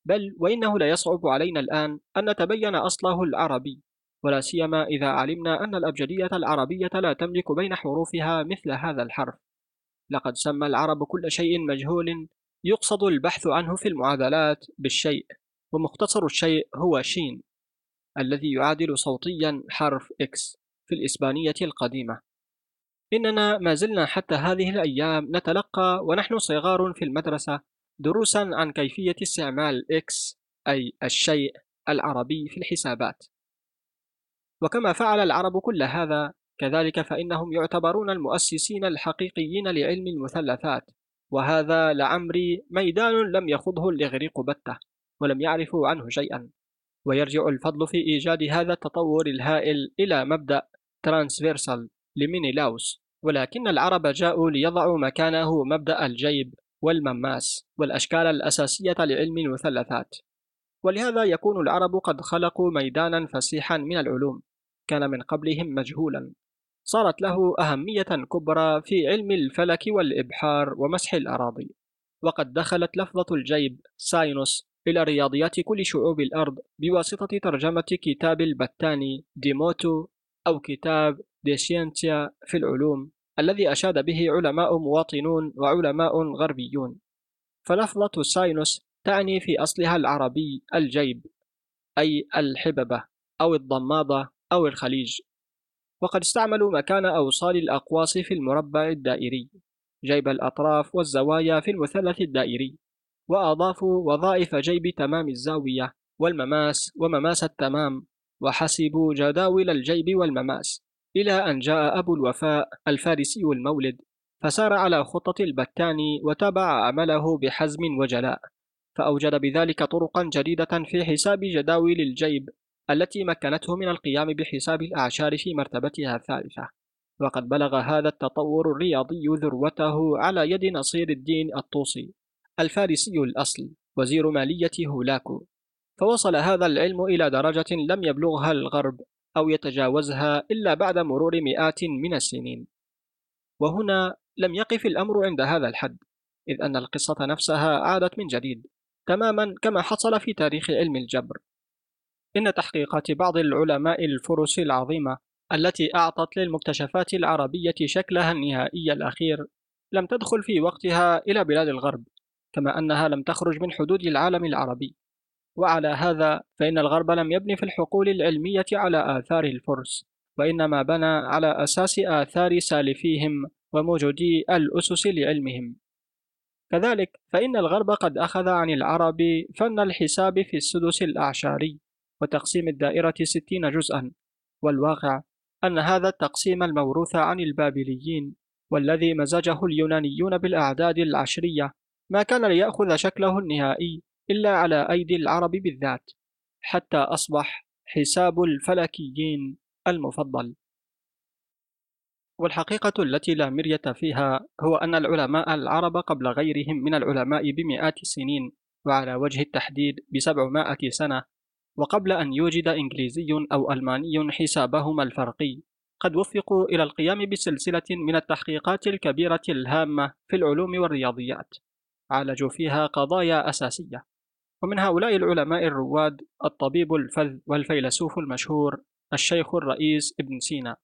بل وإنه لا يصعب علينا الآن أن نتبين أصله العربي، ولا سيما إذا علمنا أن الأبجدية العربية لا تملك بين حروفها مثل هذا الحرف. لقد سمى العرب كل شيء مجهول يقصد البحث عنه في المعادلات بالشيء، ومختصر الشيء هو شين، الذي يعادل صوتيا حرف إكس في الإسبانية القديمة. إننا ما زلنا حتى هذه الأيام نتلقى ونحن صغار في المدرسة دروسا عن كيفية استعمال إكس أي الشيء العربي في الحسابات. وكما فعل العرب كل هذا، كذلك فإنهم يعتبرون المؤسسين الحقيقيين لعلم المثلثات، وهذا لعمري ميدان لم يخضه الإغريق بتة ولم يعرفوا عنه شيئا. ويرجع الفضل في إيجاد هذا التطور الهائل إلى مبدأ ترانسفيرسال لمينيلاوس، ولكن العرب جاءوا ليضعوا مكانه مبدأ الجيب والمماس والأشكال الأساسية لعلم المثلثات، ولهذا يكون العرب قد خلقوا ميدانا فسيحا من العلوم كان من قبلهم مجهولا، صارت له أهمية كبرى في علم الفلك والإبحار ومسح الأراضي. وقد دخلت لفظة الجيب ساينوس إلى رياضيات كل شعوب الأرض بواسطة ترجمة كتاب البتاني ديموتو أو كتاب دي سيانتيا في العلوم الذي أشاد به علماء مواطنون وعلماء غربيون. فلفظة ساينوس تعني في أصلها العربي الجيب أي الحببة أو الضمادة أو الخليج، وقد استعملوا مكان أوصال الأقواس في المربع الدائري جيب الأطراف والزوايا في المثلث الدائري، وأضافوا وظائف جيب تمام الزاوية والمماس ومماس التمام، وحسبوا جداول الجيب والمماس، إلى أن جاء أبو الوفاء الفارسي المولد فسار على خطة البتاني وتابع عمله بحزم وجلاء، فأوجد بذلك طرقا جديدة في حساب جداول الجيب التي مكنته من القيام بحساب الأعشار في مرتبتها الثالثة. وقد بلغ هذا التطور الرياضي ذروته على يد نصير الدين الطوسي الفارسي الأصل وزير مالية هولاكو، فوصل هذا العلم إلى درجة لم يبلغها الغرب أو يتجاوزها إلا بعد مرور مئات من السنين. وهنا لم يقف الأمر عند هذا الحد، إذ أن القصة نفسها عادت من جديد تماما كما حصل في تاريخ علم الجبر. إن تحقيقات بعض العلماء الفرس العظيمة التي أعطت للمكتشفات العربية شكلها النهائي الأخير لم تدخل في وقتها إلى بلاد الغرب، كما أنها لم تخرج من حدود العالم العربي. وعلى هذا فإن الغرب لم يبني في الحقول العلمية على آثار الفرس، وإنما بنى على أساس آثار سالفيهم وموجدي الأسس لعلمهم. كذلك فإن الغرب قد أخذ عن العرب فن الحساب في السدس الأعشاري وتقسيم الدائرة ستين جزءا، والواقع أن هذا التقسيم الموروث عن البابليين والذي مزجه اليونانيون بالأعداد العشرية ما كان ليأخذ شكله النهائي إلا على أيدي العرب بالذات، حتى أصبح حساب الفلكيين المفضل. والحقيقة التي لا مرية فيها هو أن العلماء العرب قبل غيرهم من العلماء بمئات السنين، وعلى وجه التحديد بسبعمائة سنة، وقبل أن يوجد إنجليزي أو ألماني حسابهما الفرقي، قد وفقوا إلى القيام بسلسلة من التحقيقات الكبيرة الهامة في العلوم والرياضيات عالجوا فيها قضايا أساسية. ومن هؤلاء العلماء الرواد الطبيب الفذ والفيلسوف المشهور الشيخ الرئيس ابن سينا،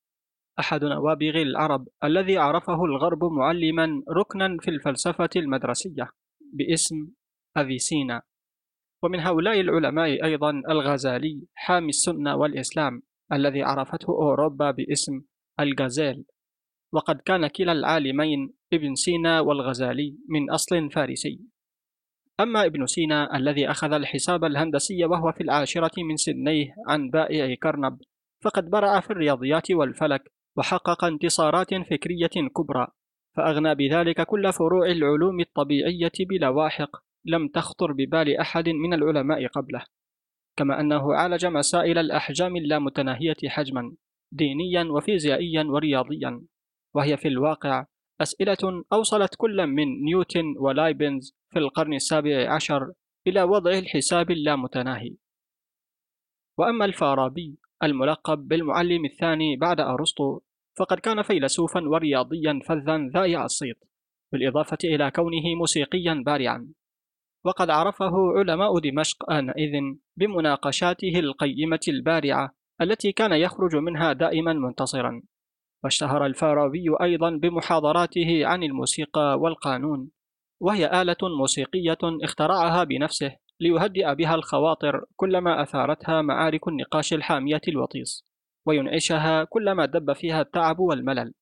أحد نوابغ العرب الذي عرفه الغرب معلما ركنا في الفلسفة المدرسية باسم أفيسينا. ومن هؤلاء العلماء أيضا الغزالي حامي السنة والإسلام الذي عرفته أوروبا باسم الغزال. وقد كان كلا العالمين ابن سينا والغزالي من أصل فارسي. أما ابن سينا الذي أخذ الحساب الهندسي وهو في العاشرة من سنيه عن بائع كرنب، فقد برع في الرياضيات والفلك وحقق انتصارات فكرية كبرى، فأغنى بذلك كل فروع العلوم الطبيعية بلواحق لم تخطر ببال أحد من العلماء قبله، كما أنه عالج مسائل الأحجام اللامتناهية حجما دينيا وفيزيائيا ورياضيا، وهي في الواقع أسئلة أوصلت كل من نيوتن ولايبنز في القرن السابع عشر إلى وضع الحساب اللامتناهي. وأما الفارابي الملقب بالمعلم الثاني بعد أرسطو فقد كان فيلسوفا ورياضيا فذا ذايع الصيت، بالإضافة إلى كونه موسيقيا بارعا، وقد عرفه علماء دمشق آنئذ بمناقشاته القيمة البارعة التي كان يخرج منها دائما منتصرا. واشتهر الفارابي أيضا بمحاضراته عن الموسيقى والقانون، وهي آلة موسيقية اخترعها بنفسه ليهدئ بها الخواطر كلما أثارتها معارك النقاش الحامية الوطيس، وينعشها كلما دب فيها التعب والملل.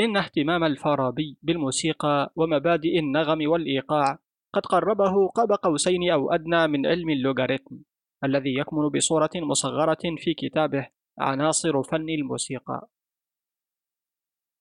إن اهتمام الفارابي بالموسيقى ومبادئ النغم والإيقاع قد قربه قاب قوسين أو أدنى من علم اللوغاريتم، الذي يكمن بصورة مصغرة في كتابه عناصر فن الموسيقى.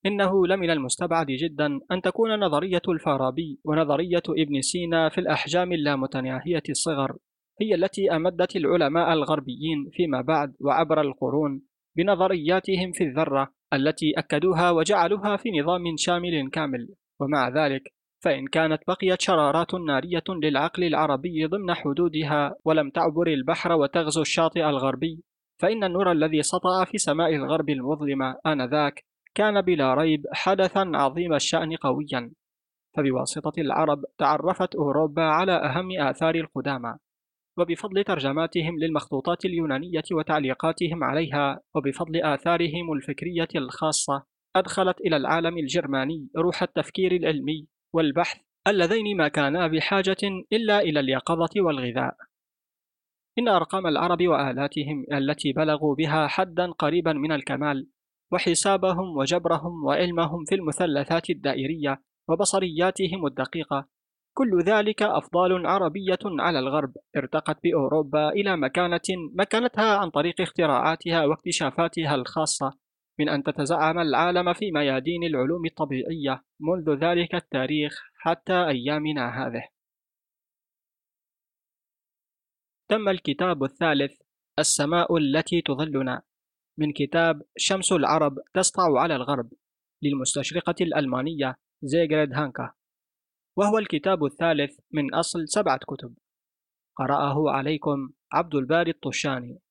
إنه لمن المستبعد جدا أن تكون نظرية الفارابي ونظرية ابن سينا في الأحجام اللامتناهية الصغر هي التي أمدت العلماء الغربيين فيما بعد وعبر القرون بنظرياتهم في الذرة التي أكدوها وجعلوها في نظام شامل كامل، ومع ذلك فإن كانت بقيت شرارات نارية للعقل العربي ضمن حدودها ولم تعبر البحر وتغزو الشاطئ الغربي، فإن النور الذي سطع في سماء الغرب المظلمة آنذاك كان بلا ريب حدثا عظيم الشأن قويا. فبواسطة العرب تعرفت أوروبا على أهم آثار القدامى، وبفضل ترجماتهم للمخطوطات اليونانية وتعليقاتهم عليها، وبفضل آثارهم الفكرية الخاصة، أدخلت إلى العالم الجرماني روح التفكير العلمي والبحث اللذين ما كانا بحاجة إلا إلى اليقظة والغذاء. إن أرقام العرب وآلاتهم التي بلغوا بها حدا قريبا من الكمال، وحسابهم وجبرهم وعلمهم في المثلثات الدائرية وبصرياتهم الدقيقة، كل ذلك أفضال عربية على الغرب ارتقت بأوروبا إلى مكانة مكنتها عن طريق اختراعاتها واكتشافاتها الخاصة من أن تتزعم العالم في ميادين العلوم الطبيعية منذ ذلك التاريخ حتى أيامنا هذه. تم الكتاب الثالث، السماء التي تظلنا، من كتاب شمس العرب تسطع على الغرب للمستشرقة الألمانية زيغرد هونكه، وهو الكتاب الثالث من أصل سبعة كتب. قرأه عليكم عبد الباري الطشاني.